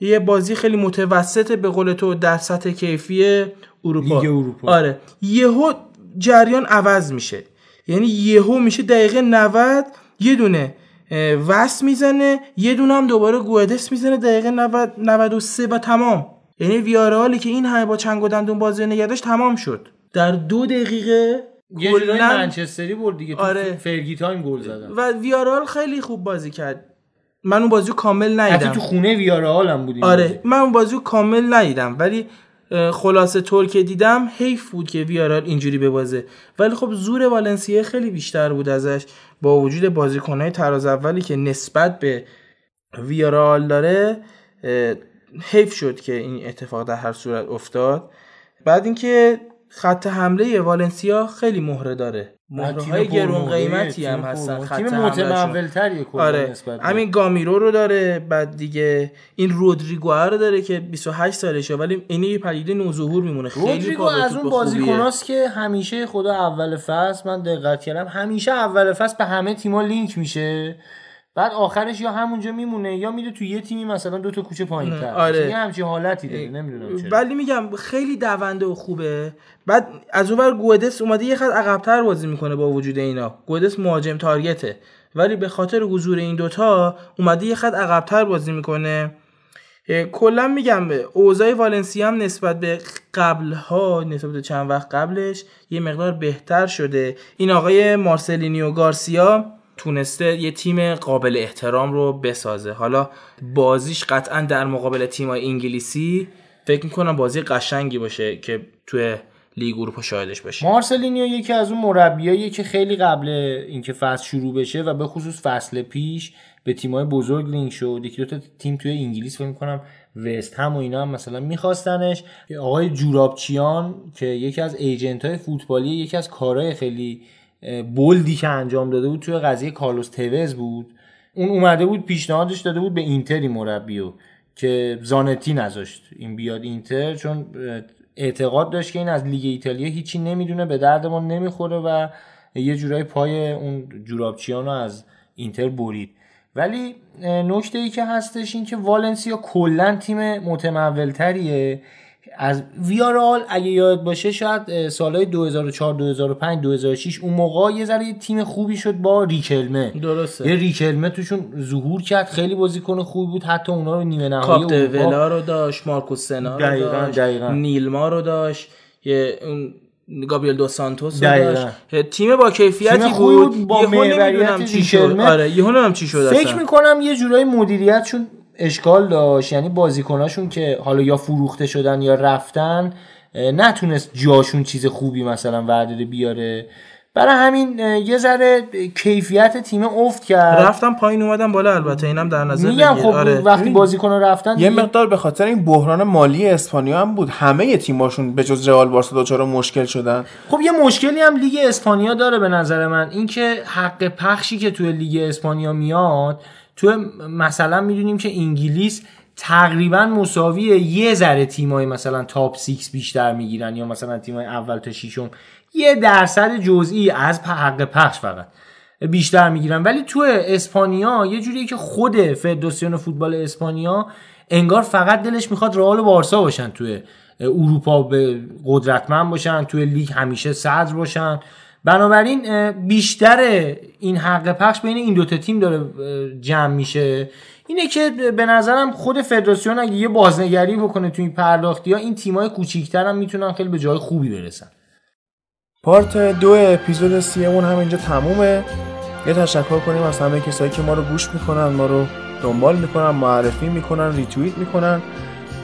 یه بازی خیلی متوسط به قول تو در سطح کیفی اروپا. لیگ اروپا آره، یهو جریان عوض میشه، یعنی یهو میشه دقیقه نود یه دونه وست میزنه، یه دونه هم دوباره گوادس میزنه دقیقه نود نود و سه و تمام. یعنی ویارالی که این همه با چنگ و دندون بازی نگه داشت تمام شد در دو دقیقه. یه جورای منچستری برد دیگه تو آره. فرگی تایم گل زدن و ویارال خیلی خوب بازی کرد. من اون بازیو کامل ندیدم، حتی تو خونه ویارالم بودیم آره بازی. من اون بازیو کامل ندیدم ولی خلاصه طور که دیدم حیف بود که ویارال اینجوری ببازه، ولی خب زور والنسیا خیلی بیشتر بود ازش با وجود بازیکن‌های طراز اولی که نسبت به ویارال داره. حیف شد که این اتفاق در هر صورت افتاد. بعد اینکه خط حمله والنسیا خیلی مهره داره، مهرهای گرون قیمتی هم هستن، خط متنوع‌تری کلا نسبت به همین گامیرو رو داره، بعد دیگه این رودریگو رو داره که بیست و هشت سالشه ولی این یه پدیده نوظهور میمونه. خیلی خوبه، از اون بازیکناست که همیشه خدا اول فصل من دقت کردم همیشه اول فصل به همه تیم‌ها لینک میشه بعد آخرش یا همونجا میمونه یا میره تو یه تیمی مثلا دو تا کوچه پایین‌تر. آره. یه همچین حالتی داره نمیدونم چرا. ولی میگم خیلی دونده و خوبه. بعد از اونور گودس اومده یه خط عقب‌تر بازی میکنه با وجود اینا. گودس مهاجم تارگته ولی به خاطر حضور این دوتا اومده یه خط عقب‌تر بازی میکنه. کلا میگم اوضاع والنسیا هم نسبت به قبلها نسبت به چند وقت قبلش یه مقدار بهتر شده. این آقای مارسلینیو گارسیا تونسته یه تیم قابل احترام رو بسازه. حالا بازیش قطعا در مقابل تیم‌های انگلیسی فکر میکنم بازی قشنگی باشه که توی لیگ اروپا شاهدش باشیم. مارسلینیو یکی از اون مربیاییه که خیلی قبل اینکه فصل شروع بشه و به خصوص فصل پیش به تیم‌های بزرگ لینک شد. یکی دو تا تیم توی انگلیس فکر می‌کنم وست هم و اینا هم مثلا می‌خواستنش. آقای جورابچیان که یکی از ایجنت‌های فوتبالی یکی از کارهای خیلی بولدی که انجام داده بود توی قضیه کارلوس توز بود، اون اومده بود پیشنهادش داده بود به اینتری مربیو که زانتی نذاشت این بیاد اینتر چون اعتقاد داشت که این از لیگ ایتالیا هیچی نمیدونه به درد ما نمیخوره و یه جورای پای اون جورابچیانو از اینتر برید. ولی نکته ای که هستش این که والنسیا کلا تیم متمولتریه، از ویارال اگه یاد باشه شاید سالهای دو هزار و چهار دو هزار و پنج دو هزار و شش اون موقع یه ذره تیم خوبی شد با ریکلمه. درسته. یه ریکلمه توشون ظهور کرد، خیلی بازیکن خوبی بود، حتی اونا رو نیمه نهایی اروپا ولا رو داشت، مارکو سنا رو داشت، نیلما رو داشت، یه اون گابریل دو سانتوس رو داشت، تیم با کیفیتی بود. با مهربانیت چی شد؟ آره یهونم چی شد؟ فکر می‌کنم یه جورایی مدیریتشون اشکال داشت، یعنی بازیکناشون که حالا یا فروخته شدن یا رفتن نتونست جاشون چیز خوبی مثلا ورداره بیاره، برای همین یه ذره کیفیت تیم افت کرد، رفتن پایین اومدن بالا. البته اینم در نظر بگیر میگم خب آره. وقتی بازیکن‌ها رفتن یه مقدار به خاطر این بحران مالی اسپانیا هم بود، همه تیم‌هاشون به جز رئال بارسا دوچار مشکل شدن. خب یه مشکلی هم لیگ اسپانیا داره به نظر من، اینکه حق پخشی که توی لیگ اسپانیا میاد تو مثلا میدونیم که انگلیس تقریبا مساویه، یه ذره تیمای مثلا تاپ سیکس بیشتر میگیرن یا مثلا تیمای اول تا ششم یه درصد جزئی از حق پخش فقط بیشتر میگیرن، ولی تو اسپانیا یه جوریه که خود فدراسیون فوتبال اسپانیا انگار فقط دلش میخواد رئال و بارسا باشن تو اروپا، به قدرتمند باشن تو لیگ، همیشه صدر باشن، بنابراین بیشتر این حق پخش بین این دوتا تیم داره جمع میشه. اینه که به نظرم خود فدراسیون اگه یه بازنگری بکنه توی این پرداختی ها، این تیمای کوچیکتر هم میتونن خیلی به جای خوبی برسن. پارت دو اپیزود سیمون هم اینجا تمومه. یه تشکر کنیم از همه کسایی که ما رو گوش میکنن، ما رو دنبال میکنن، معرفی میکنن، ریتوییت میکنن.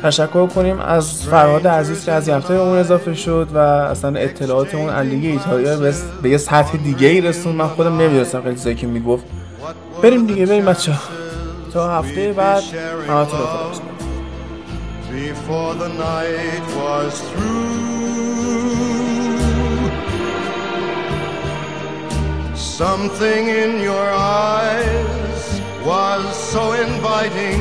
تشکر کنیم از فرهاد عزیز که از یافته اون اضافه شد و اصلا اطلاعاتمون از لیگ ایتالیا به یه سطح دیگه ای رسون. من خودم نمی‌دونستم خیلی چیزایی که میگفت. بریم دیگه، بریم بچا تا هفته بعد. همتون رو was so inviting,